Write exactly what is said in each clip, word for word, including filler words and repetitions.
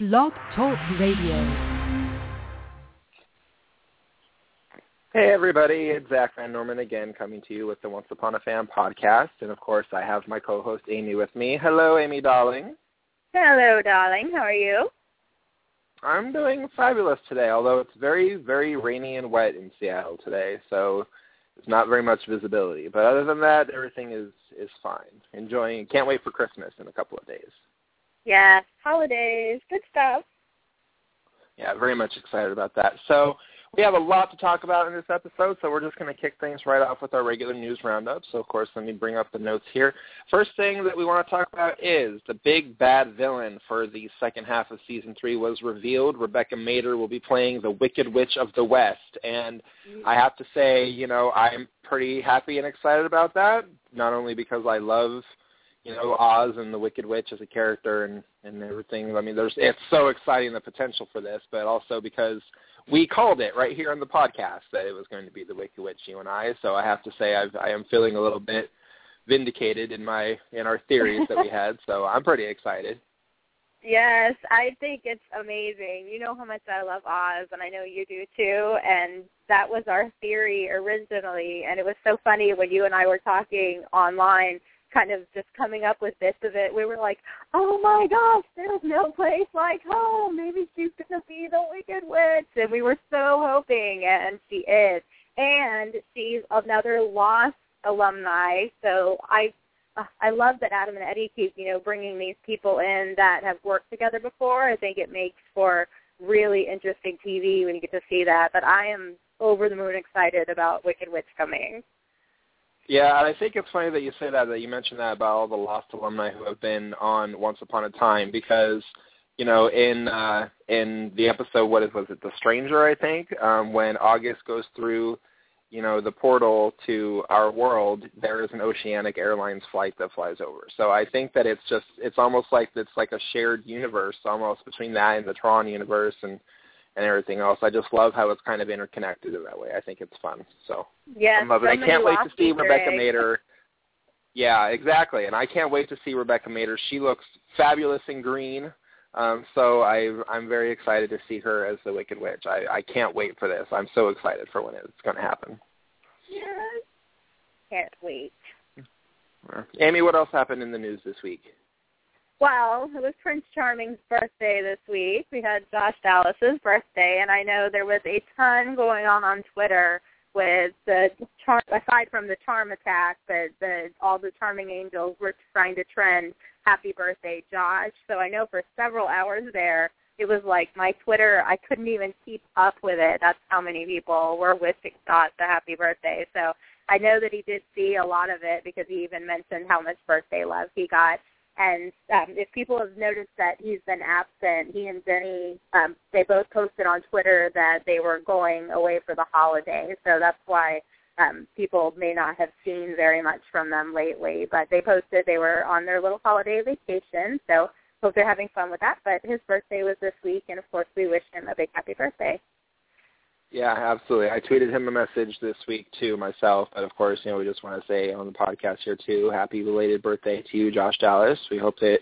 Blog Talk Radio. Hey everybody, it's Zach Van Norman again, coming to you with the Once Upon a Fan podcast, and of course I have my co-host Amy with me. Hello, Amy Darling. Hello, darling. How are you? I'm doing fabulous today, although it's very, very rainy and wet in Seattle today, so there's not very much visibility. But other than that, everything is is fine. Enjoying. Can't wait for Christmas in a couple of days. Yes, holidays, good stuff. Yeah, very much excited about that. So we have a lot to talk about in this episode, so we're just going to kick things right off with our regular news roundup. So, of course, let me bring up the notes here. First thing that we want to talk about is the big bad villain for the second half of Season three was revealed. Rebecca Mader will be playing the Wicked Witch of the West. And I have to say, you know, I'm pretty happy and excited about that, not only because I love you know, Oz and the Wicked Witch as a character and, and everything. I mean, there's it's so exciting, the potential for this, but also because we called it right here on the podcast that it was going to be the Wicked Witch, you and I. So I have to say I've, I am feeling a little bit vindicated in my in our theories that we had, so I'm pretty excited. Yes, I think it's amazing. You know how much I love Oz, and I know you do too, and that was our theory originally, and it was so funny when you and I were talking online kind of just coming up with bits of it. We were like, oh my gosh, there's no place like home. Maybe she's going to be the Wicked Witch. And we were so hoping, and she is. And she's another Lost alumni. So I I love that Adam and Eddie keep, you know, bringing these people in that have worked together before. I think it makes for really interesting T V when you get to see that. But I am over the moon excited about Wicked Witch coming. Yeah, and I think it's funny that you say that, that you mentioned that about all the Lost alumni who have been on Once Upon a Time, because, you know, in uh, in the episode, what is, was it, The Stranger, I think, um, when August goes through, you know, the portal to our world, there is an Oceanic Airlines flight that flies over. So I think that it's just, it's almost like it's like a shared universe almost between that and the Tron universe and and everything else. I just love how it's kind of interconnected in that way. I think it's fun. So yes, I love it. I can't wait to see Rebecca Mader. Yeah, exactly. And I can't wait to see Rebecca Mader. She looks fabulous in green. Um, so I, I'm very excited to see her as the Wicked Witch. I, I can't wait for this. I'm so excited for when it's going to happen. Yes. Can't wait. Amy, what else happened in the news this week? Well, it was Prince Charming's birthday this week. We had Josh Dallas's birthday, and I know there was a ton going on on Twitter with the char- aside from the charm attack, but the, all the charming angels were trying to trend "Happy Birthday, Josh." So I know for several hours there, it was like my Twitter, I couldn't even keep up with it. That's how many people were wishing Josh a happy birthday. So I know that he did see a lot of it because he even mentioned how much birthday love he got. And um, if people have noticed that he's been absent, he and Jenny, um, they both posted on Twitter that they were going away for the holiday. So that's why um, people may not have seen very much from them lately. But they posted they were on their little holiday vacation. So hope they're having fun with that. But his birthday was this week, and, of course, we wish him a big happy birthday. Yeah, absolutely. I tweeted him a message this week, too, myself. But, of course, you know, we just want to say on the podcast here, too, happy belated birthday to you, Josh Dallas. We hope that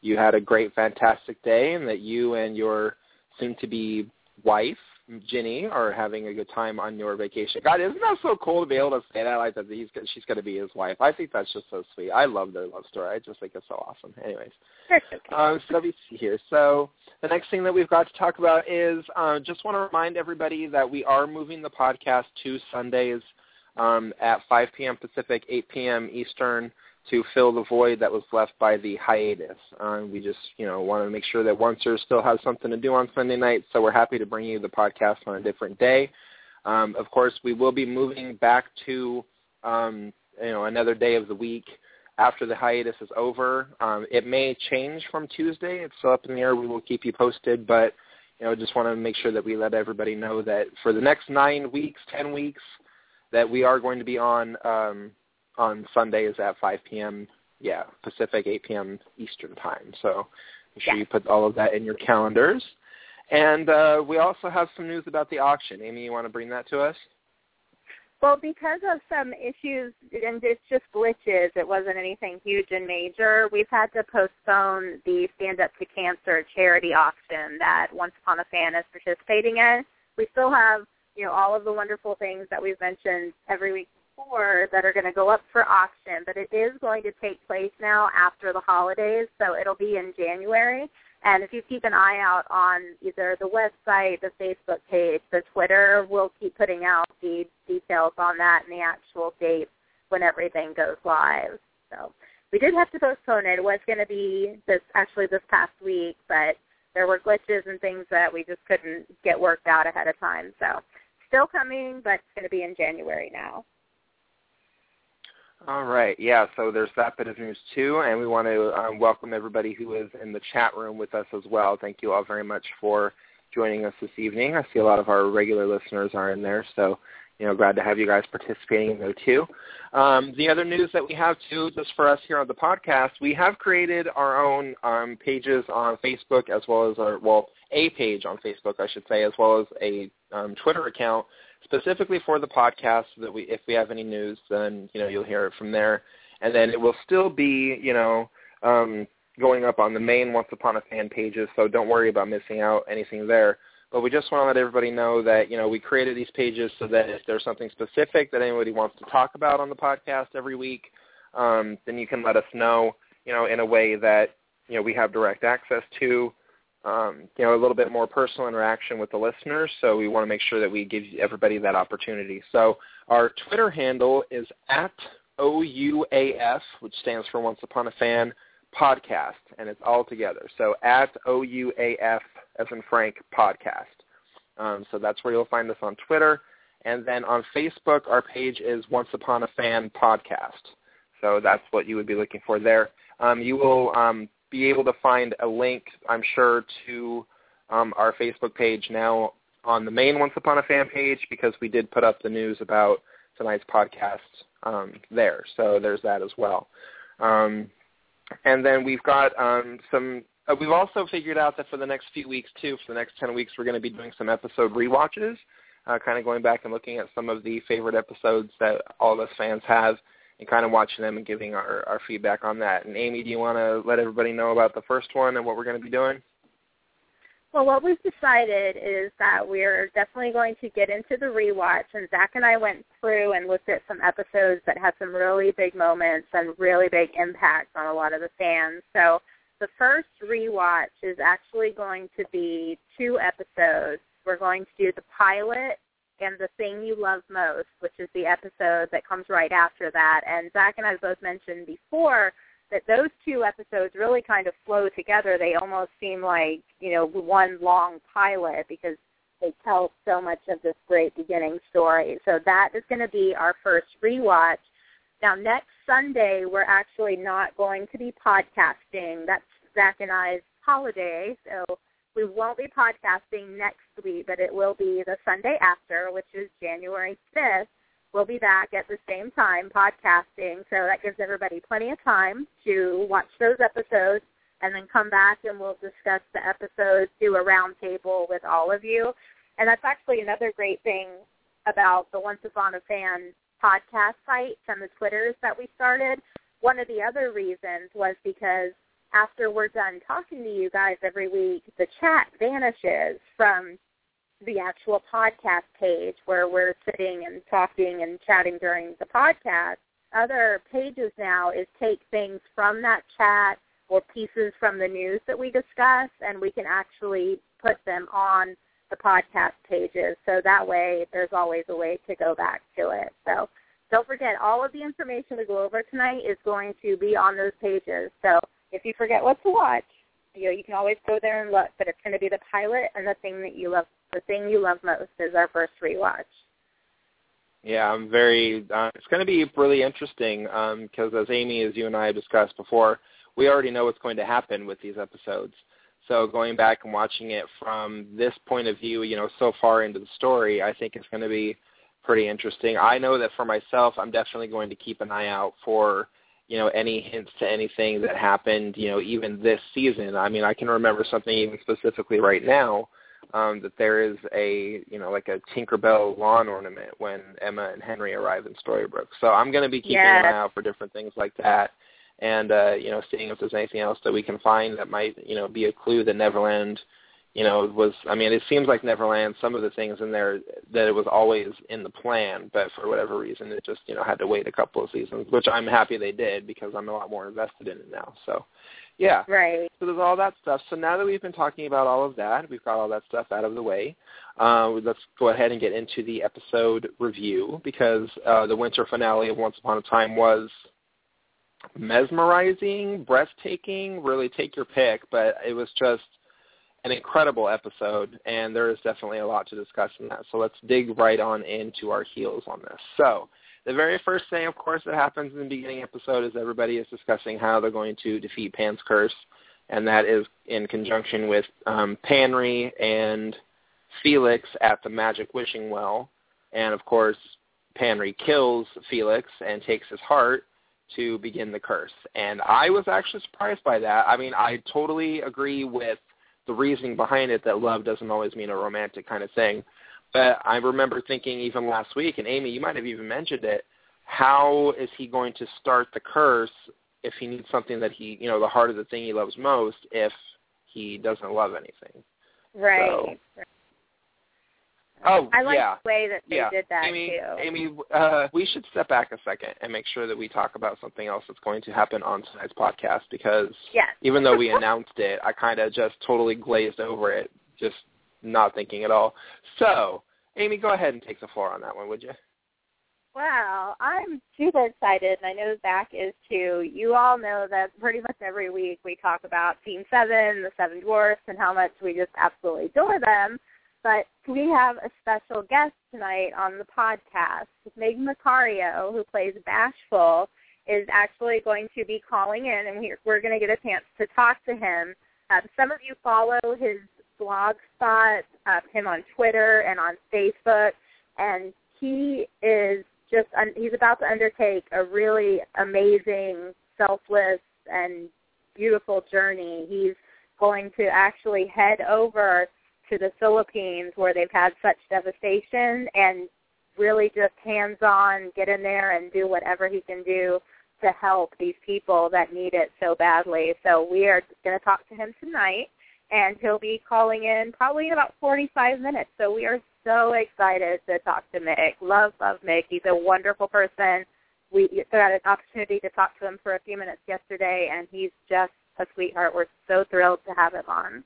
you had a great, fantastic day and that you and your soon-to-be wife, Ginny, are having a good time on your vacation. God, isn't that so cool to be able to say that, like that he's, she's going to be his wife? I think that's just so sweet. I love their love story. I just think it's so awesome. Anyways. Um, so let me see here. So the next thing that we've got to talk about is uh, just want to remind everybody that we are moving the podcast to Sundays um, at five p.m. Pacific, eight p.m. Eastern, to fill the void that was left by the hiatus. Um, we just, you know, want to make sure that Oncer still has something to do on Sunday night, so we're happy to bring you the podcast on a different day. Um, of course, we will be moving back to, um, you know, another day of the week after the hiatus is over. Um, it may change from Tuesday. It's still up in the air. We will keep you posted, but, you know, just want to make sure that we let everybody know that for the next nine weeks, ten weeks, that we are going to be on um, – on Sundays at five p.m., yeah, Pacific, eight p.m. Eastern time. So make sure yeah. you put all of that in your calendars. And uh, we also have some news about the auction. Amy, you want to bring that to us? Well, because of some issues, and it's just glitches, it wasn't anything huge and major, we've had to postpone the Stand Up to Cancer charity auction that Once Upon a Fan is participating in. We still have, you know, all of the wonderful things that we've mentioned every week before that are going to go up for auction, but it is going to take place now after the holidays, so it'll be in January. And if you keep an eye out on either the website, the Facebook page, the Twitter, we'll keep putting out the details on that and the actual date when everything goes live. So we did have to postpone it. It was going to be this actually this past week, but there were glitches and things that we just couldn't get worked out ahead of time. So still coming, but it's going to be in January now. All right, yeah, so there's that bit of news, too, and we want to um, welcome everybody who is in the chat room with us as well. Thank you all very much for joining us this evening. I see a lot of our regular listeners are in there, so, you know, glad to have you guys participating in there, too. Um, the other news that we have, too, just for us here on the podcast, we have created our own um, pages on Facebook as well as our, well, a page on Facebook, I should say, as well as a um, Twitter account, specifically for the podcast, so that we, if we have any news, then, you know, you'll hear it from there. And then it will still be, you know, um, going up on the main Once Upon a Fan pages, so don't worry about missing out anything there. But we just want to let everybody know that, you know, we created these pages so that if there's something specific that anybody wants to talk about on the podcast every week, um, then you can let us know, you know, in a way that, you know, we have direct access to. Um, you know, a little bit more personal interaction with the listeners, so we want to make sure that we give everybody that opportunity. So our Twitter handle is at O U A F, which stands for Once Upon a Fan Podcast, and it's all together. So at O U A F, as in Frank, Podcast. Um, so that's where you'll find us on Twitter. And then on Facebook, our page is Once Upon a Fan Podcast. So that's what you would be looking for there. Um, you will... Um, be able to find a link, I'm sure, to um, our Facebook page now on the main Once Upon a Fan page, because we did put up the news about tonight's podcast um, there. So there's that as well. Um, and then we've got um, some uh, – we've also figured out that for the next few weeks, too, for the next ten weeks, we're going to be doing some episode rewatches, uh, kind of going back and looking at some of the favorite episodes that all of us fans have, and kind of watching them and giving our, our feedback on that. And Amy, do you want to let everybody know about the first one and what we're going to be doing? Well, what we've decided is that we're definitely going to get into the rewatch. And Zach and I went through and looked at some episodes that had some really big moments and really big impacts on a lot of the fans. So the first rewatch is actually going to be two episodes. We're going to do the pilot and The Thing You Love Most, which is the episode that comes right after that. And Zach and I both mentioned before that those two episodes really kind of flow together. They almost seem like, you know, one long pilot, because they tell so much of this great beginning story. So that is going to be our first rewatch. Now, next Sunday, we're actually not going to be podcasting. That's Zach and I's holiday, so we won't be podcasting next week, but it will be the Sunday after, which is January fifth. We'll be back at the same time podcasting, so that gives everybody plenty of time to watch those episodes and then come back and we'll discuss the episodes, do a round table with all of you. And that's actually another great thing about the Once Upon a Fan podcast sites and the Twitters that we started. One of the other reasons was because after we're done talking to you guys every week, the chat vanishes from the actual podcast page where we're sitting and talking and chatting during the podcast. Other pages now is take things from that chat or pieces from the news that we discuss, and we can actually put them on the podcast pages. So that way there's always a way to go back to it. So don't forget, all of the information we go over tonight is going to be on those pages. So if you forget what to watch, you know, you can always go there and look, but it's going to be the pilot and the thing that you love, the thing you love most is our first rewatch. Yeah, I'm very, uh, it's going to be really interesting because um, as Amy, as you and I have discussed before, we already know what's going to happen with these episodes. So going back and watching it from this point of view, you know, so far into the story, I think it's going to be pretty interesting. I know that for myself, I'm definitely going to keep an eye out for, you know, any hints to anything that happened, you know, even this season. I mean, I can remember something even specifically right now um, that there is a, you know, like a Tinkerbell lawn ornament when Emma and Henry arrive in Storybrooke. So I'm going to be keeping yes. an eye out for different things like that and, uh, you know, seeing if there's anything else that we can find that might, you know, be a clue that Neverland, you know, was, I mean, it seems like Neverland, some of the things in there, that it was always in the plan, but for whatever reason, it just, you know, had to wait a couple of seasons, which I'm happy they did because I'm a lot more invested in it now. So, yeah. Right. So there's all that stuff. So now that we've been talking about all of that, we've got all that stuff out of the way, uh, let's go ahead and get into the episode review because uh, the winter finale of Once Upon a Time was mesmerizing, breathtaking, really take your pick, but it was just an incredible episode, and there is definitely a lot to discuss in that. So let's dig right on into our heels on this. So the very first thing, of course, that happens in the beginning episode is everybody is discussing how they're going to defeat Pan's curse, and that is in conjunction with um, Panry and Felix at the Magic Wishing Well. And, of course, Panry kills Felix and takes his heart to begin the curse. And I was actually surprised by that. I mean, I totally agree with the reasoning behind it, that love doesn't always mean a romantic kind of thing. But I remember thinking even last week, and Amy, you might have even mentioned it, how is he going to start the curse if he needs something that he, you know, the heart of the thing he loves most, if he doesn't love anything? Right. So. Right. Oh, I like yeah. the way that they yeah. did that, Amy, too. Amy, uh, we should step back a second and make sure that we talk about something else that's going to happen on tonight's podcast, because yes. even though we announced it, I kind of just totally glazed over it, just not thinking at all. So, Amy, go ahead and take the floor on that one, would you? Wow, I'm super excited, and I know Zach is, too. You all know that pretty much every week we talk about Team seven, the Seven Dwarfs, and how much we just absolutely adore them. But we have a special guest tonight on the podcast. Meg Macario, who plays Bashful, is actually going to be calling in, and we're going to get a chance to talk to him. Um, some of you follow his blog spot, uh, him on Twitter and on Facebook, and he is just un- he's about to undertake a really amazing, selfless, and beautiful journey. He's going to actually head over to the Philippines, where they've had such devastation, and really just hands-on get in there and do whatever he can do to help these people that need it so badly. So we are going to talk to him tonight, and he'll be calling in probably in about forty-five minutes. So we are so excited to talk to Meg. Love, love Meg. He's a wonderful person. We got an opportunity to talk to him for a few minutes yesterday, and he's just a sweetheart. We're so thrilled to have him on.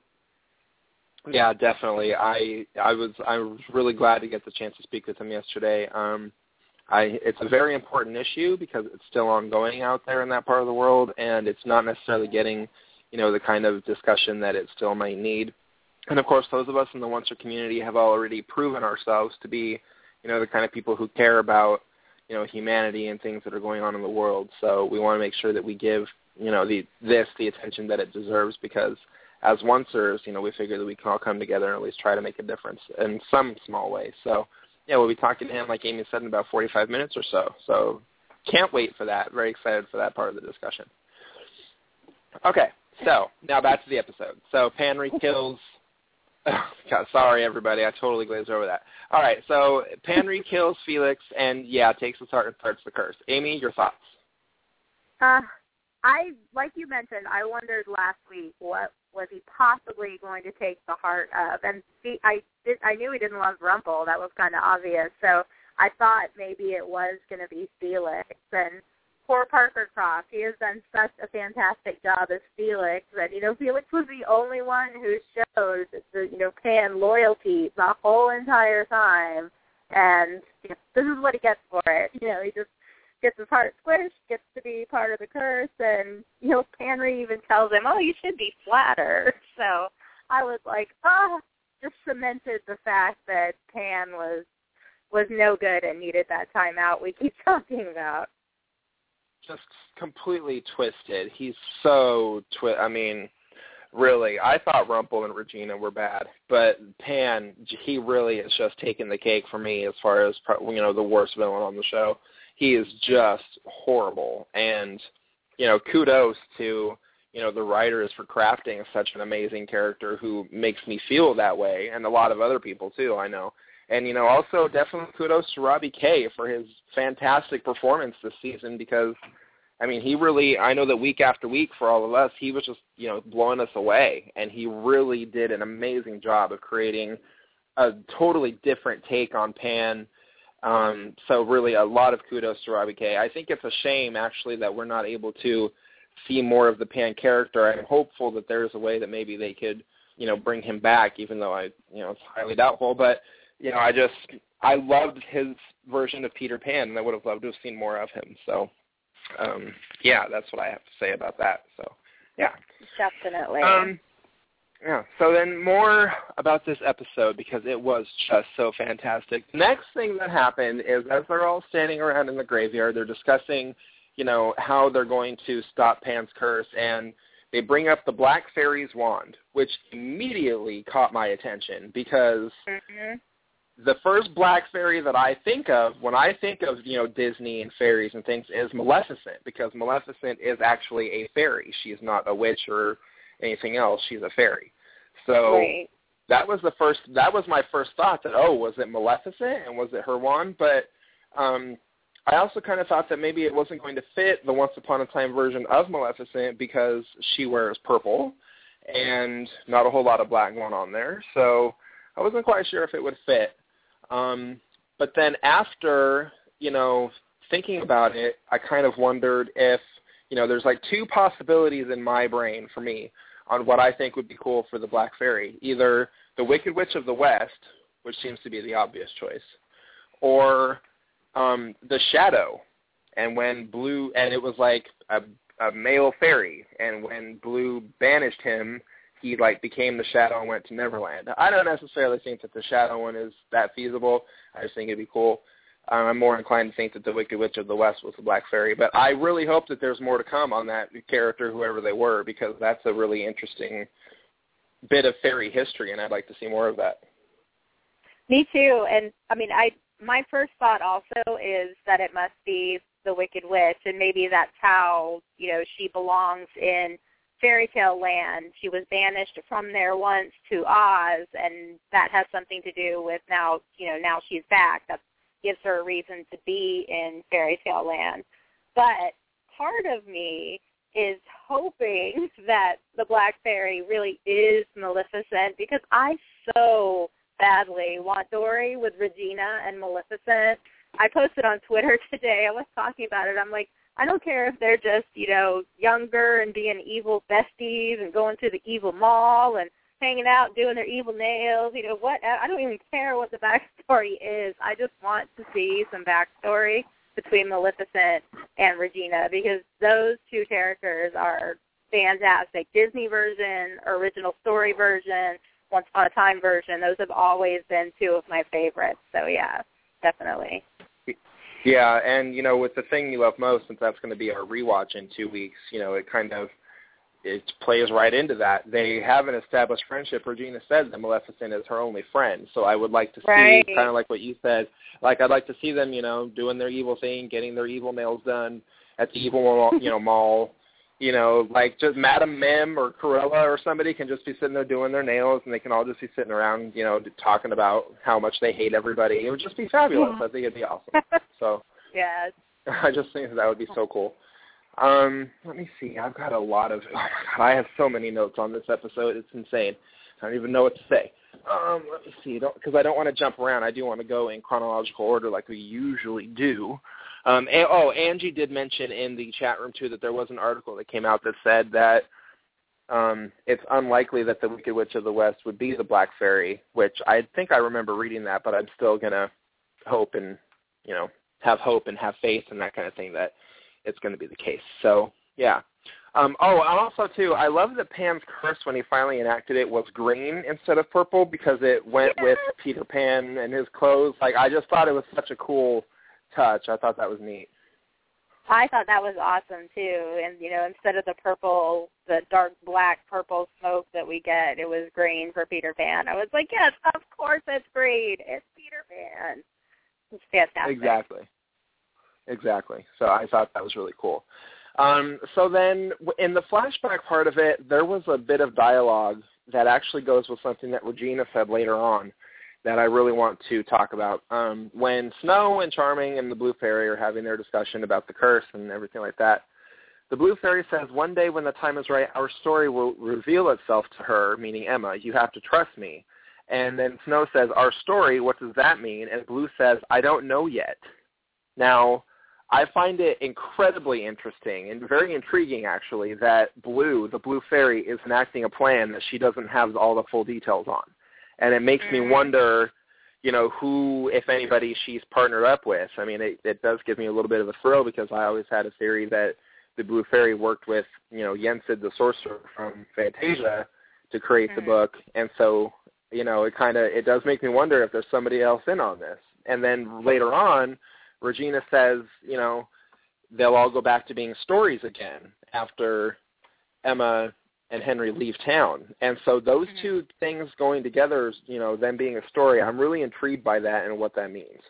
Yeah, definitely. I I was I was really glad to get the chance to speak with him yesterday. Um, I it's a very important issue because it's still ongoing out there in that part of the world, and it's not necessarily getting, you know, the kind of discussion that it still might need. And of course, those of us in the Oncer community have already proven ourselves to be, you know, the kind of people who care about, you know, humanity and things that are going on in the world. So we want to make sure that we give, you know, the this the attention that it deserves, because as Oncers, you know, we figure that we can all come together and at least try to make a difference in some small way. So, yeah, we'll be talking to him, like Amy said, in about forty-five minutes or so. So can't wait for that. Very excited for that part of the discussion. Okay, so now back to the episode. So Panry kills oh, – God, sorry, everybody. I totally glazed over that. All right, so Panry kills Felix and, yeah, takes his heart and starts the curse. Amy, your thoughts? Uh I, like you mentioned, I wondered last week what was he possibly going to take the heart of. And see, I did, I knew he didn't love Rumple. That was kind of obvious. So I thought maybe it was going to be Felix. And poor Parker Croft, he has done such a fantastic job as Felix. And, you know, Felix was the only one who showed the, you know, Pan loyalty the whole entire time. And you know, this is what he gets for it. You know, he just gets his heart squished, gets to be part of the curse, and, you know, Henry even tells him, oh, you should be flattered. So I was like, oh, just cemented the fact that Pan was was no good and needed that time out we keep talking about. Just completely twisted. He's so twi- I mean, really, I thought Rumple and Regina were bad, but Pan, he really is just taking the cake for me as far as, you know, the worst villain on the show. He is just horrible, and, you know, kudos to, you know, the writers for crafting such an amazing character who makes me feel that way, and a lot of other people too, I know. And, you know, also definitely kudos to Robbie Kay for his fantastic performance this season, because, I mean, he really, I know that week after week for all of us, he was just, you know, blowing us away. And he really did an amazing job of creating a totally different take on Pan. Um, so really a lot of kudos to Robbie Kay. I think it's a shame, actually, that we're not able to see more of the Pan character. I'm hopeful that there's a way that maybe they could, you know, bring him back, even though I, you know, it's highly doubtful. But, you know, I just, I loved his version of Peter Pan, and I would have loved to have seen more of him. So, um, yeah, that's what I have to say about that. So, yeah. Definitely. Um, yeah. So then more about this episode, because it was just so fantastic. Next thing that happened is, as they're all standing around in the graveyard, they're discussing, you know, how they're going to stop Pan's curse, and they bring up the Black Fairy's wand, which immediately caught my attention, because... Mm-hmm. The first Black Fairy that I think of when I think of, you know, Disney and fairies and things is Maleficent, because Maleficent is actually a fairy. She's not a witch or anything else. She's a fairy. So right. that was the first, that was my first thought that, oh, was it Maleficent and was it her wand? But um, I also kind of thought that maybe it wasn't going to fit the Once Upon a Time version of Maleficent, because she wears purple and not a whole lot of black going on there. So I wasn't quite sure if it would fit. Um, but then after, you know, thinking about it, I kind of wondered if, you know, there's like two possibilities in my brain for me on what I think would be cool for the Black Fairy. Either the Wicked Witch of the West, which seems to be the obvious choice, or um, the Shadow. And when Blue, and it was like a, a male fairy, and when Blue banished him, he, like, became the Shadow and went to Neverland. I don't necessarily think that the Shadow one is that feasible. I just think it'd be cool. Um, I'm more inclined to think that the Wicked Witch of the West was the Black Fairy. But I really hope that there's more to come on that character, whoever they were, because that's a really interesting bit of fairy history, and I'd like to see more of that. Me too. And, I mean, I my first thought also is that it must be the Wicked Witch, and maybe that's how, you know, she belongs in fairy tale land. She was banished from there once to Oz, and that has something to do with now, you know, now she's back. That gives her a reason to be in fairy tale land. But part of me is hoping that the Black Fairy really is Maleficent, because I so badly want Dory with Regina and Maleficent. I posted on Twitter today, I was talking about it, I'm like, I don't care if they're just, you know, younger and being evil besties and going to the evil mall and hanging out, doing their evil nails, you know, what? I don't even care what the backstory is. I just want to see some backstory between Maleficent and Regina, because those two characters are fantastic. Disney version, original story version, Once Upon a Time version, those have always been two of my favorites. So, yeah, definitely. Yeah, and, you know, with The Thing You Love Most, since that's going to be our rewatch in two weeks, you know, it kind of, it plays right into that. They have an established friendship. Regina said that Maleficent is her only friend, so I would like to see, right. kind of like what you said, like I'd like to see them, you know, doing their evil thing, getting their evil nails done at the evil mall, you know, mall, you know, like just Madame Mim or Cruella or somebody can just be sitting there doing their nails, and they can all just be sitting around, you know, talking about how much they hate everybody. It would just be fabulous. Yeah. I think it'd be awesome. So yes. I just think that would be so cool. Um, let me see. I've got a lot of, oh my God, I have so many notes on this episode. It's insane. I don't even know what to say. Um, let me see, because I don't want to jump around. I do want to go in chronological order like we usually do. Um, and, oh, Angie did mention in the chat room, too, that there was an article that came out that said that um, it's unlikely that the Wicked Witch of the West would be the Black Fairy, which I think I remember reading that, but I'm still going to hope and, you know, have hope and have faith and that kind of thing that it's going to be the case. So, yeah. Um, oh, and also, too, I love that Pan's curse, when he finally enacted it, was green instead of purple, because it went yes. with Peter Pan and his clothes. Like, I just thought it was such a cool touch. I thought that was neat. I thought that was awesome too, and you know, instead of the purple, the dark black purple smoke that we get, it was green for Peter Pan. I was like, yes, of course it's green. It's Peter Pan. It's fantastic. Exactly. Exactly. So I thought that was really cool. Um, so then in the flashback part of it, there was a bit of dialogue that actually goes with something that Regina said later on that I really want to talk about. Um, when Snow and Charming and the Blue Fairy are having their discussion about the curse and everything like that, the Blue Fairy says, "One day when the time is right, our story will reveal itself to her," meaning Emma. "You have to trust me." And then Snow says, "Our story, what does that mean?" And Blue says, "I don't know yet." Now, I find it incredibly interesting and very intriguing, actually, that Blue, the Blue Fairy, is enacting a plan that she doesn't have all the full details on. And it makes me wonder, you know, who, if anybody, she's partnered up with. I mean, it, it does give me a little bit of a thrill because I always had a theory that the Blue Fairy worked with, you know, Yensid the Sorcerer from Fantasia to create the book. And so, you know, it kind of, it does make me wonder if there's somebody else in on this. And then later on, Regina says, you know, they'll all go back to being stories again after Emma and Henry leave town. And so those mm-hmm. two things going together, you know, them being a story, I'm really intrigued by that and what that means.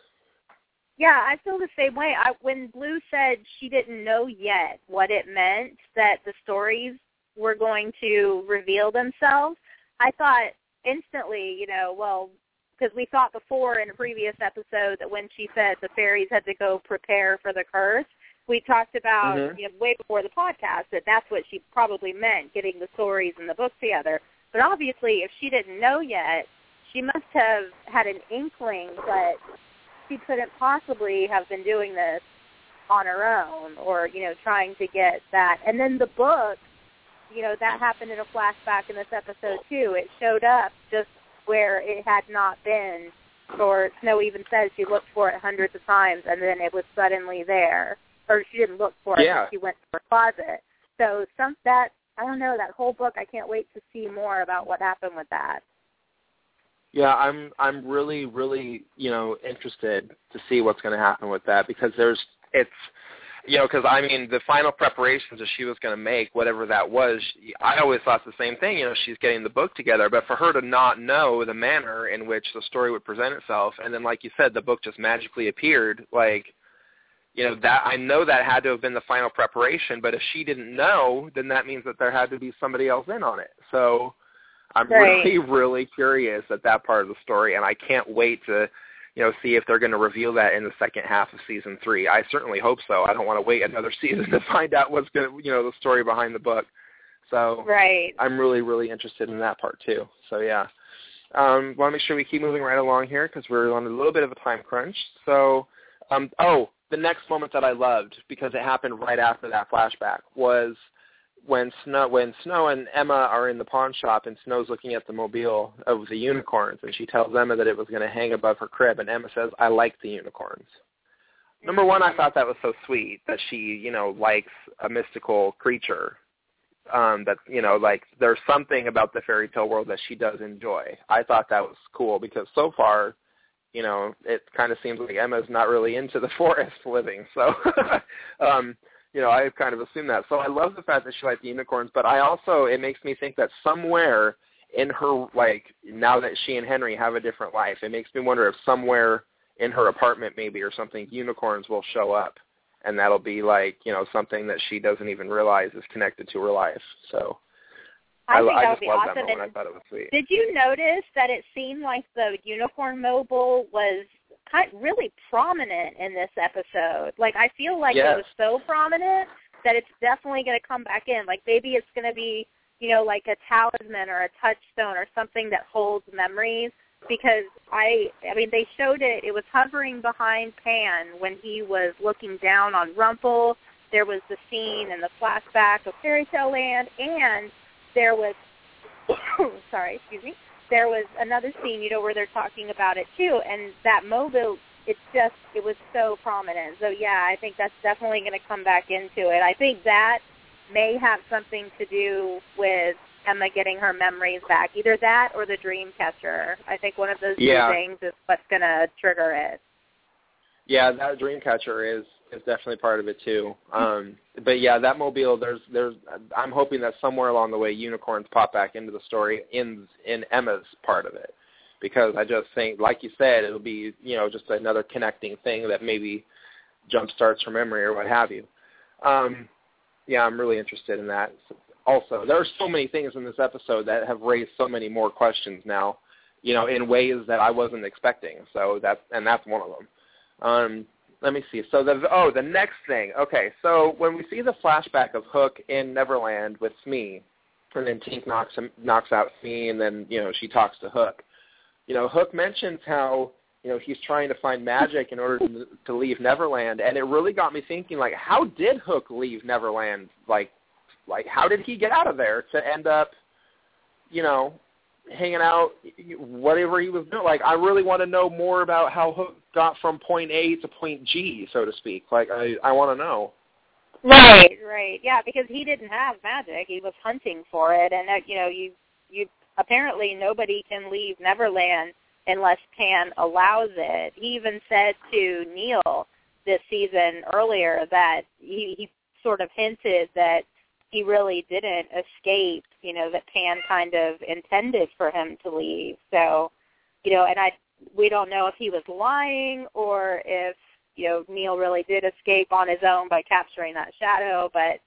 Yeah, I feel the same way. I, when Blue said she didn't know yet what it meant, that the stories were going to reveal themselves, I thought instantly, you know, well, because we thought before in a previous episode that when she said the fairies had to go prepare for the curse, we talked about mm-hmm. you know, way before the podcast that that's what she probably meant, getting the stories and the book together. But obviously, if she didn't know yet, she must have had an inkling that she couldn't possibly have been doing this on her own or, you know, trying to get that. And then the book, you know, that happened in a flashback in this episode, too. It showed up just where it had not been, or Snow even says she looked for it hundreds of times, and then it was suddenly there. Or she didn't look for it, yeah. She went to her closet. So some that, I don't know, that whole book, I can't wait to see more about what happened with that. Yeah, I'm I'm really, really, you know, interested to see what's going to happen with that because there's, it's, you know, because, I mean, the final preparations that she was going to make, whatever that was, she, I always thought the same thing, you know, she's getting the book together. But for her to not know the manner in which the story would present itself, and then, like you said, the book just magically appeared, like, you know, that I know that had to have been the final preparation, but if she didn't know, then that means that there had to be somebody else in on it. So I'm right. really, really curious at that part of the story, and I can't wait to, you know, see if they're going to reveal that in the second half of season three. I certainly hope so. I don't want to wait another season to find out what's going to, you know, the story behind the book. So right. I'm really, really interested in that part too. So, yeah. Um, want to make sure we keep moving right along here because we're on a little bit of a time crunch. So, um, oh. the next moment that I loved, because it happened right after that flashback, was when Snow, when Snow and Emma are in the pawn shop and Snow's looking at the mobile of the unicorns, and she tells Emma that it was going to hang above her crib, and Emma says, "I like the unicorns." Number one, I thought that was so sweet that she, you know, likes a mystical creature. Um, that, you know, like there's something about the fairy tale world that she does enjoy. I thought that was cool because so far, you know, it kind of seems like Emma's not really into the forest living. So, um, you know, I kind of assumed that. So I love the fact that she liked the unicorns, but I also, it makes me think that somewhere in her, like, now that she and Henry have a different life, it makes me wonder if somewhere in her apartment maybe or something, unicorns will show up, and that'll be like, you know, something that she doesn't even realize is connected to her life. So I, I, think I that would just be loved awesome. that moment. I thought it was sweet. Did you notice that it seemed like the unicorn mobile was kind of really prominent in this episode? Like, I feel like yes. it was so prominent that it's definitely going to come back in. Like, maybe it's going to be, you know, like a talisman or a touchstone or something that holds memories. Because, I I mean, they showed it. It was hovering behind Pan when he was looking down on Rumple. There was the scene and the flashback of Fairy Tale Land, and there was, sorry, excuse me, there was another scene, you know, where they're talking about it, too, and that mobile, it's just, it was so prominent. So, yeah, I think that's definitely going to come back into it. I think that may have something to do with Emma getting her memories back, either that or the dream catcher. I think one of those yeah. two things is what's going to trigger it. Yeah, that dream catcher is. It's definitely part of it too, um, but yeah, that mobile. There's, there's. I'm hoping that somewhere along the way, unicorns pop back into the story in in Emma's part of it, because I just think, like you said, it'll be, you know, just another connecting thing that maybe jump starts her memory or what have you. Um, yeah, I'm really interested in that. Also, there are so many things in this episode that have raised so many more questions now, you know, in ways that I wasn't expecting. So that's, and that's one of them. Um, let me see. So the, oh, the next thing. Okay. So when we see the flashback of Hook in Neverland with Smee, and then Tink knocks him, knocks out Smee, and then, you know, she talks to Hook, you know, Hook mentions how, you know, he's trying to find magic in order to, to leave Neverland. And it really got me thinking, like, how did Hook leave Neverland? Like, like, how did he get out of there to end up, you know, hanging out, whatever he was doing? Like, I really want to know more about how Hook got from point A to point G, so to speak. Like, I, I want to know. Right, right. Yeah, because he didn't have magic. He was hunting for it. And, that, you know, you, you apparently nobody can leave Neverland unless Pan allows it. He even said to Neil this season earlier that he, he sort of hinted that he really didn't escape, you know, that Pan kind of intended for him to leave. So, you know, and I we don't know if he was lying or if, you know, Neil really did escape on his own by capturing that shadow. But,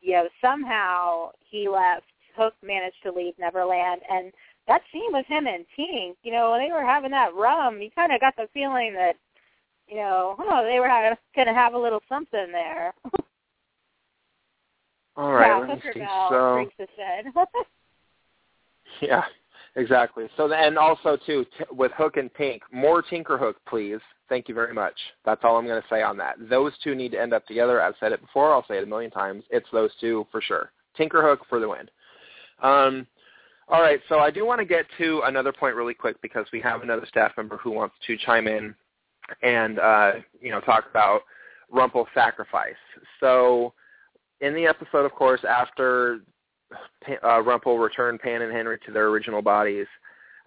you know, somehow he left. Hook managed to leave Neverland, and that scene with him and Tink, you know, when they were having that rum, you kind of got the feeling that, you know, oh, they were going to have a little something there. All right, yeah, let me see. So, yeah, exactly. So then also, too, t- with Hook and Tink, more Tinkerhook, please. Thank you very much. That's all I'm going to say on that. Those two need to end up together. I've said it before. I'll say it a million times. It's those two for sure. Tinkerhook for the win. Um, all right, so I do want to get to another point really quick because we have another staff member who wants to chime in and, uh, you know, talk about Rumple's sacrifice. So in the episode, of course, after uh, Rumple returned Pan and Henry to their original bodies,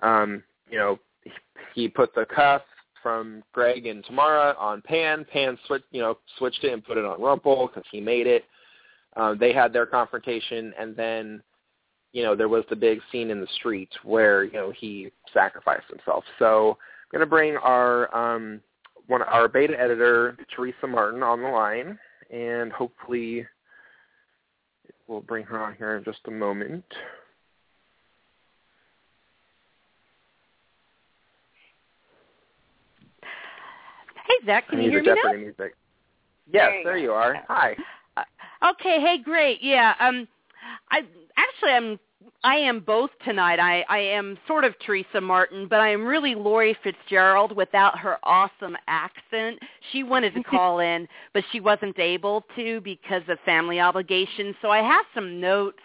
um, you know, he, he put the cuff from Greg and Tamara on Pan. Pan, switch, you know, switched it and put it on Rumple because he made it. Uh, they had their confrontation, and then you know, there was the big scene in the street where, you know, he sacrificed himself. So I'm going to bring our um, one our beta editor, Teresa Martin, on the line, and hopefully we'll bring her on here in just a moment. Hey, Zach, can you hear me now? Music. Yes, there you, there you are. Hi. Uh, okay, hey, great. Yeah, um, I... Actually, I'm, I am both tonight. I, I am sort of Teresa Martin, but I am really Lori Fitzgerald without her awesome accent. She wanted to call in, but she wasn't able to because of family obligations. So I have some notes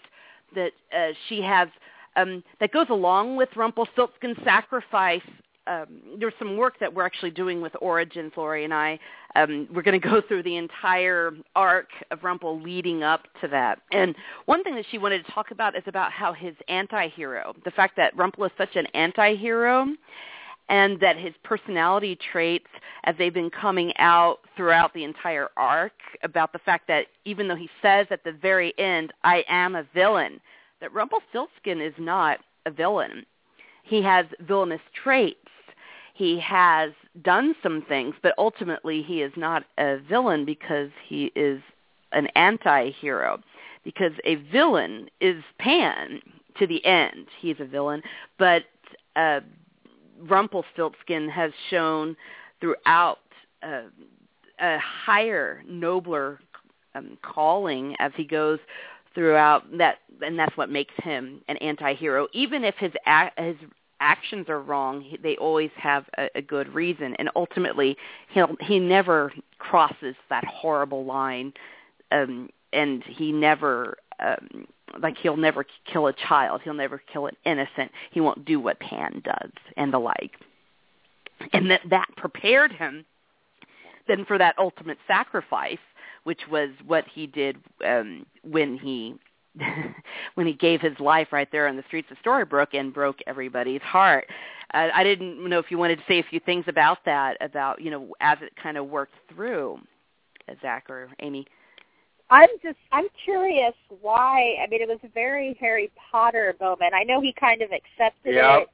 that uh, she has um, that goes along with Rumpelstiltskin's sacrifice. Um, there's some work that we're actually doing with Origins, Lori and I. Um, we're going to go through the entire arc of Rumple leading up to that. And one thing that she wanted to talk about is about how his anti-hero, the fact that Rumple is such an anti-hero and that his personality traits, as they've been coming out throughout the entire arc, about the fact that even though he says at the very end, I am a villain, that Rumpelstiltskin is not a villain. He has villainous traits. He has done some things, but ultimately he is not a villain because he is an anti-hero. Because a villain is Pan to the end. He's a villain. But uh, Rumpelstiltskin has shown throughout uh, a higher, nobler um, calling as he goes throughout that, and that's what makes him an anti-hero. Even if his a- his actions are wrong, they always have a, a good reason, and ultimately he'll, he never crosses that horrible line, um, and he never, um, like he'll never kill a child, he'll never kill an innocent, he won't do what Pan does, and the like. And that, that prepared him then for that ultimate sacrifice, which was what he did um, when he when he gave his life right there on the streets of Storybrooke and broke everybody's heart. Uh, I didn't know if you wanted to say a few things about that, about, you know, as it kind of worked through, uh, Zach or Amy. I'm just, I'm curious why, I mean, it was a very Harry Potter moment. I know he kind of accepted yep. it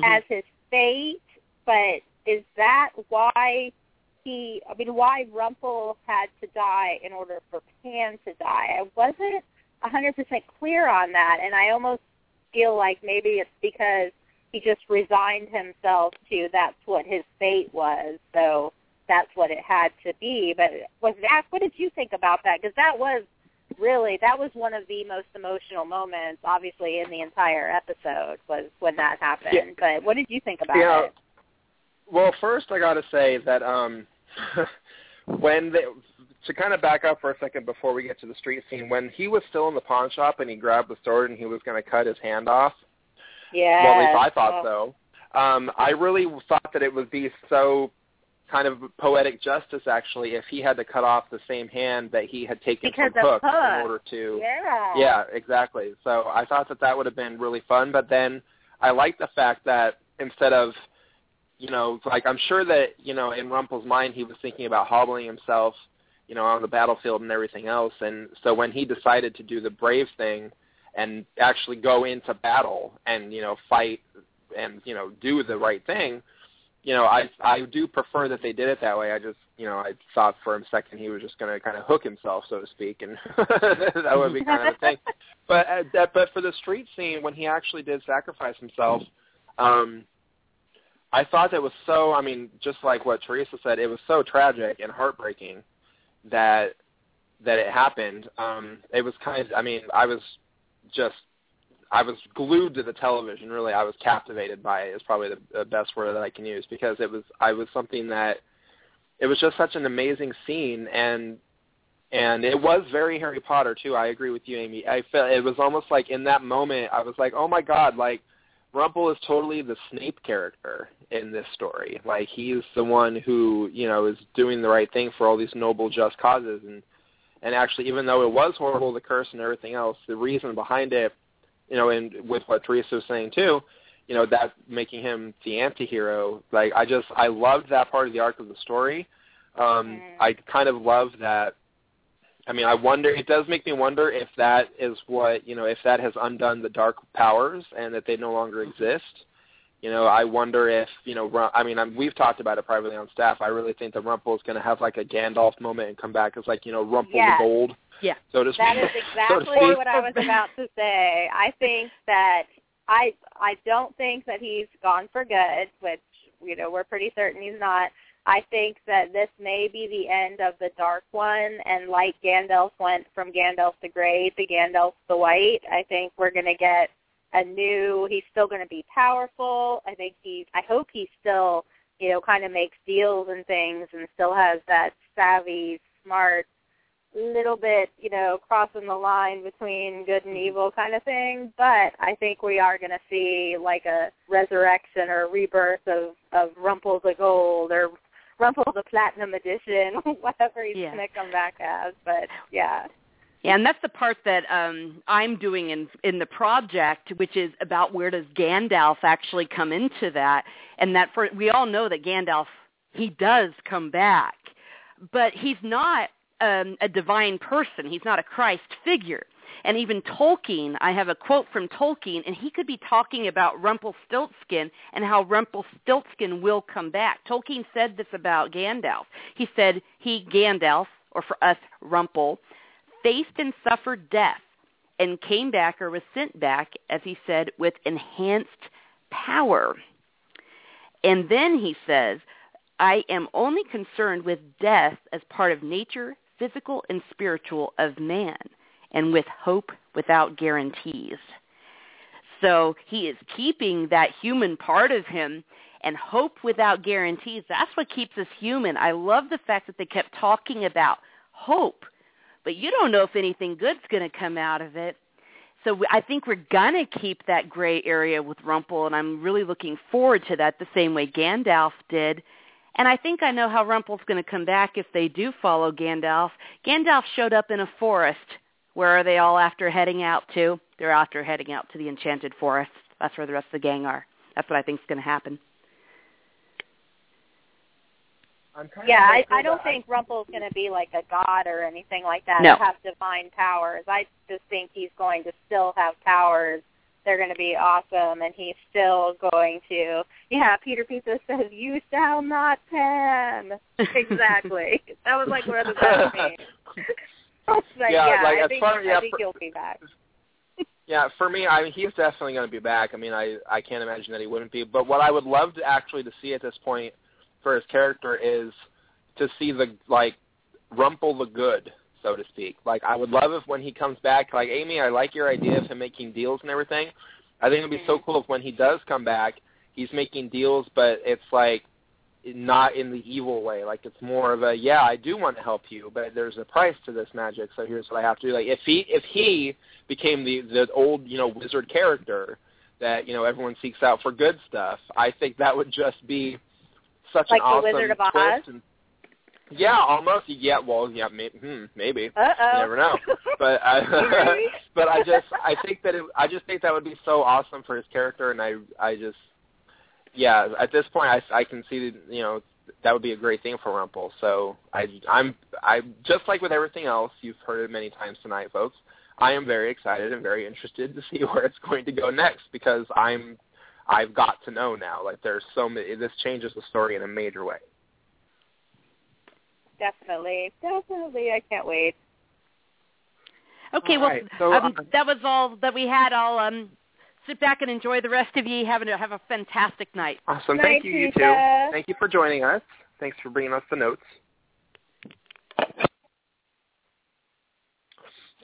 mm-hmm. as his fate, but is that why he, I mean, why Rumple had to die in order for Pan to die. I wasn't one hundred percent clear on that, and I almost feel like maybe it's because he just resigned himself to that's what his fate was, so that's what it had to be. But was Zach, what did you think about that? Because that was really, that was one of the most emotional moments, obviously, in the entire episode was when that happened. Yeah. But what did you think about yeah. it? Well, first I got to say that um, when they, to kind of back up for a second before we get to the street scene, when he was still in the pawn shop and he grabbed the sword and he was going to cut his hand off, yeah, well, at least I thought oh. so. Um, I really thought that it would be so kind of poetic justice, actually, if he had to cut off the same hand that he had taken because from Hook, Hook in order to... Yeah. Yeah, exactly. So I thought that that would have been really fun, but then I liked the fact that instead of, you know, like I'm sure that, you know, in Rumple's mind he was thinking about hobbling himself, you know, on the battlefield and everything else, and so when he decided to do the brave thing and actually go into battle and, you know, fight and, you know, do the right thing, you know, I I do prefer that they did it that way. I just, you know, I thought for a second he was just going to kind of hook himself, so to speak, and that would be kind of a thing. But uh, that, but for the street scene, when he actually did sacrifice himself, um, I thought that was so, I mean, just like what Teresa said, it was so tragic and heartbreaking that that it happened. Um, it was kind of, I mean, I was just, I was glued to the television, really. I was captivated by it is probably the, the best word that I can use, because it was, I was something that, it was just such an amazing scene, and and it was very Harry Potter, too. I agree with you, Amy. I felt, it was almost like in that moment, I was like, oh my God, like, Rumple is totally the Snape character in this story. Like, he's the one who, you know, is doing the right thing for all these noble, just causes, and and actually, even though it was horrible, the curse and everything else, the reason behind it, you know, and with what Teresa was saying too, you know, that making him the anti-hero, like, I just, I loved that part of the arc of the story. Um, okay. I kind of love that. I mean, I wonder, it does make me wonder if that is what, you know, if that has undone the dark powers and that they no longer exist. You know, I wonder if, you know, I mean, I'm, we've talked about it privately on staff. I really think that Rumple is going to have, like, a Gandalf moment and come back as, like, you know, Rumple yeah. the Bold. Yeah. So to speak. That is exactly so what I was about to say. I think that I I don't think that he's gone for good, which, you know, we're pretty certain he's not. I think that this may be the end of the dark one, and like Gandalf went from Gandalf the Grey to Gandalf the White, I think we're going to get a new, he's still going to be powerful. I think he, I hope he still, you know, kind of makes deals and things and still has that savvy, smart, little bit, you know, crossing the line between good and evil kind of thing. But I think we are going to see like a resurrection or rebirth of, of Rumple the Gold or Rumple the Platinum Edition, whatever he's yeah. going to come back as. But yeah. Yeah, and that's the part that um, I'm doing in in the project, which is about where does Gandalf actually come into that, and that for, we all know that Gandalf, he does come back, but he's not um, a divine person. He's not a Christ figure. And even Tolkien, I have a quote from Tolkien, and he could be talking about Rumplestiltskin and how Rumplestiltskin will come back. Tolkien said this about Gandalf. He said he, Gandalf, or for us, Rumple, faced and suffered death and came back or was sent back, as he said, with enhanced power. And then he says, I am only concerned with death as part of nature, physical and spiritual, of man, and with hope without guarantees. So he is keeping that human part of him, and hope without guarantees. That's what keeps us human. I love the fact that they kept talking about hope, but you don't know if anything good's going to come out of it. So I think we're going to keep that gray area with Rumple, and I'm really looking forward to that the same way Gandalf did. And I think I know how Rumple's going to come back if they do follow Gandalf. Gandalf showed up in a forest. Where are they all after heading out to? They're after heading out to the Enchanted Forest. That's where the rest of the gang are. That's what I think's going to happen. Yeah, I, I don't think Rumple's going to be like a god or anything like that. No. Have divine powers. I just think he's going to still have powers they're going to be awesome, and he's still going to, yeah, Peter Pizza says, you shall not pan. Exactly. That was like one of the best things. Like, yeah, yeah, like, I think, far, yeah, I think for, he'll be back. Yeah, for me, I mean, he's definitely going to be back. I mean, I, I can't imagine that he wouldn't be. But what I would love to actually to see at this point for his character is to see the, like, Rumple the Good, so to speak. Like, I would love if when he comes back, like, Amy, I like your idea of him making deals and everything. I think it would be so cool if when he does come back, he's making deals, but it's, like, not in the evil way. Like, it's more of a, yeah, I do want to help you, but there's a price to this magic, so here's what I have to do. Like, if he if he became the, the old, you know, wizard character that, you know, everyone seeks out for good stuff, I think that would just be such like an awesome twist. Like the Wizard of Oz? And, yeah, almost. Yeah, well, yeah, maybe. Hmm, maybe. Uh-oh. You never know. But I, but I just, I think that it, I just think that would be so awesome for his character, and I, I just, yeah. At this point, I, I can see that, you know, that would be a great thing for Rumple. So I, I'm, I just like with everything else, you've heard it many times tonight, folks. I am very excited and very interested to see where it's going to go next, because I'm, I've got to know now. Like, there's so many. This changes the story in a major way. Definitely, definitely. I can't wait. Okay, all well, right. so, um, uh, that was all that we had. I'll um, sit back and enjoy the rest of you. Have a, have a fantastic night. Awesome. Night, thank you, Lisa. You two. Thank you for joining us. Thanks for bringing us the notes.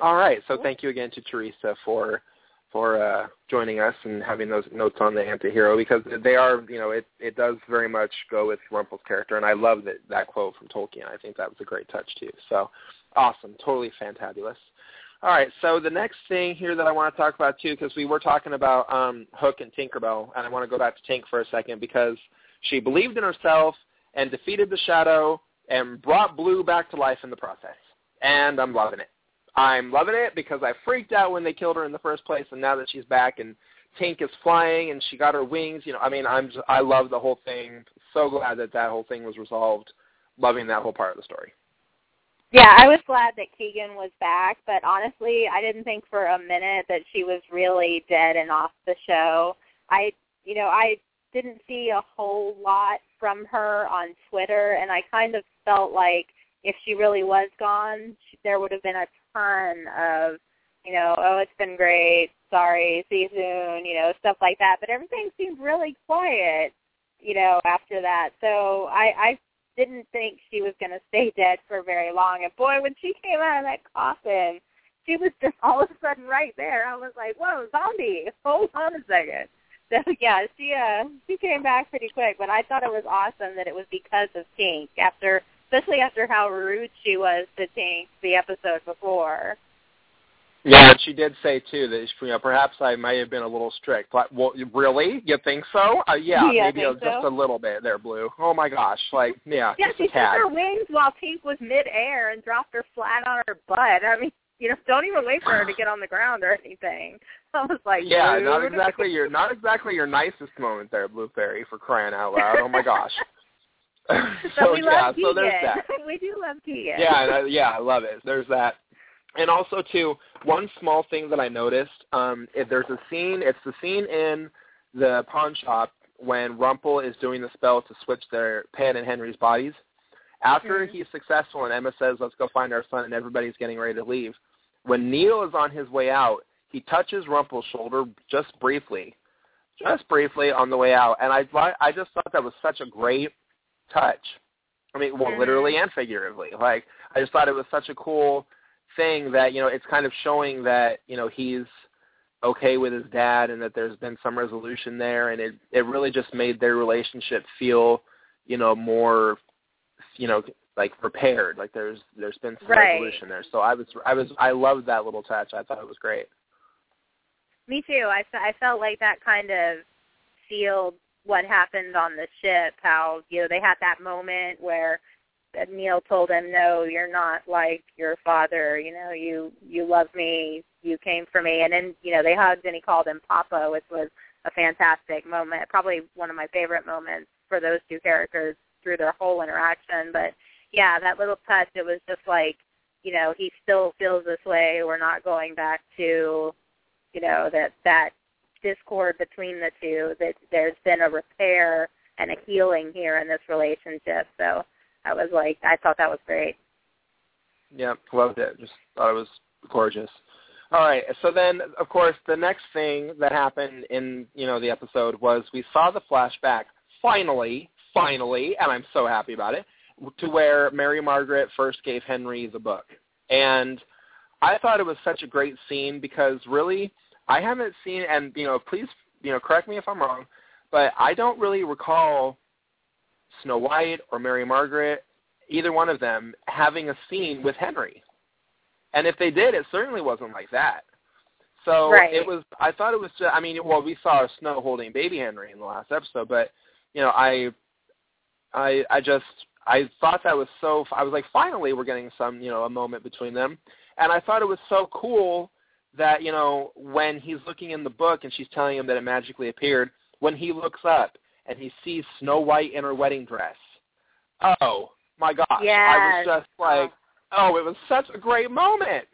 All right, so thank you again to Teresa for for uh, joining us and having those notes on the antihero, because they are, you know, it, it does very much go with Rumple's character, and I love that, that quote from Tolkien. I think that was a great touch, too. So, awesome. Totally fantabulous. All right, so the next thing here that I want to talk about, too, because we were talking about um, Hook and Tinkerbell, and I want to go back to Tink for a second, because she believed in herself and defeated the Shadow and brought Blue back to life in the process, and I'm loving it. I'm loving it because I freaked out when they killed her in the first place, and now that she's back and Tink is flying and she got her wings, you know, I mean, I'm just, I love the whole thing. So glad that that whole thing was resolved. Loving that whole part of the story. Yeah, I was glad that Keegan was back, but honestly, I didn't think for a minute that she was really dead and off the show. I, you know, I didn't see a whole lot from her on Twitter, and I kind of felt like if she really was gone, there would have been a of, you know, oh, it's been great, sorry, see you soon, you know, stuff like that. But everything seemed really quiet, you know, after that. So I, I didn't think she was going to stay dead for very long. And, boy, when she came out of that coffin, she was just all of a sudden right there. I was like, whoa, zombie, hold on a second. So, yeah, she, uh, she came back pretty quick. But I thought it was awesome that it was because of Tink, after – especially after how rude she was to Tink the episode before. Yeah, and she did say, too, that she, you know, perhaps I might have been a little strict. Like, well, really? You think so? Uh, yeah, yeah, maybe think so. Just a little bit there, Blue. Oh, my gosh. Like, yeah, yeah, just a tad. She took her wings while Tink was midair and dropped her flat on her butt. I mean, you know, don't even wait for her to get on the ground or anything. I was like, yeah, rude. not exactly your not exactly your nicest moment there, Blue Fairy, for crying out loud. Oh, my gosh. so, so we yeah, love so there's that. We do love Keegan. Yeah, I, yeah, I love it. There's that. And also, too, one small thing that I noticed, um, if there's a scene, it's the scene in the pawn shop when Rumple is doing the spell to switch their Pan and Henry's bodies. After mm-hmm. he's successful and Emma says, let's go find our son, and everybody's getting ready to leave, when Neil is on his way out, he touches Rumple's shoulder just briefly, just briefly on the way out. And I, I just thought that was such a great touch. I mean, well, literally and figuratively. Like, I just thought it was such a cool thing that, you know, it's kind of showing that, you know, he's okay with his dad and that there's been some resolution there, and it, it really just made their relationship feel, you know, more, you know, like repaired. Like there's there's been some right. resolution there. So I was I was I loved that little touch. I thought it was great. Me too. I, I felt like that kind of sealed what happened on the ship, how, you know, they had that moment where Neil told him, no, you're not like your father, you know, you, you love me, you came for me. And then, you know, they hugged and he called him Papa, which was a fantastic moment, probably one of my favorite moments for those two characters through their whole interaction. But, yeah, that little touch, it was just like, you know, he still feels this way. We're not going back to, you know, that that discord between the two, that there's been a repair and a healing here in this relationship. So I was like, I thought that was great. Yeah, loved it. Just thought it was gorgeous. All right, so then, of course, the next thing that happened in, you know, the episode was we saw the flashback, finally, finally, and I'm so happy about it, to where Mary Margaret first gave Henry the book. And I thought it was such a great scene because, really, I haven't seen, and, you know, please, you know, correct me if I'm wrong, but I don't really recall Snow White or Mary Margaret, either one of them, having a scene with Henry. And if they did, it certainly wasn't like that. So right. It was, I thought it was just, I mean, well, we saw Snow holding baby Henry in the last episode, but, you know, I, I, I just, I thought that was so, I was like, finally we're getting some, you know, a moment between them. And I thought it was so cool that, you know, when he's looking in the book and she's telling him that it magically appeared, when he looks up and he sees Snow White in her wedding dress. Oh, my gosh. Yes. I was just like, oh, it was such a great moment.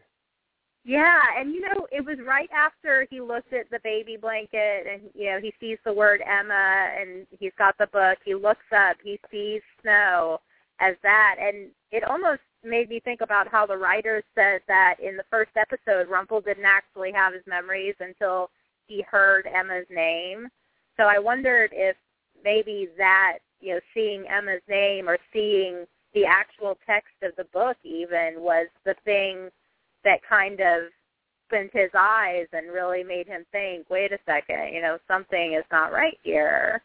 Yeah, and, you know, it was right after he looked at the baby blanket and, you know, he sees the word Emma and he's got the book. He looks up. He sees Snow as that. And it almost made me think about how the writers said that in the first episode, Rumple didn't actually have his memories until he heard Emma's name. So I wondered if maybe that, you know, seeing Emma's name or seeing the actual text of the book even was the thing that kind of opened his eyes and really made him think, wait a second, you know, something is not right here.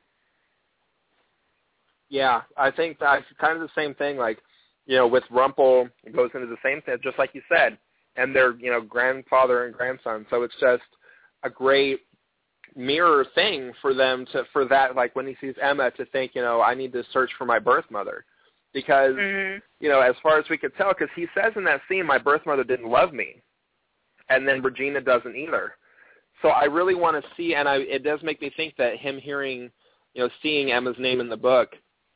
Yeah, I think that's kind of the same thing. Like, you know, with Rumple, it goes into the same thing, just like you said, and they're, you know, grandfather and grandson. So it's just a great mirror thing for them to, for that, like when he sees Emma, to think, you know, I need to search for my birth mother. Because, mm-hmm. you know, as far as we could tell, because he says in that scene, my birth mother didn't love me. And then Regina doesn't either. So I really want to see, and I, it does make me think that him hearing, you know, seeing Emma's name in the book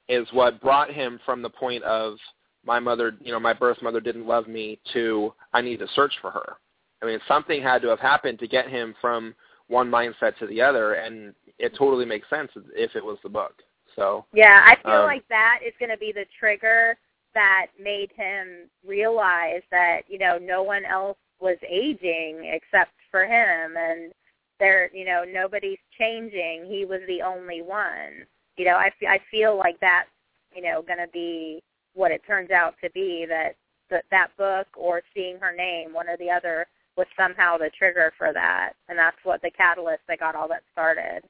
is what brought him from the point of my mother, you know, my birth mother didn't love me to I need to search for her. I mean, something had to have happened to get him from one mindset to the other, and it totally makes sense if it was the book. So, yeah, I feel um, like that is going to be the trigger that made him realize that, you know, no one else was aging except for him, and there, you know, nobody's changing. He was the only one. You know, I, I feel like that's, you know, going to be what it turns out to be, that, that that book or seeing her name, one or the other, was somehow the trigger for that, and that's what the catalyst that got all that started.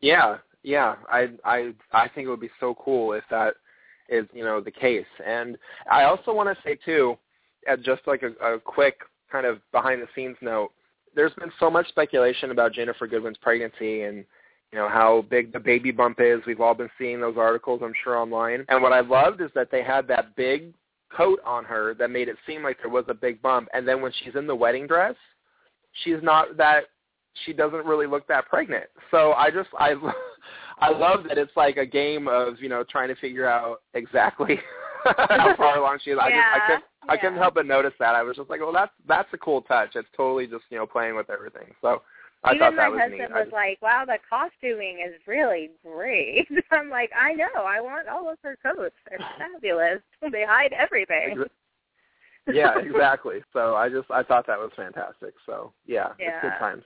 Yeah. Yeah, I I I think it would be so cool if that is, you know, the case. And I also want to say, too, just like a, a quick kind of behind-the-scenes note, there's been so much speculation about Jennifer Goodwin's pregnancy and, you know, how big the baby bump is. We've all been seeing those articles, I'm sure, online. And what I loved is that they had that big coat on her that made it seem like there was a big bump. And then when she's in the wedding dress, she's not that – she doesn't really look that pregnant. So I just, I, I love that it's like a game of, you know, trying to figure out exactly how far along she is. I, yeah, just, I, couldn't, yeah. I couldn't help but notice that. I was just like, well, that's, that's a cool touch. It's totally just, you know, playing with everything. So I Even thought that was neat. Even my husband was just, like, wow, the costuming is really great. I'm like, I know. I want all of her coats. They're fabulous. They hide everything. Ex- yeah, exactly. So I just, I thought that was fantastic. So, yeah, yeah. It's good times.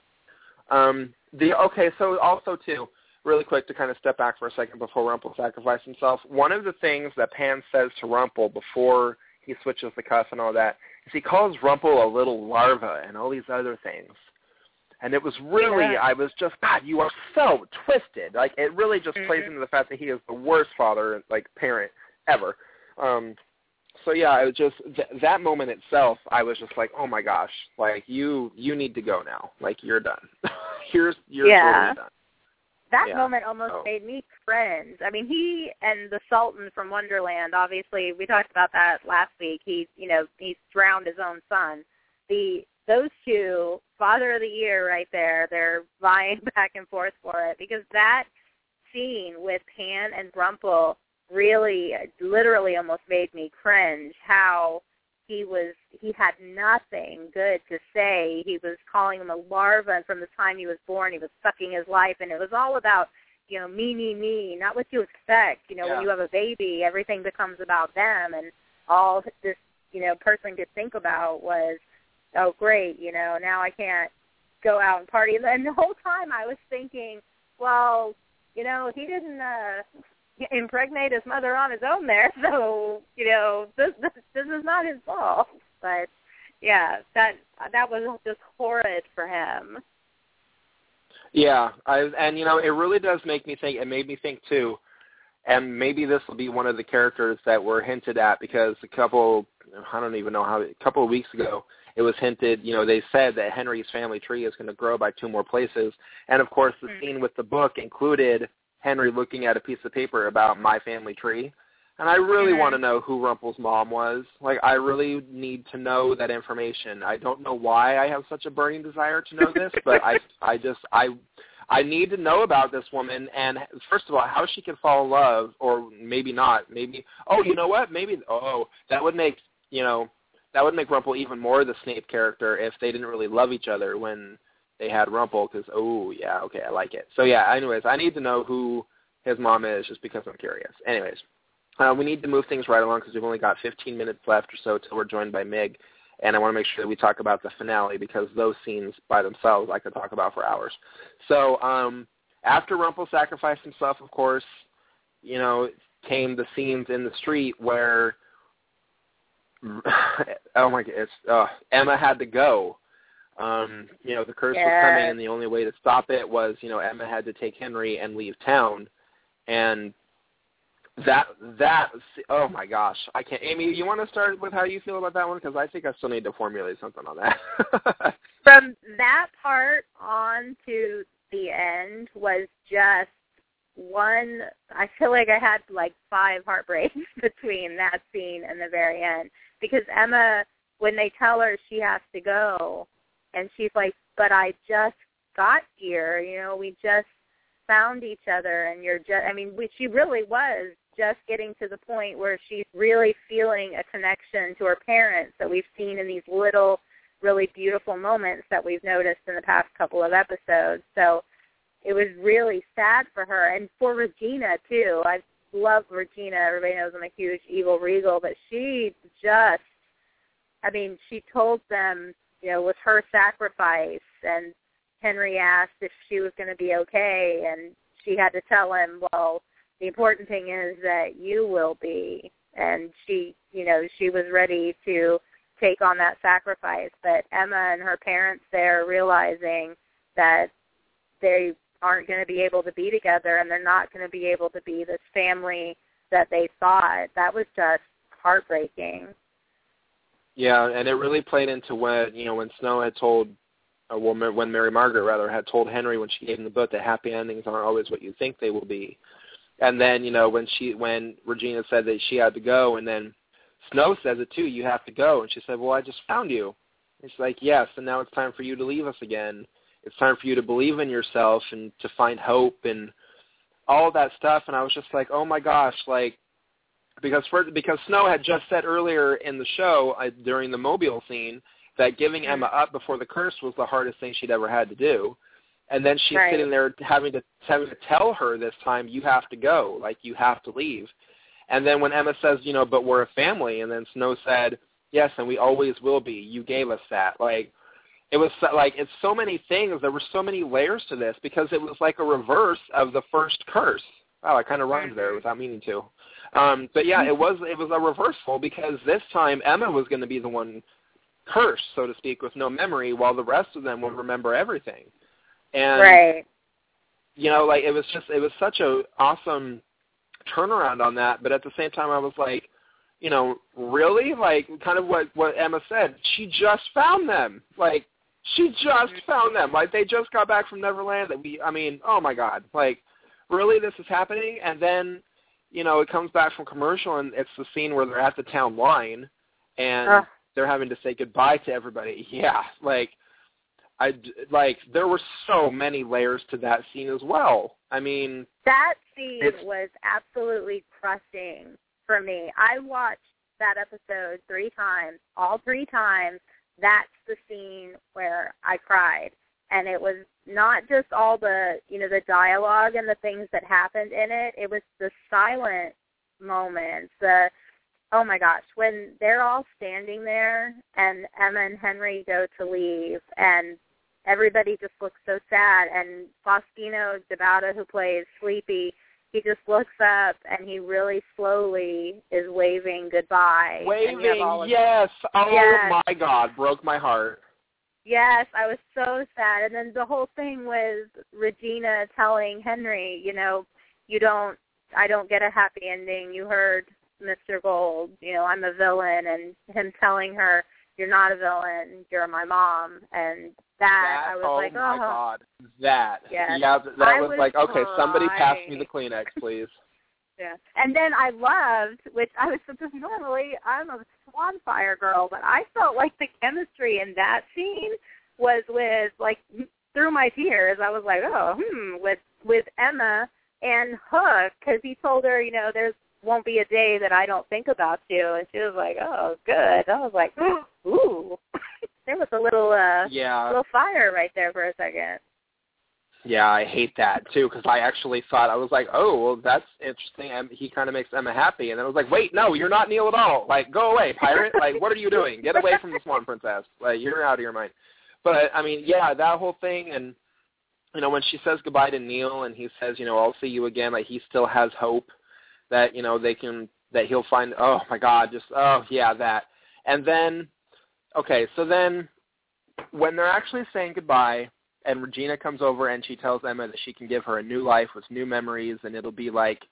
Um, the okay, so also, too, really quick to kind of step back for a second before Rumple sacrificed himself, one of the things that Pan says to Rumple before he switches the cuff and all that is he calls Rumple a little larva and all these other things. And it was really, yeah. I was just, God, you are so twisted. Like, it really just mm-hmm. plays into the fact that he is the worst father, like, parent ever. Um, so, yeah, it was just th- that moment itself, I was just like, oh, my gosh, like, you you need to go now. Like, you're done. Here's you're yeah. totally done. That yeah. moment almost oh. made me cringe. I mean, he and the Sultan from Wonderland, obviously, we talked about that last week. He, you know, he's drowned his own son. The Those two, father of the year right there, they're vying back and forth for it because that scene with Pan and Rumple really literally almost made me cringe how he was he had nothing good to say. He was calling him a larva, and from the time he was born, he was sucking his life, and it was all about, you know, me, me, me, not what you expect. You know, yeah. when you have a baby, everything becomes about them, and all this, you know, person could think about was, oh, great, you know, now I can't go out and party. And the whole time I was thinking, well, you know, he didn't uh, impregnate his mother on his own there, so, you know, this this, this is not his fault. But, yeah, that that was just horrid for him. Yeah, I, and, you know, it really does make me think, it made me think, too, and maybe this will be one of the characters that were hinted at, because a couple, I don't even know how, a couple of weeks ago, it was hinted, you know, they said that Henry's family tree is going to grow by two more places. And, of course, the mm-hmm. scene with the book included Henry looking at a piece of paper about my family tree. And I really mm-hmm. want to know who Rumple's mom was. Like, I really need to know that information. I don't know why I have such a burning desire to know this, but I, I just, I, I need to know about this woman. And first of all, how she can fall in love, or maybe not. Maybe, oh, you know what? Maybe, oh, that would make, you know, that would make Rumple even more the Snape character if they didn't really love each other when they had Rumple, because, oh, yeah, okay, I like it. So, yeah, anyways, I need to know who his mom is just because I'm curious. Anyways, uh, we need to move things right along because we've only got fifteen minutes left or so till we're joined by Meg, and I want to make sure that we talk about the finale because those scenes by themselves I could talk about for hours. So um, after Rumple sacrificed himself, of course, you know, came the scenes in the street where oh my goodness, uh, Emma had to go. Um, you know, the curse yeah. was coming, and the only way to stop it was, you know, Emma had to take Henry and leave town. And that, that, oh my gosh, I can't. Amy, you want to start with how you feel about that one? Because I think I still need to formulate something on that. From that part on to the end was just one, I feel like I had like five heartbreaks between that scene and the very end. Because Emma, when they tell her she has to go, and she's like, but I just got here, you know, we just found each other, and you're just, I mean, we, she really was just getting to the point where she's really feeling a connection to her parents that we've seen in these little, really beautiful moments that we've noticed in the past couple of episodes. So it was really sad for her, and for Regina, too. I love Regina. Everybody knows I'm a huge evil regal, but she just, I mean, she told them, you know, with her sacrifice, and Henry asked if she was going to be okay, and she had to tell him, well, the important thing is that you will be, and she, you know, she was ready to take on that sacrifice, but Emma and her parents there realizing that they aren't going to be able to be together, and they're not going to be able to be this family that they thought, that was just heartbreaking. Yeah, and it really played into when, you know, when Snow had told, uh, well, when Mary Margaret, rather, had told Henry when she gave him the book that happy endings aren't always what you think they will be. And then, you know, when she, when Regina said that she had to go, and then Snow says it, too, you have to go. And she said, well, I just found you. And she's like, yes, and now it's time for you to leave us again. It's time for you to believe in yourself and to find hope and all that stuff. And I was just like, oh, my gosh, like, Because for, because Snow had just said earlier in the show, uh, during the Mobile scene, that giving Emma up before the curse was the hardest thing she'd ever had to do. And then she's right. sitting there having to, having to tell her this time, you have to go, like you have to leave. And then when Emma says, you know, but we're a family, and then Snow said, yes, and we always will be. You gave us that. Like, it was so, like, it's so many things. There were so many layers to this because it was like a reverse of the first curse. Wow, I kind of rhymed there without meaning to. Um, but, yeah, it was it was a reversal because this time Emma was going to be the one cursed, so to speak, with no memory, while the rest of them would remember everything. And, right. you know, like, it was just, it was such an awesome turnaround on that. But at the same time, I was like, you know, really? Like, kind of what, what Emma said. She just found them. Like, she just found them. Like, they just got back from Neverland. That we, I mean, oh, my God. Like, really, this is happening? And then, you know, it comes back from commercial, and it's the scene where they're at the town line, and uh. they're having to say goodbye to everybody. Yeah, like, I, like there were so many layers to that scene as well. I mean, that scene was absolutely crushing for me. I watched that episode three times, all three times, that's the scene where I cried. And it was not just all the, you know, the dialogue and the things that happened in it. It was the silent moments, the, oh, my gosh, when they're all standing there and Emma and Henry go to leave and everybody just looks so sad. And Faustino Debatta, who plays Sleepy, he just looks up, and he really slowly is waving goodbye. Waving, yes. Oh, yes. My God, broke my heart. Yes, I was so sad. And then the whole thing with Regina telling Henry, you know, you don't, I don't get a happy ending. You heard Mister Gold, you know, I'm a villain. And him telling her, you're not a villain, you're my mom. And that, that I was oh like, oh. my God. That. Yes. Yeah, that I was, was like, okay, crying. Somebody pass me the Kleenex, please. Yeah. And then I loved, which I was supposed to, normally I'm a swan fire girl, but I felt like the chemistry in that scene was with, like, through my tears, I was like, oh, hmm, with, with Emma and Hook, because he told her, you know, there's won't be a day that I don't think about you. And she was like, oh, good. I was like, ooh. There was a little, uh, yeah. little fire right there for a second. Yeah, I hate that, too, because I actually thought, I was like, oh, well, that's interesting. And he kind of makes Emma happy. And I was like, wait, no, you're not Neil at all. Like, go away, pirate. Like, what are you doing? Get away from the Swan Princess. Like, you're out of your mind. But, I mean, yeah, that whole thing. And, you know, when she says goodbye to Neil and he says, you know, I'll see you again, like, he still has hope that, you know, they can, that he'll find, oh, my God, just, oh, yeah, that. And then, okay, so then when they're actually saying goodbye, and Regina comes over and she tells Emma that she can give her a new life with new memories, and it'll be like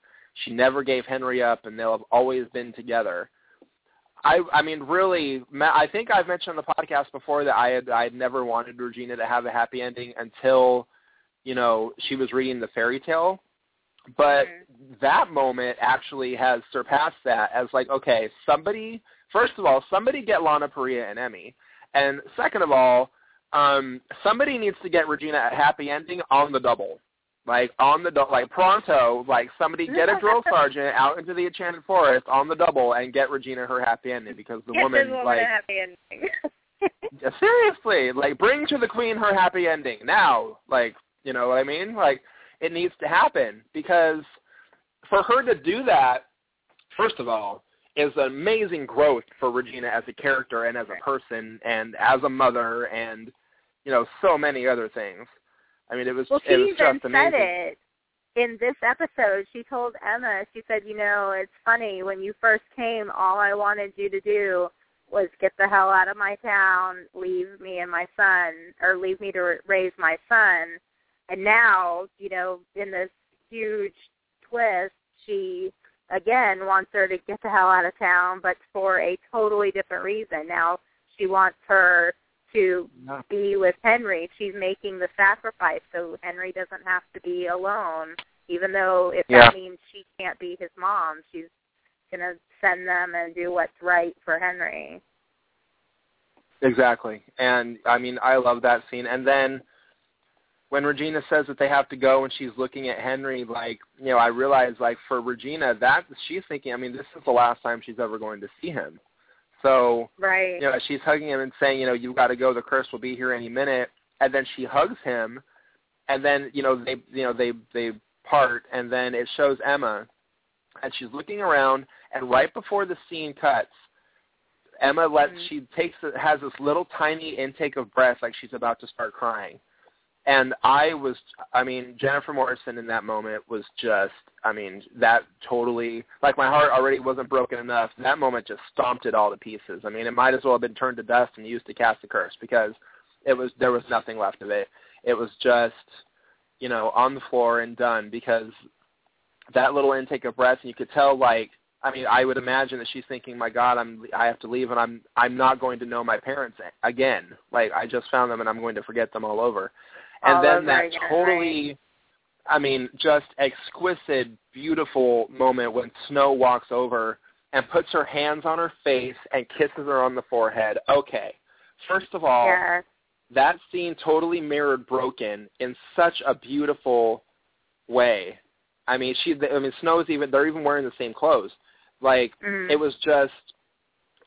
she never gave Henry up and they'll have always been together. I I mean, really, I think I've mentioned on the podcast before that I had, I had never wanted Regina to have a happy ending until, you know, she was reading the fairy tale. But mm-hmm. that moment actually has surpassed that as like, okay, somebody, first of all, somebody get Lana, Perea, and Emmy. And second of all, Um, somebody needs to get Regina a happy ending on the double, like on the do- like pronto, like somebody get a drill sergeant out into the Enchanted Forest on the double and get Regina her happy ending, because the get woman like a happy ending. Seriously, like bring to the queen her happy ending now, like, you know what I mean? Like, it needs to happen, because for her to do that, first of all, is amazing growth for Regina as a character and as a person and as a mother and, you know, so many other things. I mean, it was, well, it was just amazing. Well, she even said it in this episode. She told Emma, she said, you know, it's funny, when you first came, all I wanted you to do was get the hell out of my town, leave me and my son, or leave me to raise my son. And now, you know, in this huge twist, she again wants her to get the hell out of town, but for a totally different reason. Now she wants her to yeah. be with Henry. She's making the sacrifice so Henry doesn't have to be alone, even though if yeah. that means she can't be his mom, she's going to send them and do what's right for Henry. Exactly. And, I mean, I love that scene. And then when Regina says that they have to go and she's looking at Henry, like, you know, I realize, like, for Regina, that she's thinking, I mean, this is the last time she's ever going to see him. So, right. you know, she's hugging him and saying, you know, you've got to go. The curse will be here any minute. And then she hugs him, and then, you know, they, you know, they, they part, and then it shows Emma, and she's looking around, and right before the scene cuts, Emma lets, mm-hmm. she takes, has this little tiny intake of breath, like she's about to start crying. And I was, I mean, Jennifer Morrison in that moment was just, I mean, that totally, like, my heart already wasn't broken enough. That moment just stomped it all to pieces. I mean, it might as well have been turned to dust and used to cast a curse, because it was, there was nothing left of it. It was just, you know, on the floor and done, because that little intake of breath, and you could tell, like, I mean, I would imagine that she's thinking, my God, I'm, I have to leave, and I'm, I'm not going to know my parents again. Like, I just found them, and I'm going to forget them all over. And all then that again, totally, right? I mean, just exquisite, beautiful moment when Snow walks over and puts her hands on her face and kisses her on the forehead. Okay, first of all, yeah. that scene totally mirrored Broken in such a beautiful way. I mean, she, I mean, Snow's even, they're even wearing the same clothes. Like, mm. it was just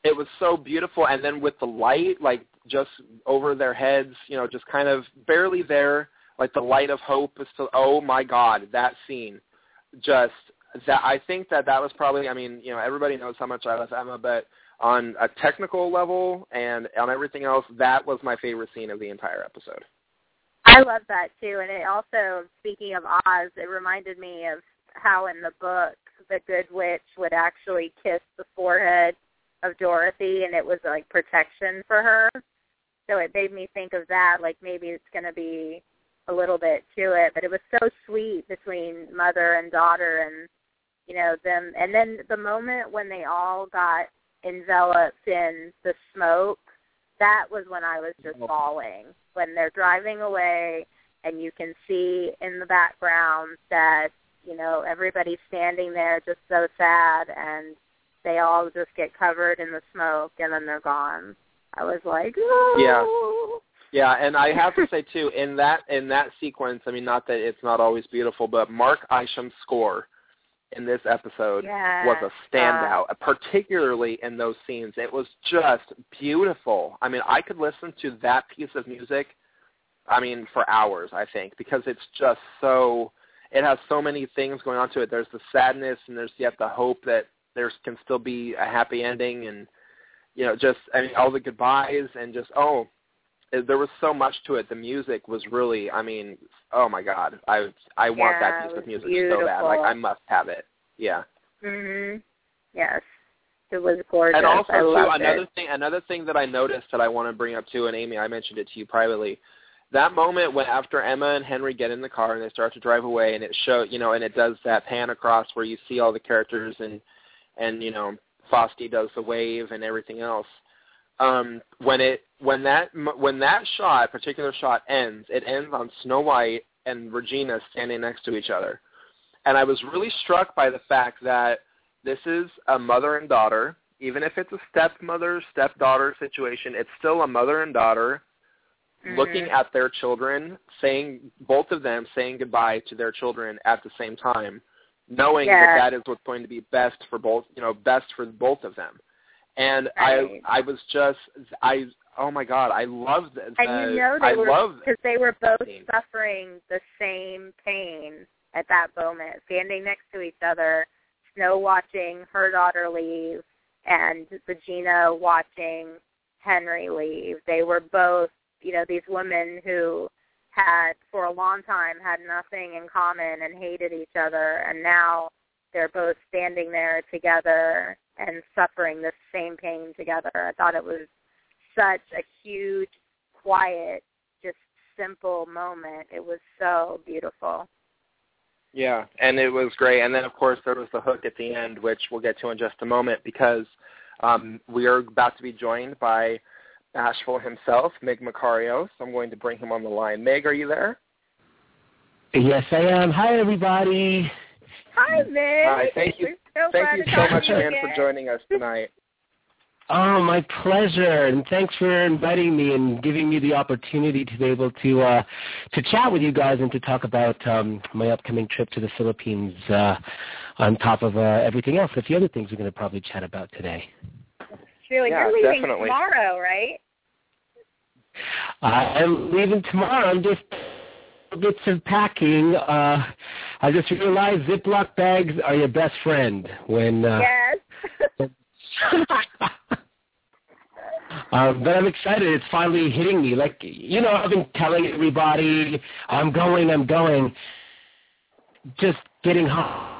it was so beautiful. And then with the light, like just over their heads, you know, just kind of barely there, like the light of hope is still, oh my God, that scene. Just that, I think that that was probably, I mean, you know, everybody knows how much I love Emma, but on a technical level and on everything else, that was my favorite scene of the entire episode. I love that too. And it also, speaking of Oz, it reminded me of how in the book, the Good Witch would actually kiss the forehead of Dorothy, and it was like protection for her. So it made me think of that, like maybe it's going to be a little bit to it, but it was so sweet between mother and daughter, and you know them. And then the moment when they all got enveloped in the smoke, that was when I was just bawling. When they're driving away and you can see in the background that, you know, everybody's standing there just so sad, and they all just get covered in the smoke, and then they're gone. I was like, oh. Yeah, yeah, and I have to say, too, in that in that sequence, I mean, not that it's not always beautiful, but Mark Isham's score in this episode yes. was a standout, uh, particularly in those scenes. It was just beautiful. I mean, I could listen to that piece of music, I mean, for hours, I think, because it's just so... It has so many things going on to it. There's the sadness, and there's yet the hope that there can still be a happy ending, and, you know, just, I mean, all the goodbyes, and just, oh, there was so much to it. The music was really, I mean, oh, my God. I, I yeah, want that piece of music beautiful. So bad. Like, I must have it. Yeah. Mm-hmm. Yes. It was gorgeous. And also, I too, another it. thing, another thing that I noticed that I want to bring up, too, and, Amy, I mentioned it to you privately, that moment when after Emma and Henry get in the car and they start to drive away, and it show, you know, and it does that pan across where you see all the characters, and, and you know, Fosty does the wave and everything else. Um, when it when that when that shot, particular shot ends, it ends on Snow White and Regina standing next to each other, and I was really struck by the fact that this is a mother and daughter. Even if it's a stepmother stepdaughter situation, it's still a mother and daughter. Mm-hmm. Looking at their children, saying both of them saying goodbye to their children at the same time, knowing yeah. that that is what's going to be best for both, you know, best for both of them. And right. I, I was just, I, oh my God, I loved that. And you know, they I were because they were both pain. suffering the same pain at that moment, standing next to each other, Snow watching her daughter leave, and Regina watching Henry leave. They were both. You know, these women who had, for a long time, had nothing in common and hated each other, and now they're both standing there together and suffering the same pain together. I thought it was such a huge, quiet, just simple moment. It was so beautiful. Yeah, and it was great. And then, of course, there was the hook at the end, which we'll get to in just a moment, because um, we are about to be joined by... Asheville himself, Meg Macario, so I'm going to bring him on the line. Meg, are you there? Yes, I am. Hi, everybody. Hi, Meg. Hi, thank you so, thank you so much, man, for joining us tonight. Oh, my pleasure, and thanks for inviting me and giving me the opportunity to be able to uh, to chat with you guys and to talk about um, my upcoming trip to the Philippines uh, on top of uh, everything else. That's the other things we're going to probably chat about today. Really, yeah, you're leaving definitely. tomorrow, right? I'm leaving tomorrow. I'm just bits of packing. Uh, I just realized Ziploc bags are your best friend. When uh, yes. um, but I'm excited. It's finally hitting me. Like, you know, I've been telling everybody, I'm going, I'm going. Just getting home.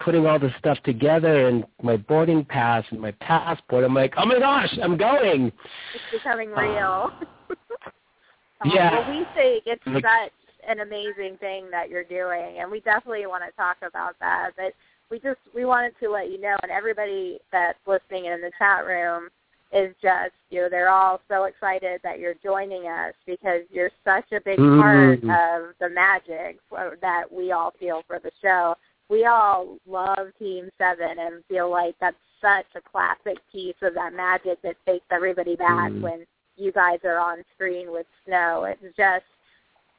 Putting all this stuff together and my boarding pass and my passport. I'm like, oh, my gosh, I'm going. It's becoming real. um, yeah. Well, we think it's like, such an amazing thing that you're doing, and we definitely want to talk about that. But we just we wanted to let you know, and everybody that's listening in the chat room is just, you know, they're all so excited that you're joining us because you're such a big mm-hmm. part of the magic for, that we all feel for the show. We all love Team seven and feel like that's such a classic piece of that magic that takes everybody back mm. when you guys are on screen with Snow. It's just,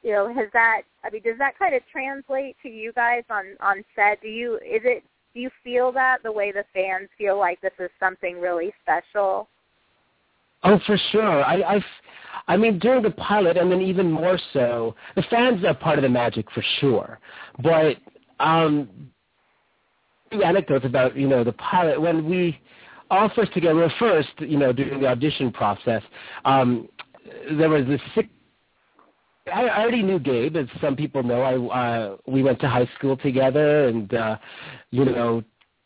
you know, has that, I mean, does that kind of translate to you guys on, on set? Do you, is it, do you feel that the way the fans feel like this is something really special? Oh, for sure. I, I, I mean, during the pilot, and then even more so, the fans are part of the magic for sure. But um, the anecdotes about, you know, the pilot, when we all first together, well, first, you know, during the audition process, um, there was this six, I already knew Gabe, as some people know. I uh, we went to high school together, and uh, you know,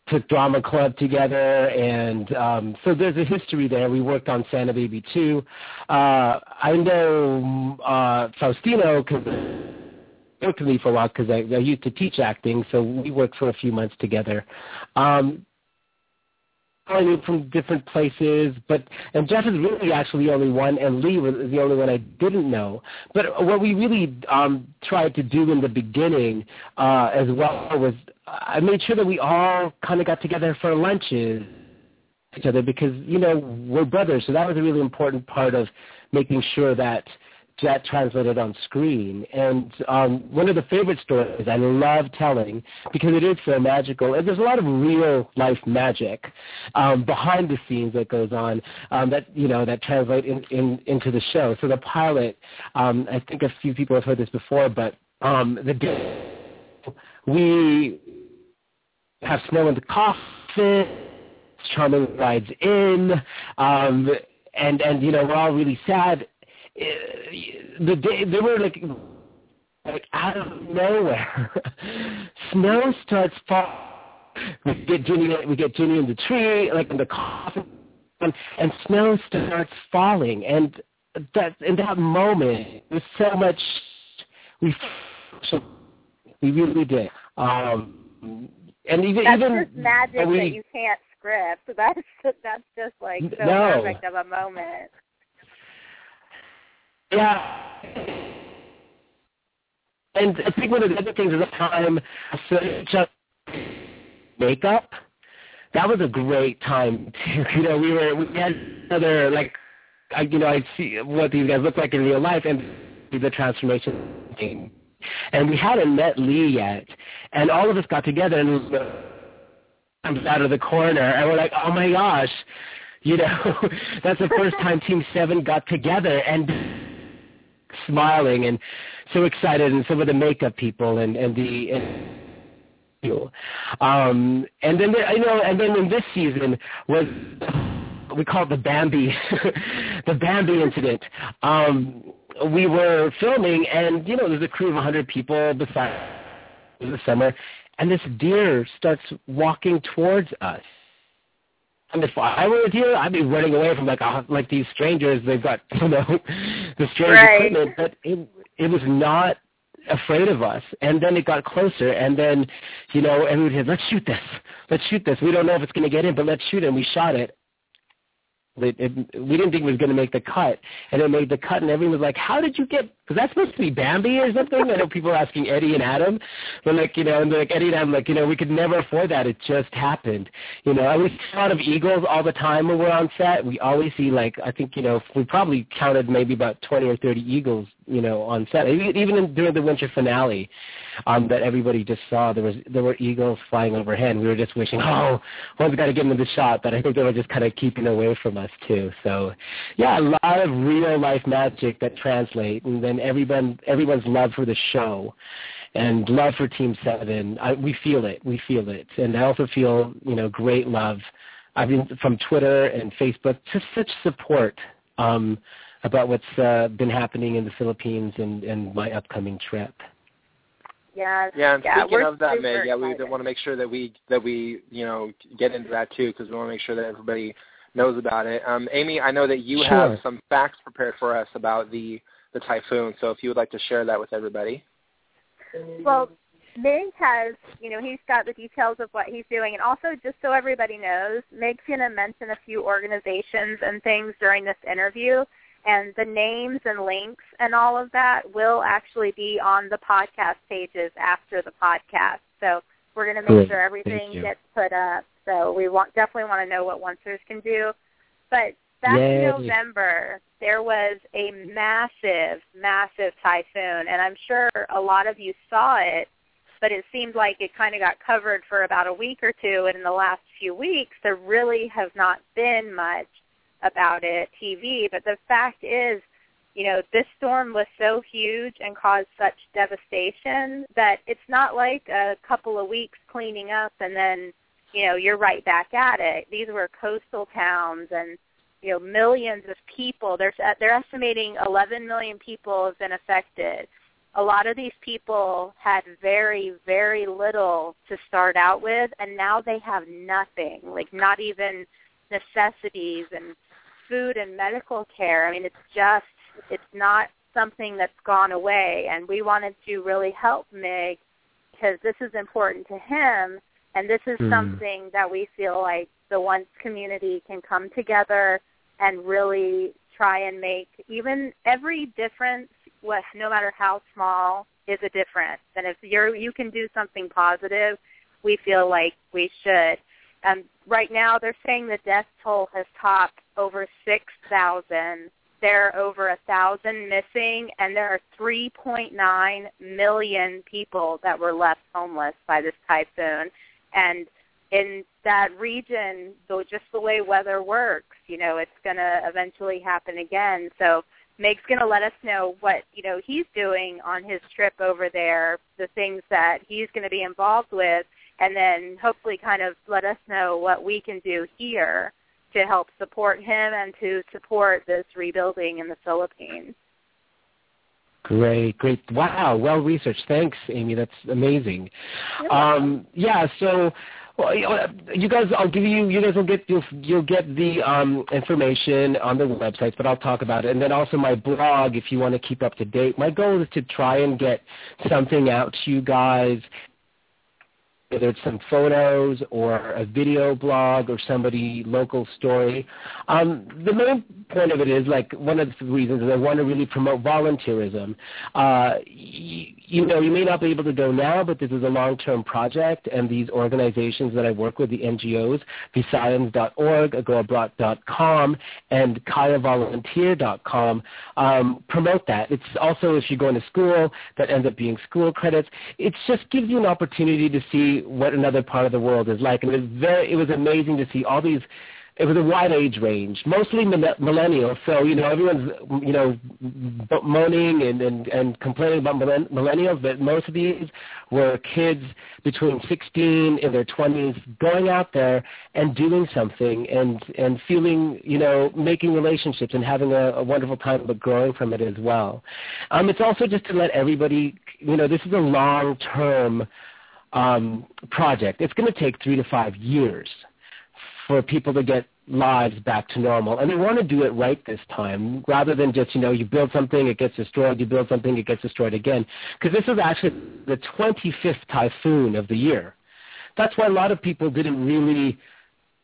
took drama club together, and um, so there's a history there. We worked on Santa Baby two. Uh, I know uh, Faustino because he worked with me for a while because I, I used to teach acting, so we worked for a few months together. Um, I knew from different places, but and Jeff is really actually the only one, and Lee was the only one I didn't know. But what we really um, tried to do in the beginning uh, as well was I made sure that we all kind of got together for lunches each other because, you know, we're brothers, so that was a really important part of making sure that that translated on screen. And um, one of the favorite stories I love telling because it is so magical, and there's a lot of real-life magic um, behind the scenes that goes on um, that, you know, that translate in, in, into the show. So the pilot, um, I think a few people have heard this before, but um, the day we have Snow in the coffin, Charming rides in, um, and, and, you know, we're all really sad. It, the day they were like, like out of nowhere, snow starts falling. We get Ginny, we get Ginny in the tree, like in the coffin, and snow starts falling. And that in that moment, there's so much we, so we really did. Um, and even that's even just magic we, that you can't script. That's that's just like so no. perfect of a moment. Yeah, and I think one of the other things at the time, just makeup. That was a great time too. You know, we were we had another like, you know, I'd see what these guys look like in real life and the transformation thing. And we hadn't met Lee yet, and all of us got together and comes out of the corner, and we're like, oh my gosh, you know, that's the first time Team Seven got together and. Smiling and so excited, and some of the makeup people and and the and, um, and then I you know, and then in this season was we call it the Bambi, the Bambi incident. Um, we were filming, and you know, there's a crew of one hundred people besides the summer, and this deer starts walking towards us. And if I were with you, I'd be running away from like uh, like these strangers. They've got, you know, the strange right. equipment. But it, it was not afraid of us. And then it got closer. And then, you know, everyone said, let's shoot this. Let's shoot this. We don't know if it's going to get in, but let's shoot it. And we shot it. It, it. We didn't think it was going to make the cut. And it made the cut. And everyone was like, how did you get – is that supposed to be Bambi or something? I know people are asking Eddie and Adam. They're like, you know, and they're like, Eddie and Adam, like, you know, we could never afford that. It just happened. You know, and we see a lot of eagles all the time when we're on set. We always see, like, I think, you know, we probably counted maybe about twenty or thirty eagles, you know, on set. Even in, during the winter finale um, that everybody just saw, there was there were eagles flying overhead. We were just wishing, oh, one's got to give them the shot. But I think they were just kind of keeping away from us, too. So, yeah, a lot of real-life magic that translates. And then Everyone, everyone's love for the show and love for Team Seven. I, we feel it. We feel it. And I also feel, you know, great love. I mean, from Twitter and Facebook, just such support um, about what's uh, been happening in the Philippines and, and my upcoming trip. Yeah. Yeah. And yeah, speaking of that, Meg, yeah, we want to make sure that we, that we, you know, get into that too, because we want to make sure that everybody knows about it. Um, Amy, I know that you sure. have some facts prepared for us about the, the typhoon, so if you would like to share that with everybody. Well, Meg has, you know, he's got the details of what he's doing, and also just so everybody knows, Meg's going to mention a few organizations and things during this interview, and the names and links and all of that will actually be on the podcast pages after the podcast, so we're going to make Good. sure everything gets put up, so we want definitely want to know what Oncers can do, but back in November, there was a massive, massive typhoon, and I'm sure a lot of you saw it, but it seemed like it kind of got covered for about a week or two, and in the last few weeks, there really has not been much about it, T V, but the fact is, you know, this storm was so huge and caused such devastation that it's not like a couple of weeks cleaning up and then, you know, you're right back at it. These were coastal towns and, you know, millions of people. They're, they're estimating eleven million people have been affected. A lot of these people had very, very little to start out with, and now they have nothing, like not even necessities and food and medical care. I mean, it's just, it's not something that's gone away, and we wanted to really help Meg because this is important to him, and this is mm. something that we feel like the Once community can come together and really try and make even every difference, what, no matter how small, is a difference. And if you're, you can do something positive, we feel like we should. Um, right now they're saying the death toll has topped over six thousand. There are over one thousand missing, and there are three point nine million people that were left homeless by this typhoon. And in that region, though, just the way weather works, you know, it's going to eventually happen again. So Meg's going to let us know what, you know, he's doing on his trip over there, the things that he's going to be involved with, and then hopefully kind of let us know what we can do here to help support him and to support this rebuilding in the Philippines. Great, great. Wow, well researched. Thanks, Amy. That's amazing. Um, yeah, so well, you guys, I'll give you, you guys will get, you'll, you'll get the um, information on the websites, but I'll talk about it. And then also my blog, if you want to keep up to date. My goal is to try and get something out to you guys, whether it's some photos or a video blog or somebody local story. Um, the main point of it is, like, one of the reasons is I want to really promote volunteerism. Uh, you, you know, you may not be able to go now, but this is a long-term project, and these organizations that I work with, the N G Os, Visayans dot org, Agoabroad dot com, and Kaya Volunteer dot com, um, promote that. It's also, if you're going to school, that ends up being school credits. It just gives you an opportunity to see what another part of the world is like. And it was very, it was amazing to see all these. It was a wide age range, mostly millennials. So, you know, everyone's, you know, moaning and, and, and complaining about millennials, but most of these were kids between sixteen and their twenties going out there and doing something and, and feeling, you know, making relationships and having a, a wonderful time, but growing from it as well. Um, it's also just to let everybody, you know, this is a long-term Um, project. It's going to take three to five years for people to get lives back to normal. And they want to do it right this time rather than just, you know, you build something, it gets destroyed, you build something, it gets destroyed again. Because this is actually the twenty-fifth typhoon of the year. That's why a lot of people didn't really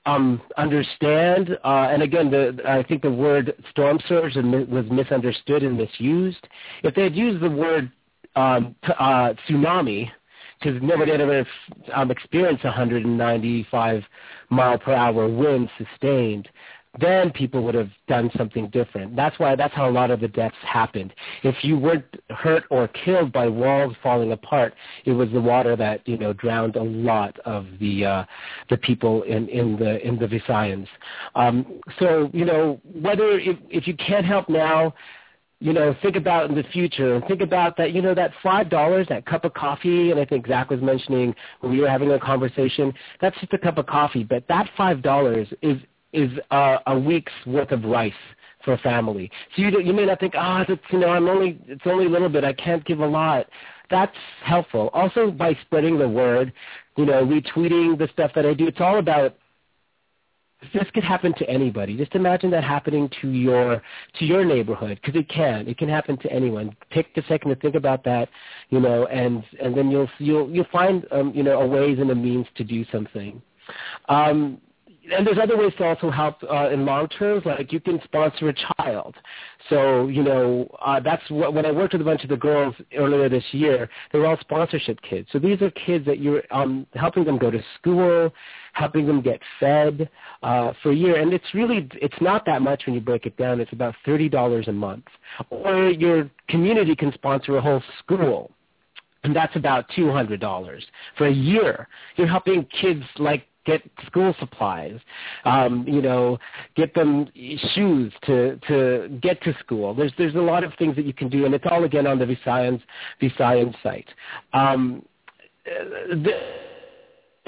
um, understand. Uh, and again, the, I think the word storm surge was misunderstood and misused. If they had used the word um, t- uh, tsunami, because nobody had ever um, experienced one ninety-five mile per hour wind sustained, then people would have done something different. That's why, that's how a lot of the deaths happened. If you weren't hurt or killed by walls falling apart, it was the water that, you know, drowned a lot of the uh, the people in, in the in the Visayans. Um, so, you know, whether if, if you can't help now, you know, think about in the future and think about that, you know, that five dollars, that cup of coffee, and I think Zach was mentioning when we were having a conversation, that's just a cup of coffee, but that five dollars is is uh, a week's worth of rice for a family. So you, you may not think, ah, oh, you know, I'm only, it's only a little bit, I can't give a lot. That's helpful. Also, by spreading the word, you know, retweeting the stuff that I do, it's all about, this could happen to anybody. Just imagine that happening to your to your neighborhood, because it can. It can happen to anyone. Take the second to think about that, you know, and, and then you'll you'll you'll find um, you know, a ways and a means to do something. Um, and there's other ways to also help uh, in long terms, like you can sponsor a child. So, you know, uh, that's what, when I worked with a bunch of the girls earlier this year, they were all sponsorship kids. So these are kids that you're um, helping them go to school, helping them get fed uh, for a year. And it's really, it's not that much when you break it down. It's about thirty dollars a month. Or your community can sponsor a whole school. and that's about two hundred dollars for a year. You're helping kids like get school supplies, um, you know, get them shoes to, to get to school. There's there's a lot of things that you can do, and it's all again on the Visayan Visayan site. Um, the,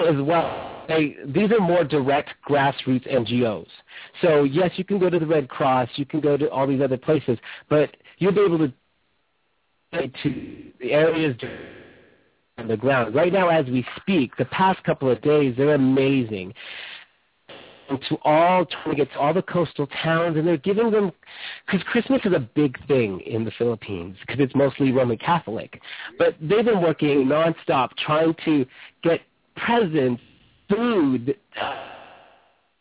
as well, they, these are more direct grassroots N G Os. So yes, you can go to the Red Cross, you can go to all these other places, but you'll be able to to the areas on the ground. Right now, as we speak, the past couple of days, they're amazing. And to all, trying to get to all the coastal towns, and they're giving them, because Christmas is a big thing in the Philippines, because it's mostly Roman Catholic. But they've been working nonstop, trying to get presents, food,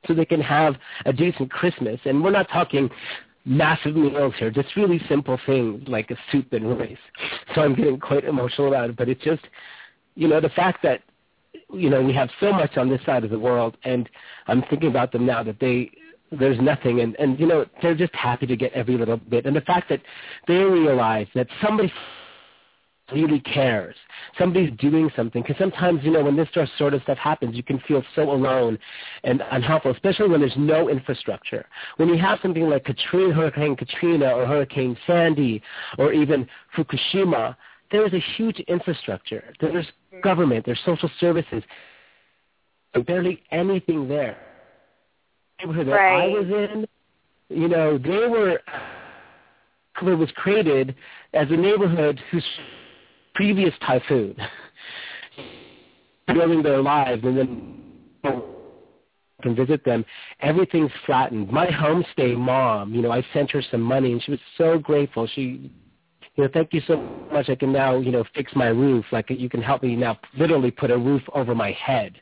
so they can have a decent Christmas. And we're not talking massive meals here, just really simple things like a soup and rice. So I'm getting quite emotional about it, but it's just, you know, the fact that, you know, we have so much on this side of the world, and I'm thinking about them now that they, there's nothing, and, and you know, they're just happy to get every little bit. And the fact that they realize that somebody really cares, somebody's doing something, because sometimes, you know, when this sort of stuff happens, you can feel so alone and unhelpful, especially when there's no infrastructure. When you have something like Katrina, Hurricane Katrina or Hurricane Sandy or even Fukushima, there is a huge infrastructure. There's government, there's social services, there's barely anything there. The neighborhood that I was in, you know, they were, it was created as a neighborhood whose previous typhoon, building their lives, and then can visit them. Everything's flattened. My homestay mom, you know, I sent her some money, and she was so grateful. She, you know, thank you so much. I can now, you know, fix my roof. Like, you can help me now literally put a roof over my head.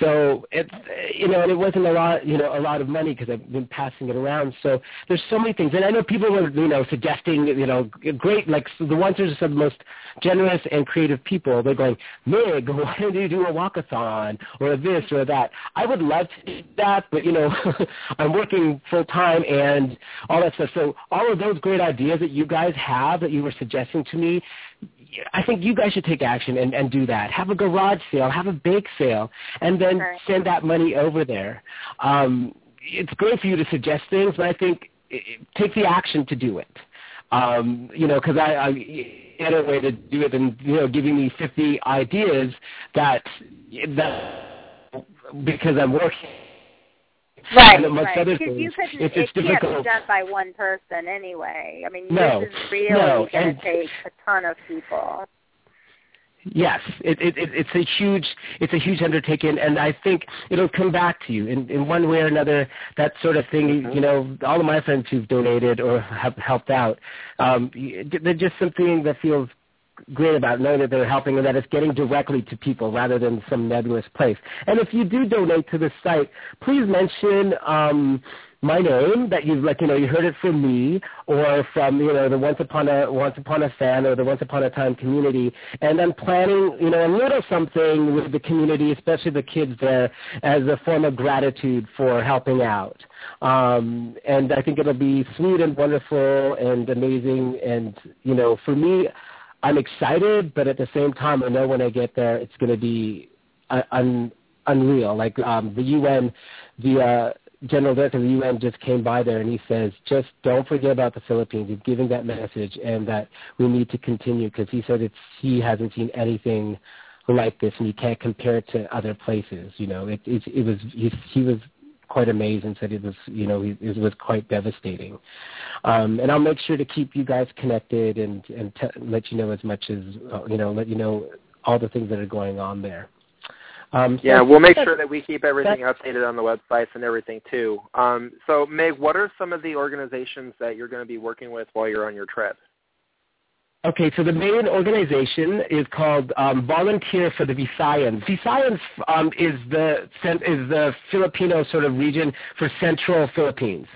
So, it, you know, and it wasn't a lot, you know, a lot of money because I've been passing it around. So there's so many things. And I know people were, you know, suggesting, you know, great, like so the ones who are just the most generous and creative people, they're going, Meg, why don't you do a walkathon or this or that? I would love to do that, but, you know, I'm working full time and all that stuff. So all of those great ideas that you guys have that you were suggesting to me, I think you guys should take action and, and do that. Have a garage sale, have a bake sale, and then sure. send that money over there. Um, it's great for you to suggest things, but I think it, it, take the action to do it. Um, you know, because I, I had a way to do it than, you know, giving me fifty ideas that, that because I'm working. Right, right. Because you couldn't, it's, it's it difficult. Can't be done by one person anyway. I mean, no, this is really no, going to take a ton of people. Yes, it, it, it's a huge, it's a huge undertaking, and I think it'll come back to you in, in one way or another. That sort of thing, mm-hmm. you know. All of my friends who've donated or have helped out, um, they're just something that feels great about knowing that they're helping and that it's getting directly to people rather than some nebulous place. And if you do donate to the site, please mention um, my name, that you've, like, you know, you heard it from me or from, you know, the Once Upon a Once Upon a Fan or the Once Upon a Time community. And I'm planning, you know, a little something with the community, especially the kids there, as a form of gratitude for helping out. Um, and I think it'll be sweet and wonderful and amazing. And, you know, for me, I'm excited, but at the same time, I know when I get there, it's going to be un- unreal. Like um, the U N, the uh, general director of the U N just came by there, and he says, just don't forget about the Philippines. He's giving that message and that we need to continue because he said it's, he hasn't seen anything like this, and you can't compare it to other places. You know, it, it, it was he, he was quite amazed and said it was, you know, it, it was quite devastating. Um, and I'll make sure to keep you guys connected and, and t- let you know as much as, uh, you know, let you know all the things that are going on there. Um, yeah, so we'll make sure that we keep everything updated on the websites and everything too. Um, so, Meg, what are some of the organizations that you're going to be working with while you're on your trip? Okay, so the main organization is called um, Volunteer for the Visayans. Visayans um, is the is the Filipino sort of region for Central Philippines,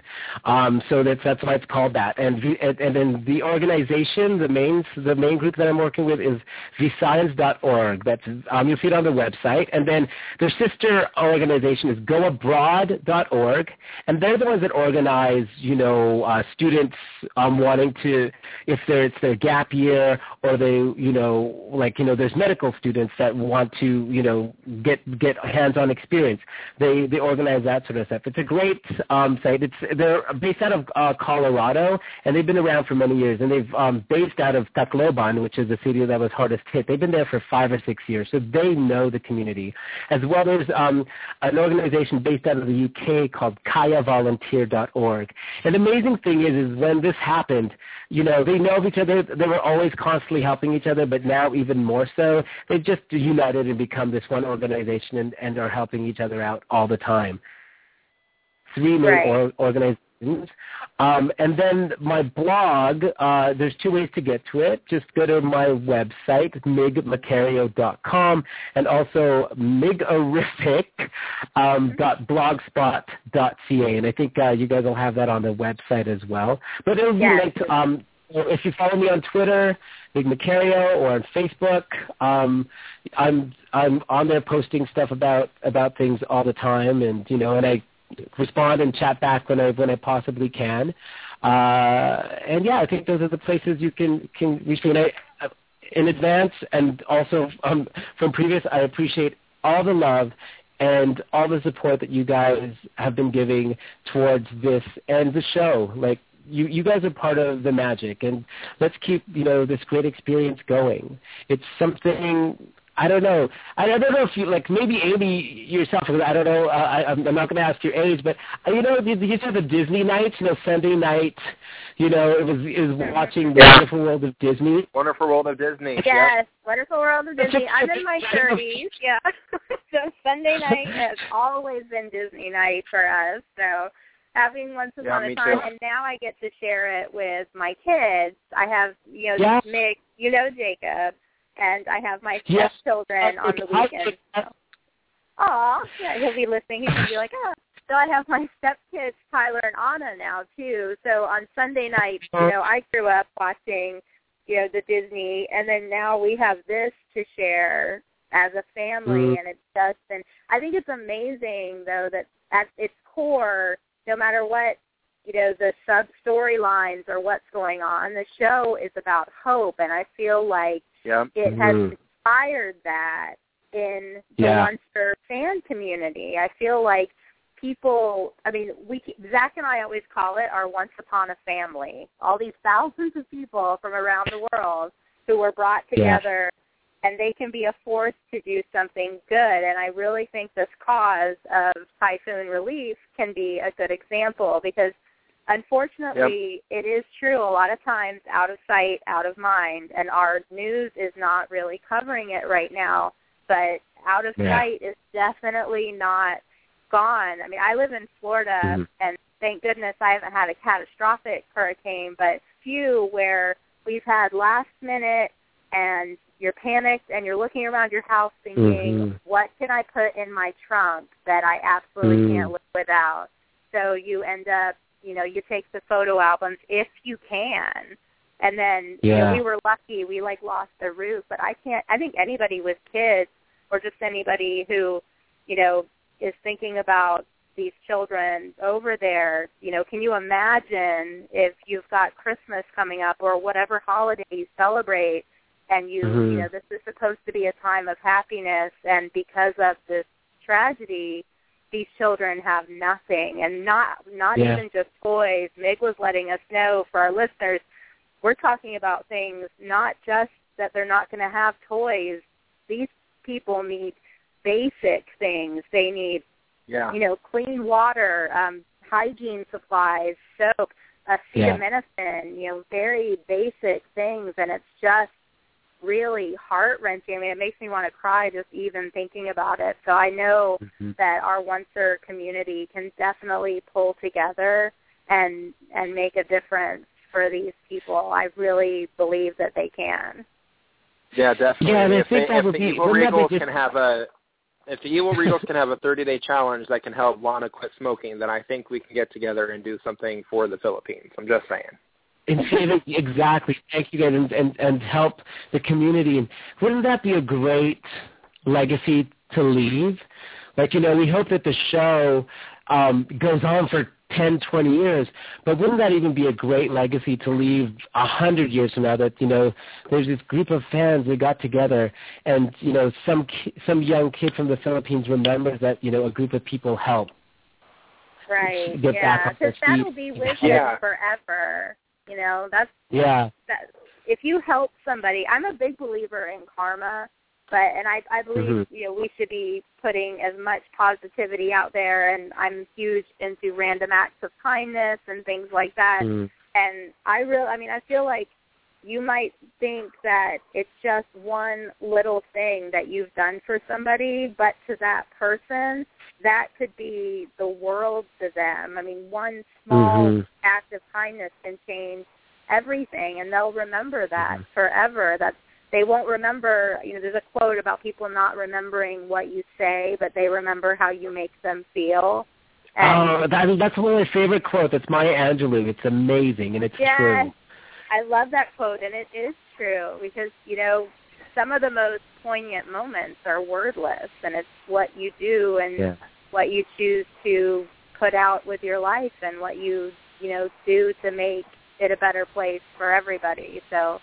um, so that's that's why it's called that. And and then the organization, the main the main group that I'm working with is Visayans dot org. That's um, you'll see it on the website. And then their sister organization is Go Abroad dot org, and they're the ones that organize, you know, uh, students um, wanting to, if there it's their gap year year, or they, you know, like, you know, there's medical students that want to, you know, get get hands-on experience. They they organize that sort of stuff. It's a great um, site. It's they're based out of uh, Colorado, and they've been around for many years. And they've um, based out of Tacloban, which is the city that was hardest hit. They've been there for five or six years, so they know the community. As well, there's um, an organization based out of the U K called kaya volunteer dot org. And the amazing thing is, is when this happened, you know, they know of each other. They were always constantly helping each other, but now even more so. They've just united and become this one organization and, and are helping each other out all the time. Three main right. or, organizations. Um, and then my blog, uh, there's two ways to get to it. Just go to my website, meg macario dot com, and also megorific dot blogspot dot c a. And I think uh, you guys will have that on the website as well. But it will be yes. linked um, if you follow me on Twitter, Meg Macario, or on Facebook, um, I'm I'm on there posting stuff about, about things all the time, and you know, and I respond and chat back when I when I possibly can. Uh, and yeah, I think those are the places you can can reach me. And I, in advance, and also um, from previous, I appreciate all the love and all the support that you guys have been giving towards this and the show. Like. You, you guys are part of the magic, and let's keep, you know, this great experience going. It's something, I don't know. I, I don't know if you, like, maybe Amy yourself, I don't know, uh, I, I'm not going to ask your age, but, uh, you know, you, you used to have the Disney nights, you know, Sunday night, you know, it was, it was watching The Wonderful World of Disney. Wonderful World of Disney. Yes, yeah. Wonderful World of Disney. I'm in my thirties, yeah. So Sunday night has always been Disney night for us, so... Having Once Upon yeah, a Time, too. And now I get to share it with my kids. I have, you know, yeah. Mick, you know, Jacob, and I have my yes. stepchildren on the weekend. Aw, yeah, he'll be listening. He's going to be like, oh. So I have my stepkids, Tyler and Anna now, too. So on Sunday night, you know, I grew up watching, you know, the Disney, and then now we have this to share as a family, mm. and it's just, and I think it's amazing, though, that at its core, no matter what, you know, the sub-storylines or what's going on, the show is about hope, and I feel like yeah. it has mm. inspired that in yeah. the Monster fan community. I feel like people, I mean, we Zach and I always call it our Once Upon a Family, all these thousands of people from around the world who were brought together, yeah. and they can be a force to do something good, and I really think this cause of Typhoon Relief can be a good example, because unfortunately yep. it is true a lot of times, out of sight, out of mind, and our news is not really covering it right now, but out of yeah. sight is definitely not gone. I mean, I live in Florida, mm-hmm. and thank goodness I haven't had a catastrophic hurricane, but few where we've had last minute and you're panicked and you're looking around your house thinking, mm-hmm. what can I put in my trunk that I absolutely mm. can't live without? So you end up, you know, you take the photo albums if you can. And then yeah. you know, we were lucky. We, like, lost the roof. But I can't, I think anybody with kids or just anybody who, you know, is thinking about these children over there, you know, can you imagine if you've got Christmas coming up or whatever holiday you celebrate, and you, mm-hmm. you know, this is supposed to be a time of happiness, and because of this tragedy, these children have nothing, and not not yeah. even just toys. Meg was letting us know, for our listeners, we're talking about things not just that they're not going to have toys. These people need basic things. They need, yeah. you know, clean water, um, hygiene supplies, soap, acetaminophen, yeah. you know, very basic things, and it's just really heart-wrenching. I mean, it makes me want to cry just even thinking about it. So I know mm-hmm. that our Oncer community can definitely pull together and and make a difference for these people. I really believe that they can. Yeah, definitely. Yeah, I mean, if, they, if the be, Evil Regals just... can have a if the Evil Regals can have a thirty-day challenge that can help Lana quit smoking, then I think we can get together and do something for the Philippines. I'm just saying. And saving, exactly. Thank you, guys, and, and, and help the community. And wouldn't that be a great legacy to leave? Like, you know, we hope that the show um, goes on for ten, twenty years, but wouldn't that even be a great legacy to leave a hundred years from now, that, you know, there's this group of fans that got together and, you know, some some young kid from the Philippines remembers that, you know, a group of people helped. Right, get yeah, back because that will be with yeah. you forever, you know, that's, yeah. That, if you help somebody, I'm a big believer in karma, but, and I, I believe, mm-hmm. you know, we should be putting as much positivity out there, and I'm huge into random acts of kindness and things like that, mm-hmm. and I really, I mean, I feel like you might think that it's just one little thing that you've done for somebody, but to that person, that could be the world to them. I mean, one small mm-hmm. act of kindness can change everything, and they'll remember that mm-hmm. forever. That they won't remember, you know, there's a quote about people not remembering what you say, but they remember how you make them feel. And, oh, that, that's one of my favorite quotes. It's Maya Angelou. It's amazing, and it's yes. true. I love that quote, and it is true because, you know, some of the most poignant moments are wordless, and it's what you do and yeah. what you choose to put out with your life and what you, you know, do to make it a better place for everybody. So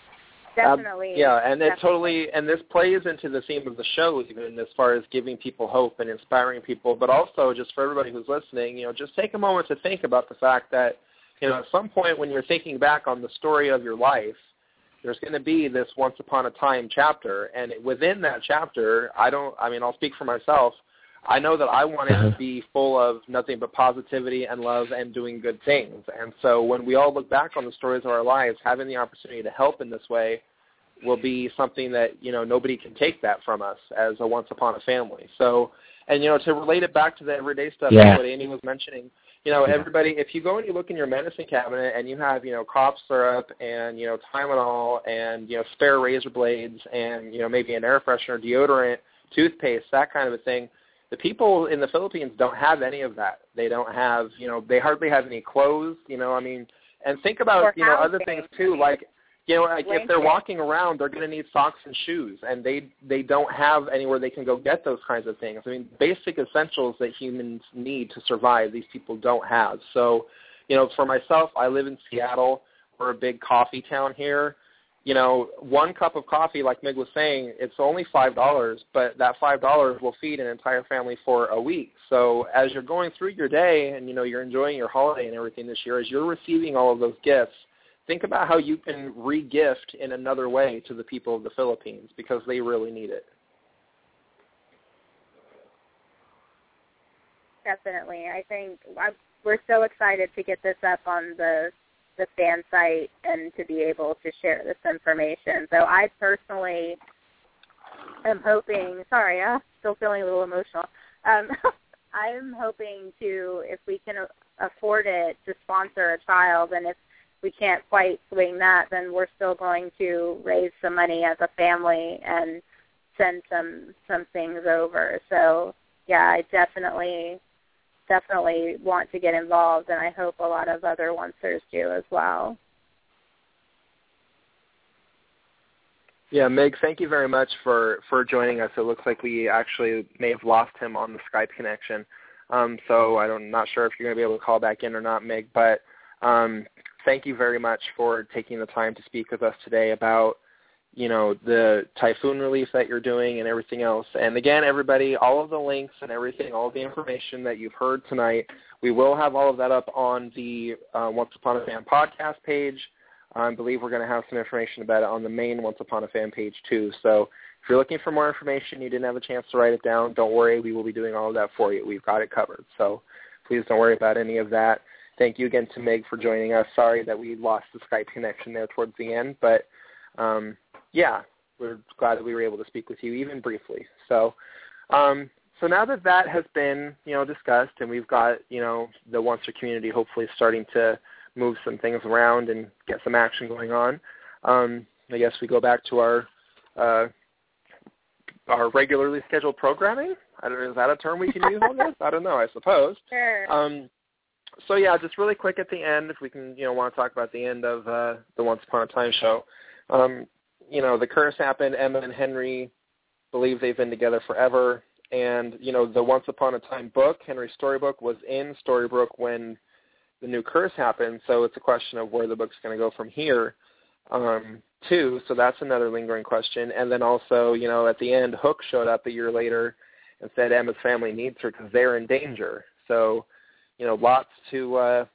definitely. Um, yeah, and definitely. It totally, and this plays into the theme of the show even as far as giving people hope and inspiring people, but also just for everybody who's listening, you know, just take a moment to think about the fact that, you know, at some point when you're thinking back on the story of your life, there's going to be this once upon a time chapter. And within that chapter, I don't, I mean, I'll speak for myself. I know that I want it to be full of nothing but positivity and love and doing good things. And so when we all look back on the stories of our lives, having the opportunity to help in this way will be something that, you know, nobody can take that from us as a once upon a family. So, and, you know, to relate it back to the everyday stuff, yeah. what Amy was mentioning, you know, everybody, if you go and you look in your medicine cabinet and you have, you know, cough syrup and, you know, Tylenol and, you know, spare razor blades and, you know, maybe an air freshener, deodorant, toothpaste, that kind of a thing, the people in the Philippines don't have any of that. They don't have, you know, they hardly have any clothes, you know, I mean, and think about, you know, other things too, like, you know, like if they're walking around, they're going to need socks and shoes, and they they don't have anywhere they can go get those kinds of things. I mean, basic essentials that humans need to survive, these people don't have. So, you know, for myself, I live in Seattle. We're a big coffee town here. You know, one cup of coffee, like Meg was saying, it's only five dollars, but that five dollars will feed an entire family for a week. So as you're going through your day and, you know, you're enjoying your holiday and everything this year, as you're receiving all of those gifts, think about how you can re-gift in another way to the people of the Philippines because they really need it. Definitely. I think we're so excited to get this up on the, the fan site and to be able to share this information. So I personally am hoping, sorry, I'm still feeling a little emotional. Um, I'm hoping to, if we can afford it, to sponsor a child, and if we can't quite swing that, then we're still going to raise some money as a family and send some some things over. So, yeah, I definitely, definitely want to get involved, and I hope a lot of other oncers do as well. Yeah, Meg, thank you very much for, for joining us. It looks like we actually may have lost him on the Skype connection. Um, so I'm not sure if you're going to be able to call back in or not, Meg, but um, thank you very much for taking the time to speak with us today about, you know, the typhoon relief that you're doing and everything else. And again, everybody, all of the links and everything, all the information that you've heard tonight, we will have all of that up on the uh, Once Upon a Fan podcast page. I believe we're going to have some information about it on the main Once Upon a Fan page too. So if you're looking for more information, you didn't have a chance to write it down, don't worry. We will be doing all of that for you. We've got it covered. So please don't worry about any of that. Thank you again to Meg for joining us. Sorry that we lost the Skype connection there towards the end, but um, yeah, we're glad that we were able to speak with you even briefly. So, um, so now that that has been, you know, discussed, and we've got, you know, the Oncer community hopefully starting to move some things around and get some action going on. Um, I guess we go back to our uh, our regularly scheduled programming. I don't know, is that a term we can use on this? I don't know. I suppose. Sure. Um, So, yeah, just really quick at the end, if we can, you know, want to talk about the end of uh, the Once Upon a Time show. Um, you know, the curse happened. Emma and Henry believe they've been together forever. And, you know, the Once Upon a Time book, Henry's storybook, was in Storybrooke when the new curse happened, so it's a question of where the book's going to go from here, um, too. So that's another lingering question. And then also, you know, at the end, Hook showed up a year later and said Emma's family needs her because they're in danger. So, you know, lots to uh,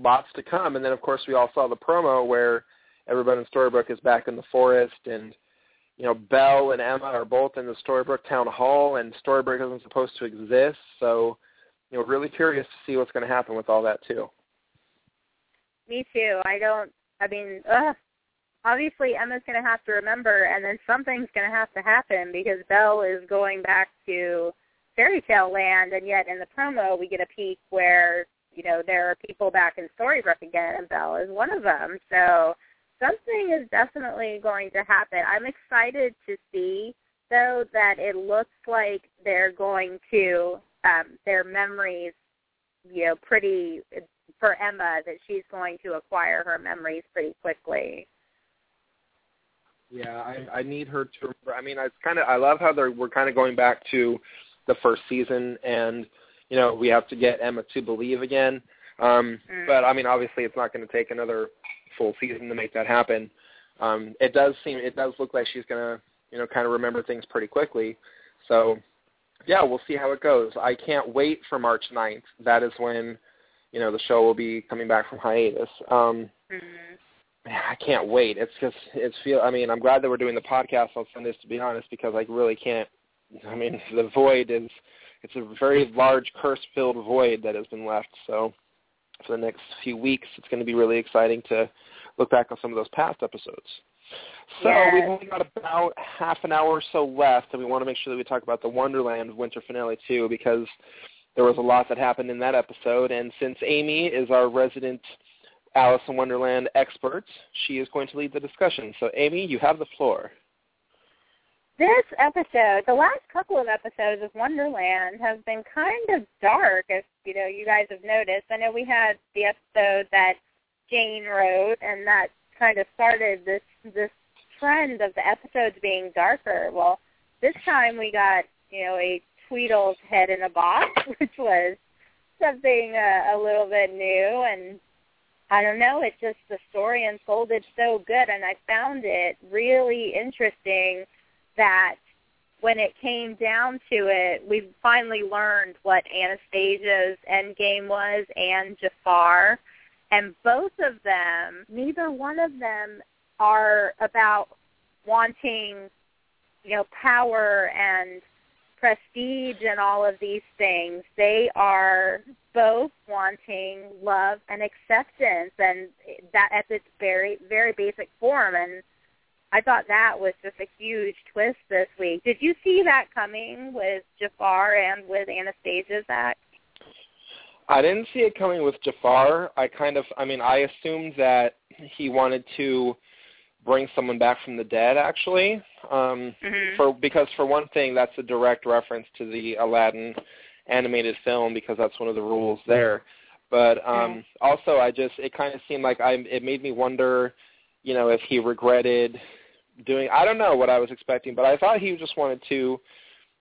lots to come. And then, of course, we all saw the promo where everyone in Storybrooke is back in the forest, and, you know, Belle and Emma are both in the Storybrooke town hall, and Storybrooke isn't supposed to exist. So, you know, really curious to see what's going to happen with all that, too. Me, too. I don't, I mean, ugh. Obviously Emma's going to have to remember, and then something's going to have to happen because Belle is going back to fairy tale land, and yet in the promo we get a peek where, you know, there are people back in Storybrooke again, and Belle is one of them. So something is definitely going to happen. I'm excited to see, though, that it looks like they're going to, um, their memories, you know, pretty, for Emma, that she's going to acquire her memories pretty quickly. Yeah, I, I need her to remember. I mean, I kind of I love how they're we're kind of going back to the first season, and, you know, we have to get Emma to believe again. Um, mm. But I mean, obviously, it's not going to take another full season to make that happen. Um, it does seem it does look like she's going to, you know, kind of remember things pretty quickly. So, yeah, we'll see how it goes. I can't wait for March ninth. That is when, you know, the show will be coming back from hiatus. Um, mm-hmm. I can't wait. It's just, it's feel, I mean, I'm glad that we're doing the podcast on Sundays, to be honest, because I really can't, I mean, the void is, it's a very large curse-filled void that has been left. So for the next few weeks, it's going to be really exciting to look back on some of those past episodes. So yes. We've only got about half an hour or so left, and we want to make sure that we talk about the Wonderland winter finale, too, because there was a lot that happened in that episode. And since Amy is our resident Alice in Wonderland expert, she is going to lead the discussion. So, Amy, you have the floor. This episode, the last couple of episodes of Wonderland have been kind of dark, as you know, you guys have noticed. I know we had the episode that Jane wrote, and that kind of started this this trend of the episodes being darker. Well, this time we got, you know, a Tweedle's head in a box, which was something uh, a little bit new, and I don't know, it's just the story unfolded so good, and I found it really interesting that when it came down to it, we finally learned what Anastasia's endgame was and Jafar, and both of them, neither one of them are about wanting, you know, power and prestige and all of these things. They are both wanting love and acceptance, and that at its very, very basic form. And I thought that was just a huge twist this week. Did you see that coming with Jafar and with Anastasia, Zach? I didn't see it coming with Jafar. I kind of, I mean, I assumed that he wanted to bring someone back from the dead, actually, um, mm-hmm. for because for one thing, that's a direct reference to the Aladdin animated film, because that's one of the rules there. But um, mm-hmm. also, I just it kind of seemed like I it made me wonder, you know, if he regretted doing. I don't know what I was expecting, but I thought he just wanted to,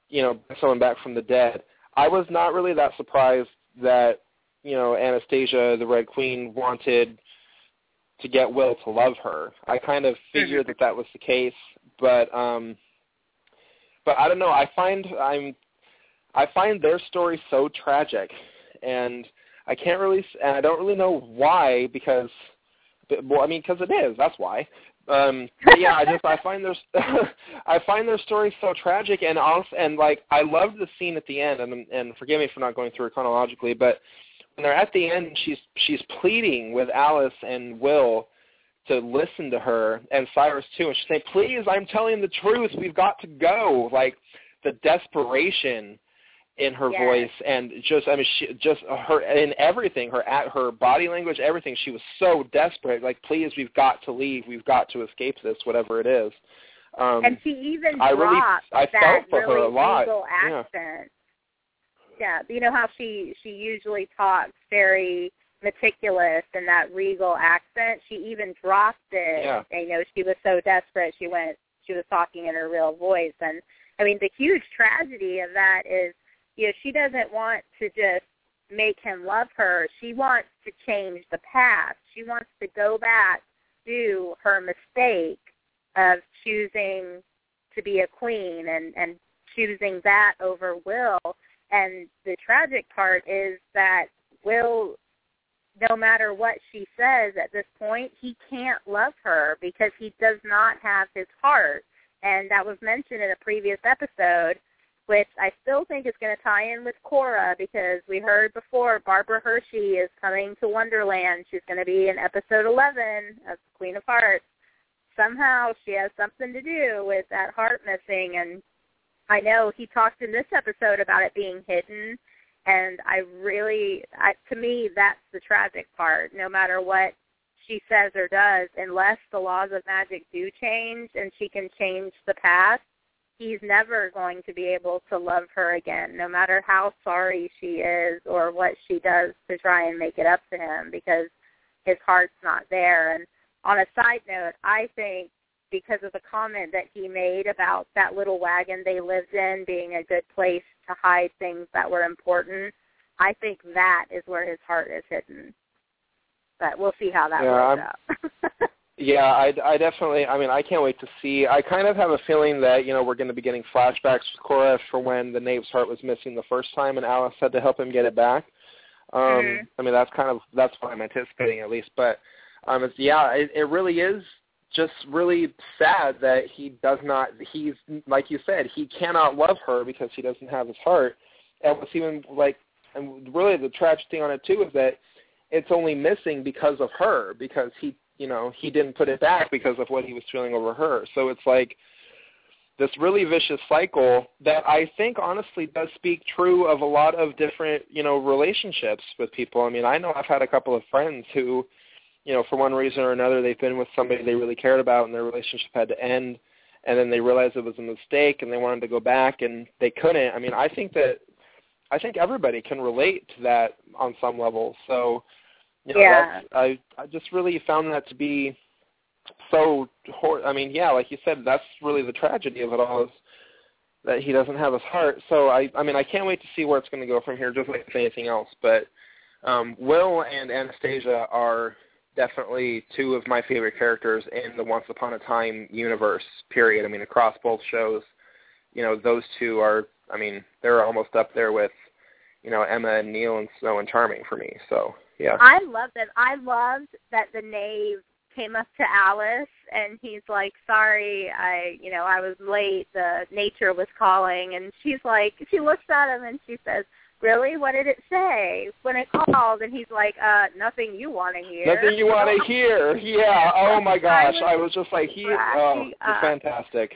you know, bring someone back from the dead. I was not really that surprised that, you know, Anastasia, the Red Queen, wanted to get Will to love her. I kind of figured that that was the case, but um, but I don't know. I find I'm I find their story so tragic, and I can't really and I don't really know why, because well, I mean, because it is. That's why. Um, but yeah, I just I find their I find their story so tragic, and also, and like I loved the scene at the end, and and forgive me for not going through it chronologically, but when they're at the end, she's she's pleading with Alice and Will to listen to her, and Cyrus too, and she's saying, "Please, I'm telling the truth. We've got to go." Like the desperation in her yes. voice, and just I mean, she, just her in everything, her at her body language, everything. She was so desperate. Like, please, we've got to leave. We've got to escape this, whatever it is. Um, and she even I really I felt for really her a lot. Accent. Yeah. Yeah, you know how she, she usually talks very meticulous in that regal accent? She even dropped it. Yeah. And, you know, she was so desperate she went she was talking in her real voice. And, I mean, the huge tragedy of that is, you know, she doesn't want to just make him love her. She wants to change the past. She wants to go back to her mistake of choosing to be a queen and, and choosing that over Will. And the tragic part is that Will, no matter what she says at this point, he can't love her because he does not have his heart. And that was mentioned in a previous episode, which I still think is going to tie in with Cora, because we heard before Barbara Hershey is coming to Wonderland. She's going to be in episode eleven of Queen of Hearts. Somehow she has something to do with that heart missing. And I know he talked in this episode about it being hidden. And I really, I, to me, that's the tragic part. No matter what she says or does, unless the laws of magic do change and she can change the past, he's never going to be able to love her again, no matter how sorry she is or what she does to try and make it up to him, because his heart's not there. And on a side note, I think because of the comment that he made about that little wagon they lived in being a good place to hide things that were important, I think that is where his heart is hidden. But we'll see how that yeah, works I'm, out. yeah, I, I definitely, I mean, I can't wait to see. I kind of have a feeling that, you know, we're going to be getting flashbacks with Cora for when the knave's heart was missing the first time and Alice had to help him get it back. Um, mm-hmm. I mean, that's kind of, that's what I'm anticipating at least. But, um, it's, yeah, it, it really is just really sad that he does not, he's, like you said, he cannot love her because he doesn't have his heart. And what's even, like, and really the tragic thing on it, too, is that it's only missing because of her, because he, you know, he didn't put it back because of what he was feeling over her. So it's like this really vicious cycle that I think honestly does speak true of a lot of different, you know, relationships with people. I mean, I know I've had a couple of friends who, you know, for one reason or another, they've been with somebody they really cared about and their relationship had to end, and then they realized it was a mistake and they wanted to go back and they couldn't. I mean, I think that, I think everybody can relate to that on some level. So, you know, yeah. that's, I I just really found that to be so hor- I mean, yeah, like you said, that's really the tragedy of it all, is that he doesn't have his heart. So, I, I mean, I can't wait to see where it's going to go from here, just like anything else. But um, Will and Anastasia are definitely two of my favorite characters in the Once Upon a Time universe, period. I mean, across both shows, you know, those two are, I mean, they're almost up there with, you know, Emma and Neil and Snow and Charming for me. So, yeah. I love that. I loved that the knave came up to Alice and he's like, sorry, I, you know, I was late. The nature was calling. And she's like, she looks at him and she says, really? What did it say when it called? And he's like, uh, nothing you want to hear. Nothing you want to hear. Yeah. Oh, my gosh. I was, I was just like, he, oh, fantastic.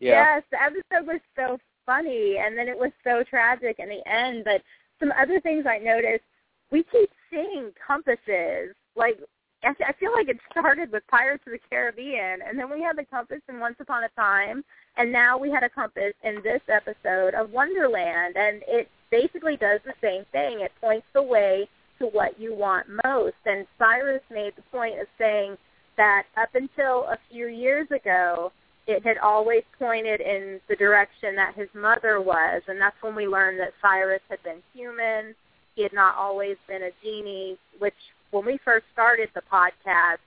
Yeah. Yes. The episode was so funny, and then it was so tragic in the end. But some other things I noticed, we keep seeing compasses. Like, I, th- I feel like it started with Pirates of the Caribbean, and then we had the compass in Once Upon a Time, and now we had a compass in this episode of Wonderland, and it basically does the same thing. It points the way to what you want most. And Cyrus made the point of saying that up until a few years ago, it had always pointed in the direction that his mother was, and that's when we learned that Cyrus had been human. He had not always been a genie, which when we first started the podcast,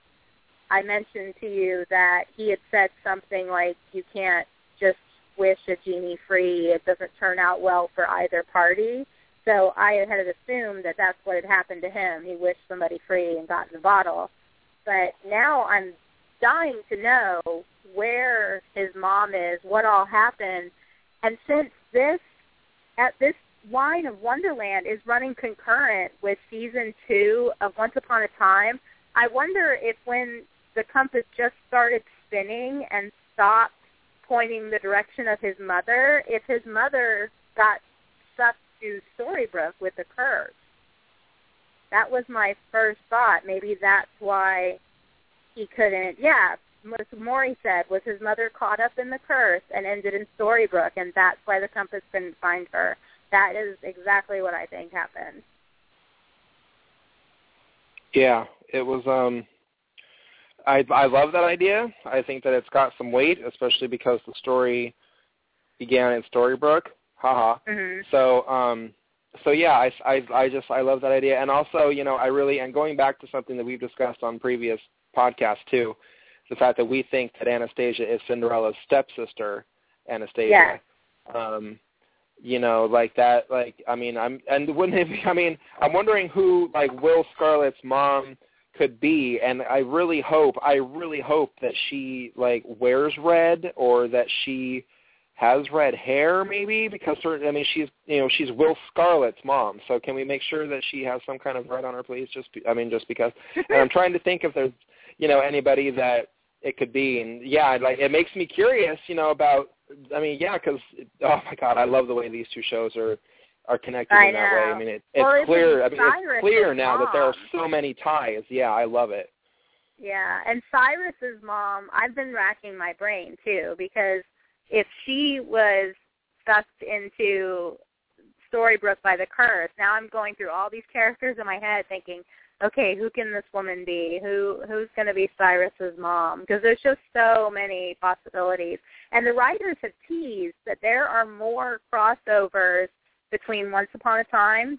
I mentioned to you that he had said something like, you can't just wish a genie free. It doesn't turn out well for either party. So I had assumed that that's what had happened to him. He wished somebody free and got in the bottle. But now I'm dying to know where his mom is, what all happened. And since this at this line of Wonderland is running concurrent with season two of Once Upon a Time, I wonder if when the compass just started spinning and stopped pointing the direction of his mother, if his mother got stuck to Storybrooke with the curse. That was my first thought. Maybe that's why he couldn't, yeah, what Maury said was his mother caught up in the curse and ended in Storybrooke, and that's why the compass couldn't find her. That is exactly what I think happened. Yeah, it was, um, I, I love that idea. I think that it's got some weight, especially because the story began in Storybrooke. Haha. Mm-hmm. So, um, so yeah, I, I, I just, I love that idea. And also, you know, I really, and going back to something that we've discussed on previous podcasts too, the fact that we think that Anastasia is Cinderella's stepsister, Anastasia. Yeah. Um, you know, like that, like, I mean, I'm, and wouldn't it be, I mean, I'm wondering who, like, Will Scarlett's mom could be, and I really hope, I really hope that she, like, wears red, or that she has red hair, maybe, because, her, I mean, she's, you know, she's Will Scarlett's mom, so can we make sure that she has some kind of red on her, please, just, be, I mean, just because, and I'm trying to think if there's, you know, anybody that it could be, and, yeah, like, it makes me curious, you know, about, I mean, yeah, because, oh, my God, I love the way these two shows are, are connected I in that know. way. I mean, it, it's well, clear I mean, it's clear now mom. that there are so many ties. Yeah, I love it. Yeah, and Cyrus's mom, I've been racking my brain, too, because if she was sucked into Storybrooke by the curse, now I'm going through all these characters in my head thinking, okay, who can this woman be? Who Who's going to be Cyrus's mom? Because there's just so many possibilities. And the writers have teased that there are more crossovers between Once Upon a Time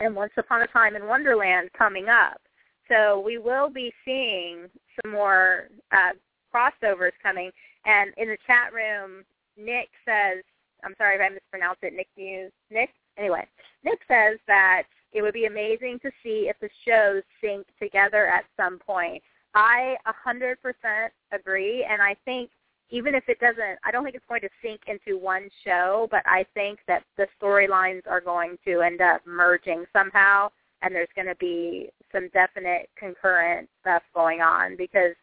and Once Upon a Time in Wonderland coming up. So we will be seeing some more uh, crossovers coming. And in the chat room, Nick says, I'm sorry if I mispronounced it, Nick News. Nick? Anyway, Nick says that it would be amazing to see if the shows sync together at some point. I one hundred percent agree, and I think even if it doesn't, I don't think it's going to sync into one show, but I think that the storylines are going to end up merging somehow, and there's going to be some definite concurrent stuff going on, because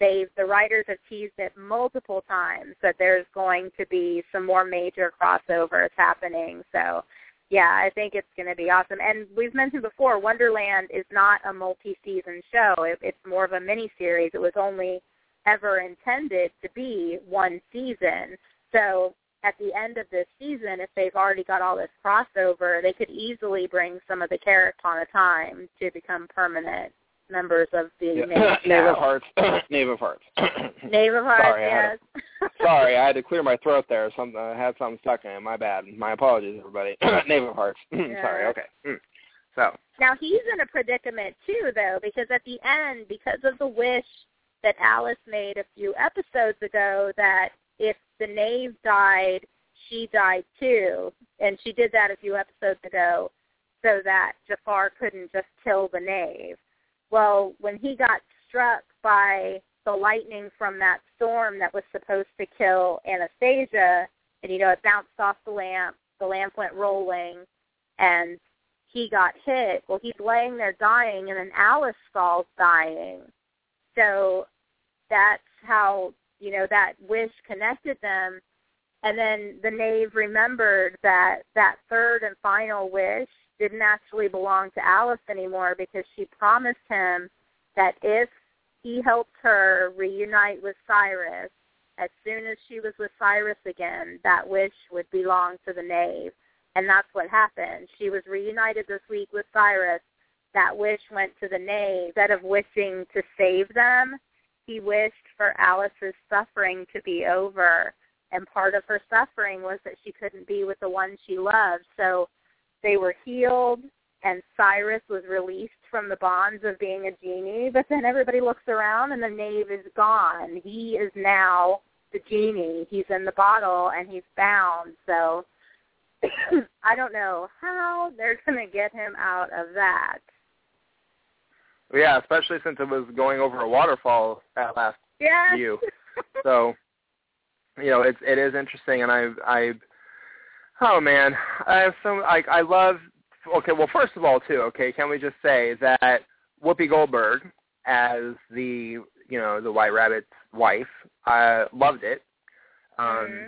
they've, the writers have teased it multiple times that there's going to be some more major crossovers happening, so... Yeah, I think it's going to be awesome. And we've mentioned before, Wonderland is not a multi-season show. It, it's more of a mini-series. It was only ever intended to be one season. So at the end of this season, if they've already got all this crossover, they could easily bring some of the characters on a time to become permanent members of the yeah. Knave of Hearts. Knave of Hearts. Knave of Hearts, sorry, yes. I to, sorry, I had to clear my throat there. Something, I had something stuck in it. My bad. My apologies, everybody. Knave of Hearts. Yeah. Sorry, okay. Mm. So now he's in a predicament, too, though, because at the end, because of the wish that Alice made a few episodes ago that if the knave died, she died, too, and she did that a few episodes ago so that Jafar couldn't just kill the knave. Well, when he got struck by the lightning from that storm that was supposed to kill Anastasia, and, you know, it bounced off the lamp, the lamp went rolling, and he got hit. Well, he's laying there dying, and then Alice falls dying. So that's how, you know, that wish connected them. And then the knave remembered that that third and final wish didn't actually belong to Alice anymore, because she promised him that if he helped her reunite with Cyrus, as soon as she was with Cyrus again, that wish would belong to the knave. And that's what happened. She was reunited this week with Cyrus. That wish went to the knave. Instead of wishing to save them, he wished for Alice's suffering to be over. And part of her suffering was that she couldn't be with the one she loved. So they were healed, and Cyrus was released from the bonds of being a genie, but then everybody looks around, and the knave is gone. He is now the genie. He's in the bottle, and he's bound. So I don't know how they're going to get him out of that. Yeah, especially since it was going over a waterfall at last yes. view. So, you know, it's, it is interesting, and I've... I've Oh man, I have some. I I love. Okay, well, first of all, too. Okay, can we just say that Whoopi Goldberg as the you know the White Rabbit's wife, I loved it. Um, mm-hmm.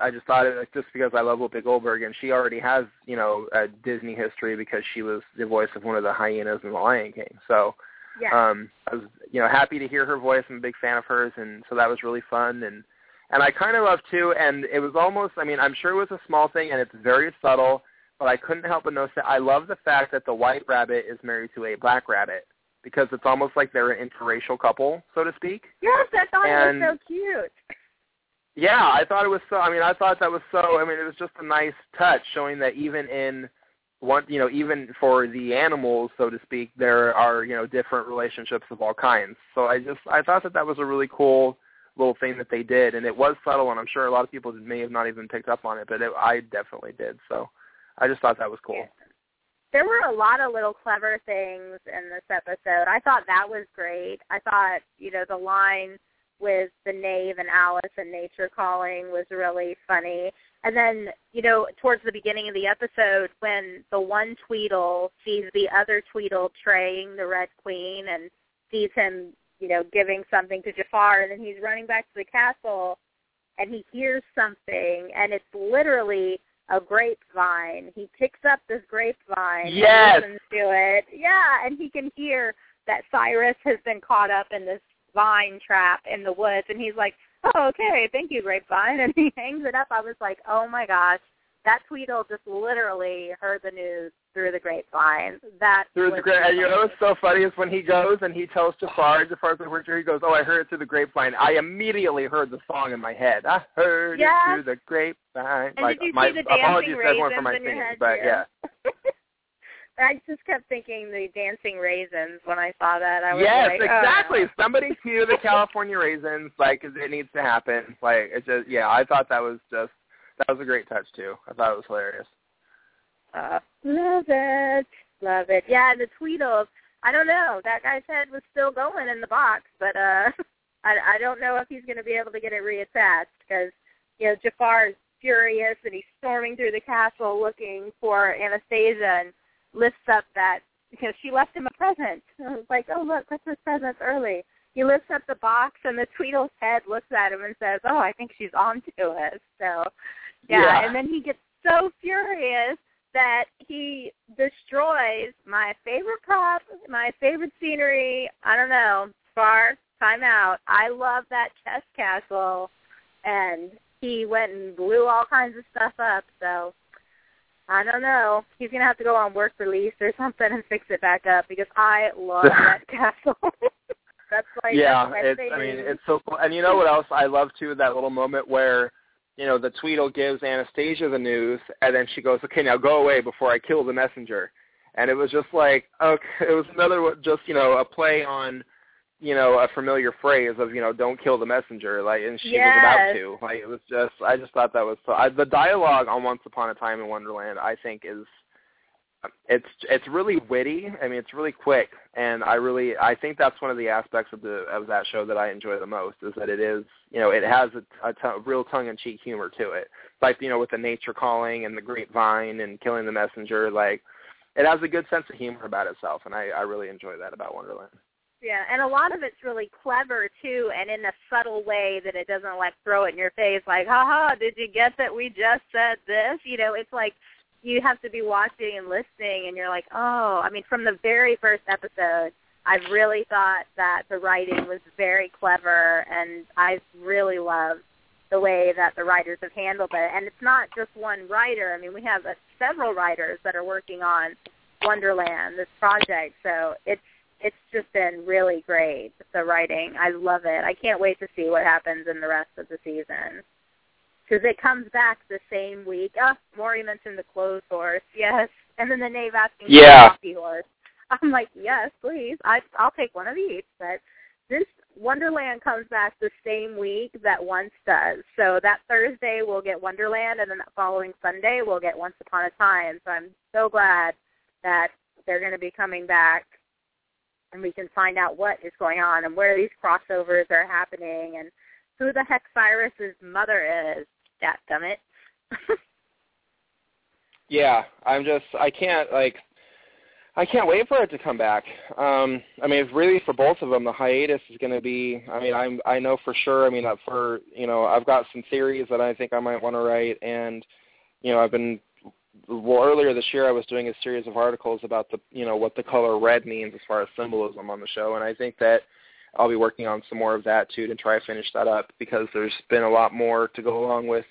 I just thought it just because I love Whoopi Goldberg, and she already has you know a Disney history because she was the voice of one of the hyenas in The Lion King. So, yeah. um, I was you know happy to hear her voice. I'm a big fan of hers, and so that was really fun. And. And I kind of love, too, and it was almost, I mean, I'm sure it was a small thing, and it's very subtle, but I couldn't help but notice that I love the fact that the white rabbit is married to a black rabbit, because it's almost like they're an interracial couple, so to speak. Yes, I thought and, it was so cute. Yeah, I thought it was so, I mean, I thought that was so, I mean, it was just a nice touch, showing that even in one, you know, even for the animals, so to speak, there are, you know, different relationships of all kinds. So I just, I thought that that was a really cool little thing that they did, and it was subtle, and I'm sure a lot of people may have not even picked up on it, but it, I definitely did. So I just thought that was cool. There were a lot of little clever things in this episode. I thought that was great. I thought, you know, the line with the Knave and Alice and nature calling was really funny. And then, you know, towards the beginning of the episode, when the one Tweedle sees the other Tweedle traying the Red Queen and sees him, you know, giving something to Jafar, and then he's running back to the castle and he hears something, and it's literally a grapevine. He picks up this grapevine, yes, and listens to it. Yeah, and he can hear that Cyrus has been caught up in this vine trap in the woods, and he's like, oh, okay, thank you, grapevine, and he hangs it up. I was like, oh, my gosh, that Tweedle just literally heard the news through the grapevine. That through the grapevine. You know what's so funny is when he goes and he tells Jafar, Jafar's like, he goes, oh, I heard it through the grapevine. I immediately heard the song in my head. I heard yes. it through the grapevine. And like, did you my, see the dancing raisins for my in your singing, head, but yeah. yeah. I just kept thinking the dancing raisins when I saw that. I was yes, like, exactly. Oh. Somebody cue the California raisins, like, 'cause it needs to happen. Like, it's just, yeah, I thought that was just, that was a great touch, too. I thought it was hilarious. Uh, love it. Love it. Yeah, and the Tweedles, I don't know. That guy's head was still going in the box, but uh, I, I don't know if he's going to be able to get it reattached because, you know, Jafar is furious and he's storming through the castle looking for Anastasia and lifts up that, you know, she left him a present. I was like, oh, look, Christmas presents early. He lifts up the box, and the Tweedle's head looks at him and says, oh, I think she's on to us. So, yeah. yeah. And then he gets so furious that he destroys my favorite prop, my favorite scenery. I don't know. Far, time out. I love that chess castle. And he went and blew all kinds of stuff up. So, I don't know. He's going to have to go on work release or something and fix it back up because I love that castle. That's like, yeah, that's it's, I mean, it's so cool. And you know what else I love, too, that little moment where, you know, the Tweedle gives Anastasia the news, and then she goes, okay, now go away before I kill the messenger. And it was just like, okay, it was another, just, you know, a play on, you know, a familiar phrase of, you know, don't kill the messenger, like, and she yes. was about to. Like, it was just, I just thought that was, so, I, the dialogue on Once Upon a Time in Wonderland, I think, is, It's it's really witty. I mean, it's really quick, and I really I think that's one of the aspects of the of that show that I enjoy the most is that it is, you know, it has a, a t- real tongue-in-cheek humor to it, like, you know, with the nature calling and the grapevine and killing the messenger. Like, it has a good sense of humor about itself, and I, I really enjoy that about Wonderland. Yeah, and a lot of it's really clever too, and in a subtle way that it doesn't like throw it in your face, like, haha, did you get that we just said this? You know, it's like, you have to be watching and listening, and you're like, oh, I mean, from the very first episode, I really thought that the writing was very clever, and I really loved the way that the writers have handled it. And it's not just one writer. I mean, we have uh, several writers that are working on Wonderland, this project, so it's it's just been really great, the writing. I love it. I can't wait to see what happens in the rest of the season. Because it comes back the same week. Oh, Maury mentioned the clothes horse, yes. And then the Knave asking yeah. for the coffee horse. I'm like, yes, please. I, I'll take one of each. But this Wonderland comes back the same week that Once does. So that Thursday we'll get Wonderland, and then that following Sunday we'll get Once Upon a Time. So I'm so glad that they're going to be coming back, and we can find out what is going on and where these crossovers are happening and who the heck Cyrus's mother is. Dadgummit. Yeah, I'm just, I can't, like, I can't wait for it to come back. Um, I mean, it's really for both of them, the hiatus is going to be, I mean, I'm, I know for sure, I mean, for, you know, I've got some theories that I think I might want to write, and, you know, I've been, well, earlier this year I was doing a series of articles about the, you know, what the color red means as far as symbolism on the show, and I think that I'll be working on some more of that, too, to try to finish that up because there's been a lot more to go along with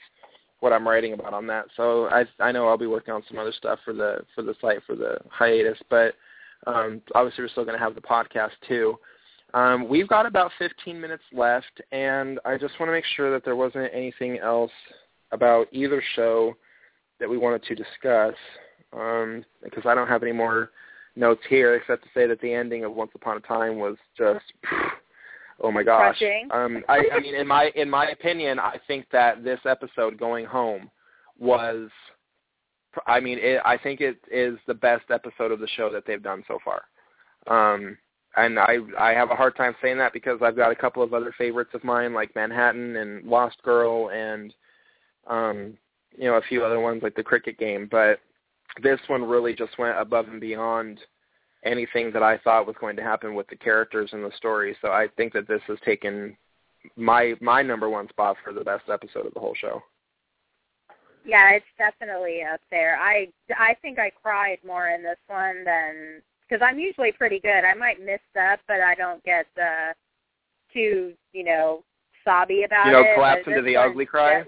what I'm writing about on that. So I I know I'll be working on some other stuff for the for the site for the hiatus, but um, obviously we're still going to have the podcast, too. Um, we've got about fifteen minutes left, and I just want to make sure that there wasn't anything else about either show that we wanted to discuss. um, because I don't have any more notes here except to say that the ending of Once Upon a Time was just, oh my gosh. Um, I, I mean, in my in my opinion, I think that this episode, Going Home, was, I mean, it, I think it is the best episode of the show that they've done so far. Um, and I I have a hard time saying that because I've got a couple of other favorites of mine, like Manhattan and Lost Girl and, um, you know, a few other ones like the cricket game. But this one really just went above and beyond anything that I thought was going to happen with the characters and the story. So I think that this has taken my my number one spot for the best episode of the whole show. Yeah, it's definitely up there. I, I think I cried more in this one than – because I'm usually pretty good. I might miss stuff, but I don't get uh, too, you know, sobby about it. You know, it, collapse into the one, ugly cry?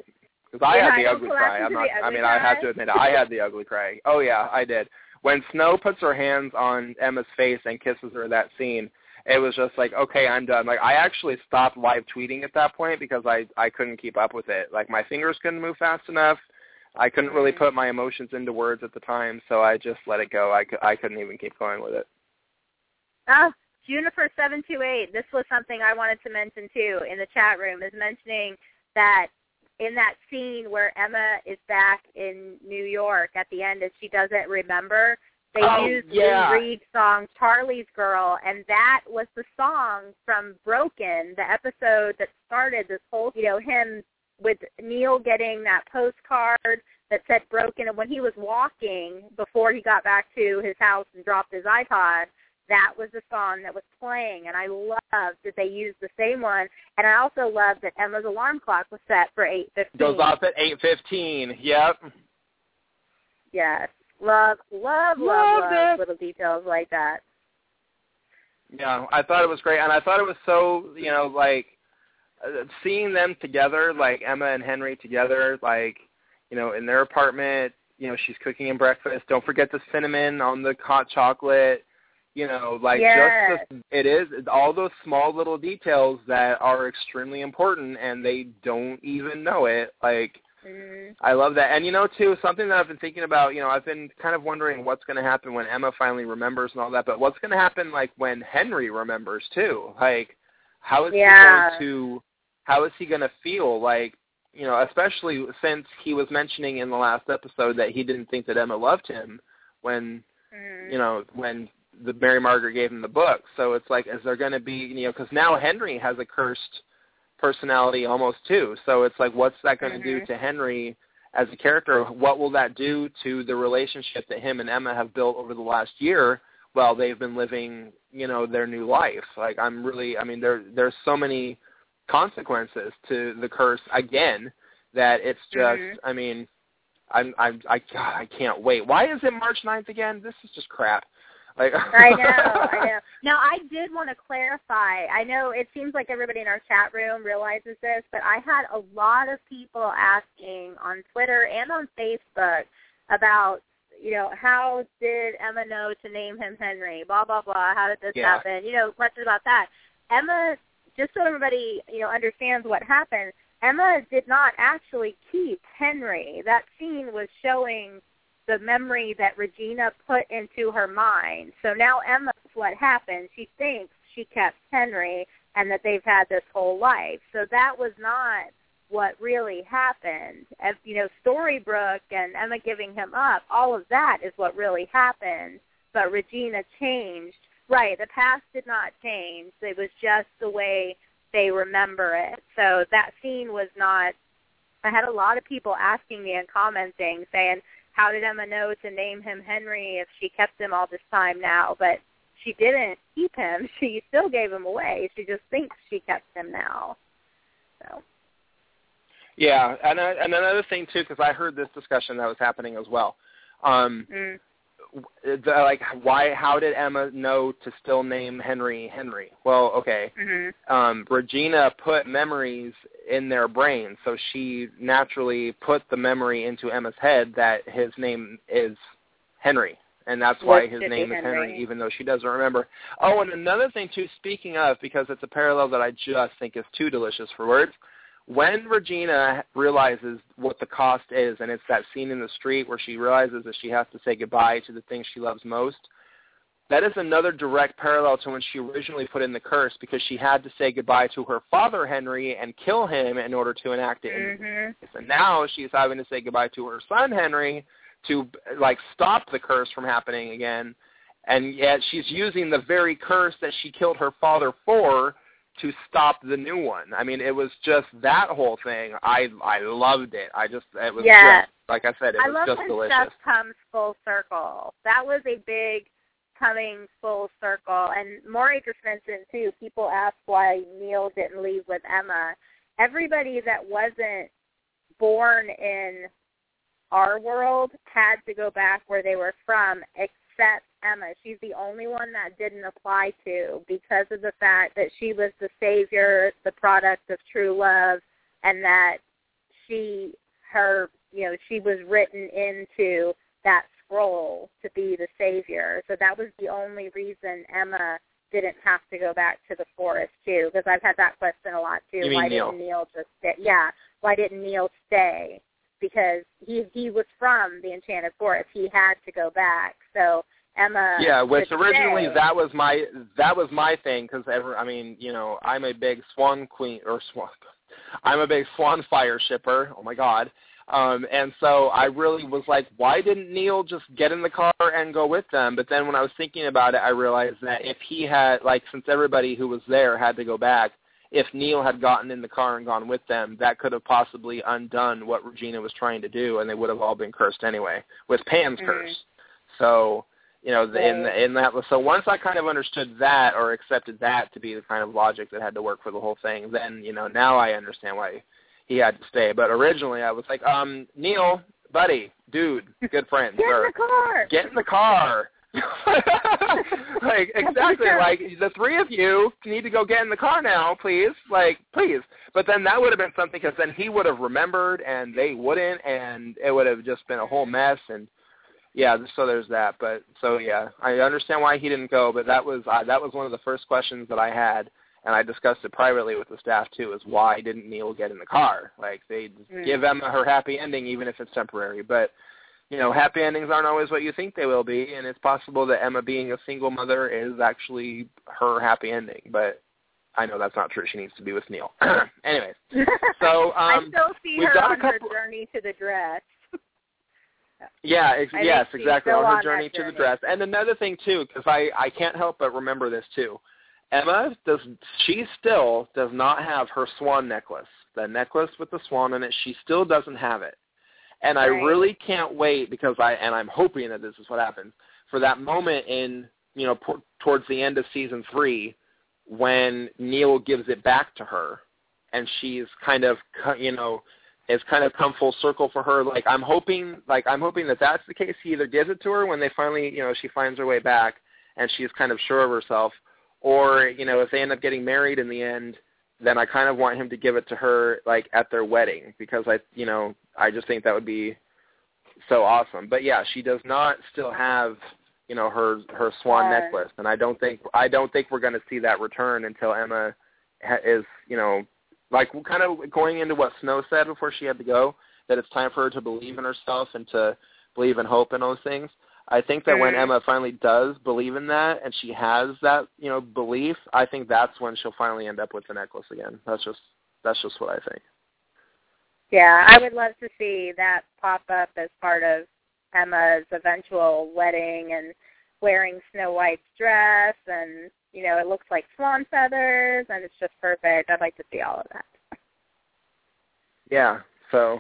Because I yeah, had the I ugly cry. I'm not, the ugly I mean, cry. I have to admit, I had the ugly cry. Oh, yeah, I did. When Snow puts her hands on Emma's face and kisses her, that scene, it was just like, okay, I'm done. Like, I actually stopped live tweeting at that point because I, I couldn't keep up with it. Like, my fingers couldn't move fast enough. I couldn't really put my emotions into words at the time, so I just let it go. I, I couldn't even keep going with it. Oh, Juniper seven two eight, this was something I wanted to mention, too, in the chat room, is mentioning that in that scene where Emma is back in New York at the end and she doesn't remember, they oh, used yeah. Lou Reed's song, Charlie's Girl, and that was the song from Broken, the episode that started this whole, you know, him with Neil getting that postcard that said Broken, and when he was walking before he got back to his house and dropped his iPod, that was the song that was playing, and I loved that they used the same one, and I also loved that Emma's alarm clock was set for eight fifteen. Goes off at eight fifteen, yep. Yes, love, love, love, love, love little details like that. Yeah, I thought it was great, and I thought it was so, you know, like, seeing them together, like Emma and Henry together, like, you know, in their apartment, you know, she's cooking him breakfast. Don't forget the cinnamon on the hot chocolate. You know, like yes. just the, it is it's all those small little details that are extremely important, and they don't even know it. Like, mm-hmm. I love that. And, you know, too, something that I've been thinking about, you know, I've been kind of wondering what's going to happen when Emma finally remembers and all that, but what's going to happen, like, when Henry remembers, too? Like, how is yeah. he going to... How is he going to feel, like, you know, especially since he was mentioning in the last episode that he didn't think that Emma loved him when, mm-hmm. you know, when the Mary Margaret gave him the book. So it's like, is there going to be, you know, because now Henry has a cursed personality almost too. So it's like, what's that going to mm-hmm. do to Henry as a character? What will that do to the relationship that him and Emma have built over the last year while they've been living, you know, their new life? Like, I'm really, I mean, there there's so many consequences to the curse again that it's just mm-hmm. I mean I'm I'm I God, I can't wait. Why is it March ninth again? This is just crap. Like I know, I know. Now I did want to clarify. I know it seems like everybody in our chat room realizes this, but I had a lot of people asking on Twitter and on Facebook about, you know, how did Emma know to name him Henry? Blah blah blah. How did this yeah. happen? You know, questions about that. Emma Just so everybody, you know, understands what happened, Emma did not actually keep Henry. That scene was showing the memory that Regina put into her mind. So now Emma's what happened. She thinks she kept Henry and that they've had this whole life. So that was not what really happened. As, you know, Storybrooke and Emma giving him up, all of that is what really happened. But Regina changed. Right, the past did not change. It was just the way they remember it. So that scene was not – I had a lot of people asking me and commenting, saying, how did Emma know to name him Henry if she kept him all this time now? But she didn't keep him. She still gave him away. She just thinks she kept him now. So. Yeah, and, I, and another thing, too, because I heard this discussion that was happening as well. Um mm. The, like, why? How did Emma know to still name Henry Henry? Well, okay. Mm-hmm. Um, Regina put memories in their brain, so she naturally put the memory into Emma's head that his name is Henry, and that's why his name is Henry, even though she doesn't remember. Oh, and another thing, too, speaking of, because it's a parallel that I just think is too delicious for words, When Regina realizes what the cost is, and it's that scene in the street where she realizes that she has to say goodbye to the thing she loves most, that is another direct parallel to when she originally put in the curse, because she had to say goodbye to her father, Henry, and kill him in order to enact it. Mm-hmm. So now she's having to say goodbye to her son, Henry, to like stop the curse from happening again, and yet she's using the very curse that she killed her father for to stop the new one. I mean, it was just that whole thing. I I loved it. I just, it was yeah. just, like I said, it I was just delicious. I love when stuff comes full circle. That was a big coming full circle. And Maury just mentioned, too, people ask why Neil didn't leave with Emma. Everybody that wasn't born in our world had to go back where they were from, except Emma. She's the only one that didn't apply to, because of the fact that she was the savior, the product of true love, and that she, her, you know, she was written into that scroll to be the savior. So that was the only reason Emma didn't have to go back to the forest too, because I've had that question a lot too. Why Neil? didn't Neil just stay? Yeah, why didn't Neil stay? Because he he was from the Enchanted Forest. He had to go back. So Emma. Yeah, which originally say. that was my that was my thing, because I mean, you know, I'm a big swan queen or swan. I'm a big swan fire shipper. Oh my God. Um, and so I really was like, why didn't Neil just get in the car and go with them? But then when I was thinking about it, I realized that if he had, like, since everybody who was there had to go back, if Neil had gotten in the car and gone with them, that could have possibly undone what Regina was trying to do, and they would have all been cursed anyway with Pan's mm-hmm. curse. So, you know, okay. in the, in that, so once I kind of understood that, or accepted that to be the kind of logic that had to work for the whole thing, then, you know, now I understand why he had to stay. But originally I was like, um, Neil, buddy, dude, good friend. Get sir. in the car. Get in the car. Like, exactly. Like, the three of you need to go get in the car now, please. Like, please. But then that would have been something, because then he would have remembered and they wouldn't, and it would have just been a whole mess. And yeah, so there's that. But so, yeah, I understand why he didn't go, but that was uh, that was one of the first questions that I had. And I discussed it privately with the staff, too, is why didn't Neil get in the car? Like, they mm. give Emma her happy ending, even if it's temporary. But, you know, happy endings aren't always what you think they will be, and it's possible that Emma being a single mother is actually her happy ending. But I know that's not true. She needs to be with Neil. Anyways. So, um, I still see we've her got on a couple... her journey to the dress. Yeah, ex- yes, exactly, on her on journey, journey to the dress. And another thing, too, because I, I can't help but remember this, too. Emma, does she still does not have her swan necklace, the necklace with the swan in it. She still doesn't have it. And right. I really can't wait, because I and I'm hoping that this is what happens, for that moment in, you know, p- towards the end of season three when Neil gives it back to her and she's kind of, you know, it's kind of come full circle for her. Like, I'm hoping, like, I'm hoping that that's the case. He either gives it to her when they finally, you know, she finds her way back and she's kind of sure of herself. Or, you know, if they end up getting married in the end, then I kind of want him to give it to her, like, at their wedding, because I, you know, I just think that would be so awesome. But yeah, she does not still have, you know, her her swan yeah. necklace, and I don't think I don't think we're going to see that return until Emma is, you know, like, kind of going into what Snow said before she had to go, that it's time for her to believe in herself and to believe in hope and those things. I think that when Emma finally does believe in that, and she has that, you know, belief, I think that's when she'll finally end up with the necklace again. That's just that's just what I think. Yeah, I would love to see that pop up as part of Emma's eventual wedding, and wearing Snow White's dress, and, you know, it looks like swan feathers, and it's just perfect. I'd like to see all of that. Yeah, so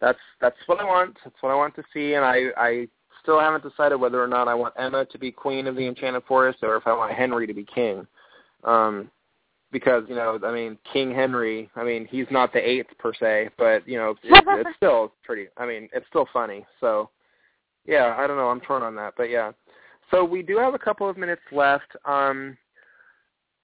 that's that's what I want. That's what I want to see, and I. I still haven't decided whether or not I want Emma to be queen of the Enchanted Forest or if I want Henry to be king. Um, because, you know, I mean, King Henry, I mean, he's not the eighth per se, but, you know, it, it's still pretty, I mean, it's still funny. So, yeah, I don't know. I'm torn on that, but yeah. So we do have a couple of minutes left, um,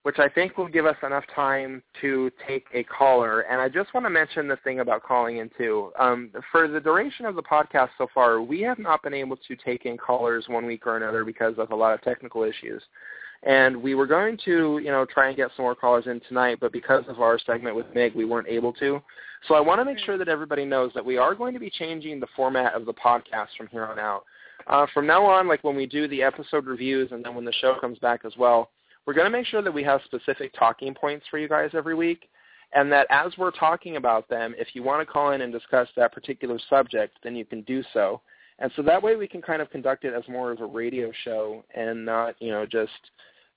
which I think will give us enough time to take a caller. And I just want to mention the thing about calling in, too. Um, for the duration of the podcast so far, we have not been able to take in callers one week or another because of a lot of technical issues. And we were going to, you know, try and get some more callers in tonight, but because of our segment with Meg, we weren't able to. So I want to make sure that everybody knows that we are going to be changing the format of the podcast from here on out. Uh, from now on, like when we do the episode reviews and then when the show comes back as well, we're going to make sure that we have specific talking points for you guys every week, and that as we're talking about them, if you want to call in and discuss that particular subject, then you can do so. And so that way we can kind of conduct it as more of a radio show and not, you know, just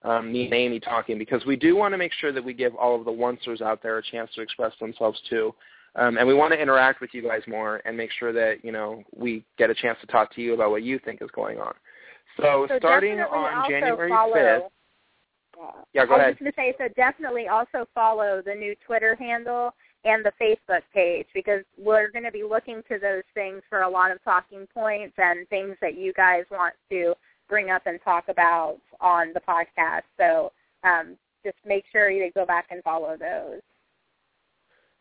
um, me and Amy talking, because we do want to make sure that we give all of the oncers out there a chance to express themselves too. Um, and we want to interact with you guys more and make sure that, you know, we get a chance to talk to you about what you think is going on. So, so starting on January fifth. Uh, yeah, go I was ahead. just going to say, so definitely also follow the new Twitter handle and the Facebook page, because we're going to be looking to those things for a lot of talking points and things that you guys want to bring up and talk about on the podcast. So um, just make sure you go back and follow those.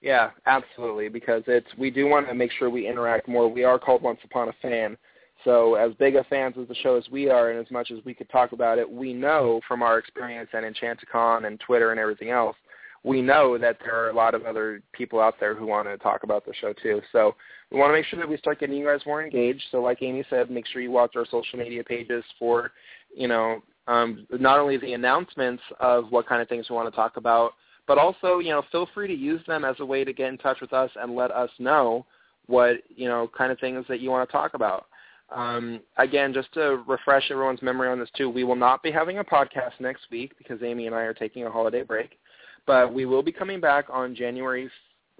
Yeah, absolutely, because it's we do want to make sure we interact more. We are called Once Upon a Fan. So as big a fans of the show as we are, and as much as we could talk about it, we know from our experience at Enchanticon and Twitter and everything else, we know that there are a lot of other people out there who want to talk about the show too. So we want to make sure that we start getting you guys more engaged. So like Amy said, make sure you watch our social media pages for, you know, um, not only the announcements of what kind of things we want to talk about, but also, you know, feel free to use them as a way to get in touch with us and let us know what, you know, kind of things that you want to talk about. Um, again, just to refresh everyone's memory on this too, we will not be having a podcast next week because Amy and I are taking a holiday break, but we will be coming back on January,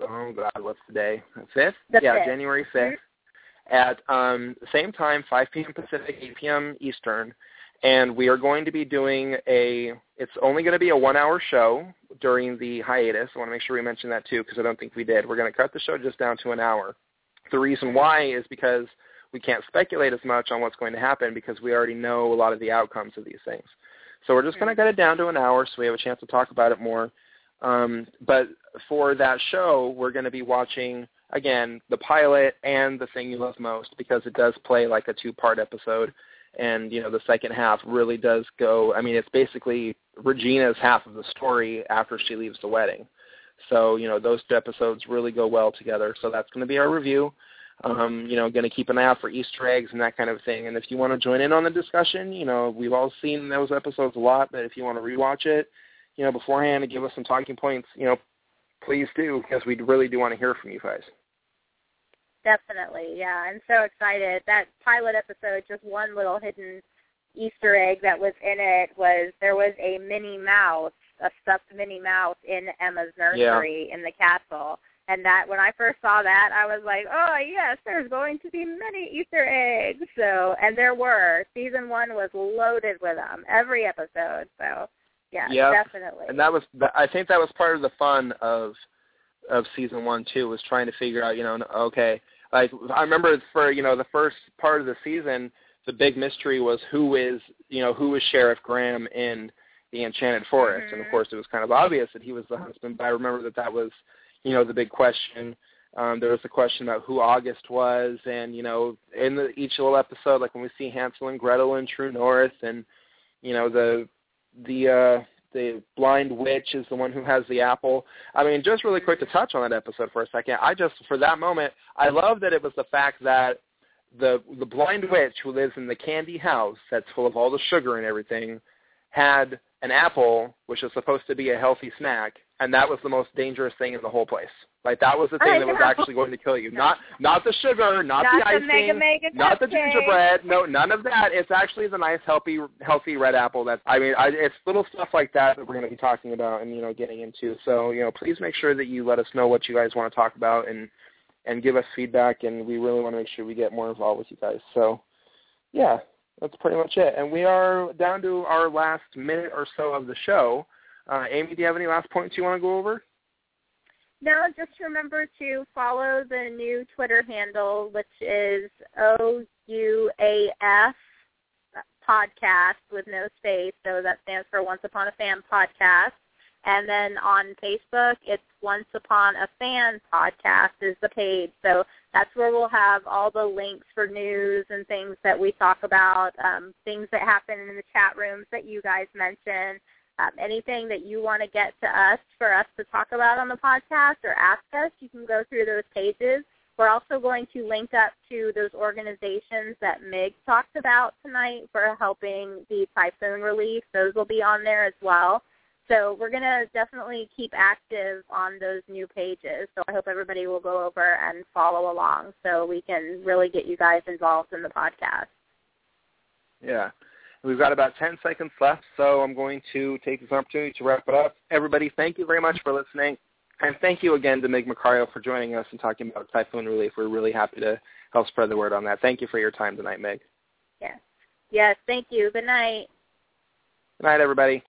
oh God, what's today? fifth? The yeah, fifth. January fifth at um, same time, five p.m. Pacific, eight p.m. Eastern, and we are going to be doing a, it's only going to be a one-hour show during the hiatus. I want to make sure we mention that too because I don't think we did. We're going to cut the show just down to an hour. The reason why is because we can't speculate as much on what's going to happen because we already know a lot of the outcomes of these things. So we're just going to get it down to an hour so we have a chance to talk about it more. Um, but for that show, we're going to be watching, again, the pilot and The Thing You Love Most, because it does play like a two-part episode. And, you know, the second half really does go, I mean, it's basically Regina's half of the story after she leaves the wedding. So, you know, those two episodes really go well together. So that's going to be our review. Um, you know, going to keep an eye out for Easter eggs and that kind of thing. And if you want to join in on the discussion, you know, we've all seen those episodes a lot, but if you want to rewatch it, you know, beforehand and give us some talking points, you know, please do, because we really do want to hear from you guys. Definitely, yeah. I'm so excited. That pilot episode, just one little hidden Easter egg that was in it was there was a Minnie Mouse, a stuffed Minnie Mouse in Emma's nursery yeah. in the castle. And that when I first saw that, I was like, oh, yes, there's going to be many Easter eggs. So, and there were. Season one was loaded with them, every episode. So, yeah, yep. definitely. And that was, I think that was part of the fun of of season one, too, was trying to figure out, you know, okay. Like, I remember for, you know, the first part of the season, the big mystery was who is, you know, who is Sheriff Graham in the Enchanted Forest. Mm-hmm. And, of course, it was kind of obvious that he was the husband, but I remember that that was, you know, the big question. Um, there was the question about who August was, and, you know, in the, each little episode, like when we see Hansel and Gretel in True North, and, you know, the the uh, the blind witch is the one who has the apple. I mean, just really quick to touch on that episode for a second, I just, for that moment, I love that it was the fact that the the blind witch who lives in the candy house that's full of all the sugar and everything had an apple, which is supposed to be a healthy snack, and that was the most dangerous thing in the whole place. Like, that was the thing that was actually going to kill you. Not not the sugar, not, not the icing, the mega, mega not the gingerbread. No, none of that. It's actually the nice, healthy, healthy red apple. That's, I mean, I, it's little stuff like that that we're going to be talking about and, you know, getting into. So, you know, please make sure that you let us know what you guys want to talk about and, and give us feedback, and we really want to make sure we get more involved with you guys. So, yeah, that's pretty much it. And we are down to our last minute or so of the show. Uh, Amy, do you have any last points you want to go over? No, just remember to follow the new Twitter handle, which is O U A F podcast with no space. So that stands for Once Upon a Fan Podcast. And then on Facebook, it's Once Upon a Fan Podcast is the page. So that's where we'll have all the links for news and things that we talk about, um, things that happen in the chat rooms that you guys mentioned, um, anything that you want to get to us for us to talk about on the podcast or ask us, you can go through those pages. We're also going to link up to those organizations that Meg talked about tonight for helping the typhoon relief. Those will be on there as well. So we're going to definitely keep active on those new pages. So I hope everybody will go over and follow along so we can really get you guys involved in the podcast. Yeah. We've got about ten seconds left, so I'm going to take this opportunity to wrap it up. Everybody, thank you very much for listening. And thank you again to Meg Macario for joining us and talking about typhoon relief. We're really happy to help spread the word on that. Thank you for your time tonight, Meg. Yes. Yes, thank you. Good night. Good night, everybody.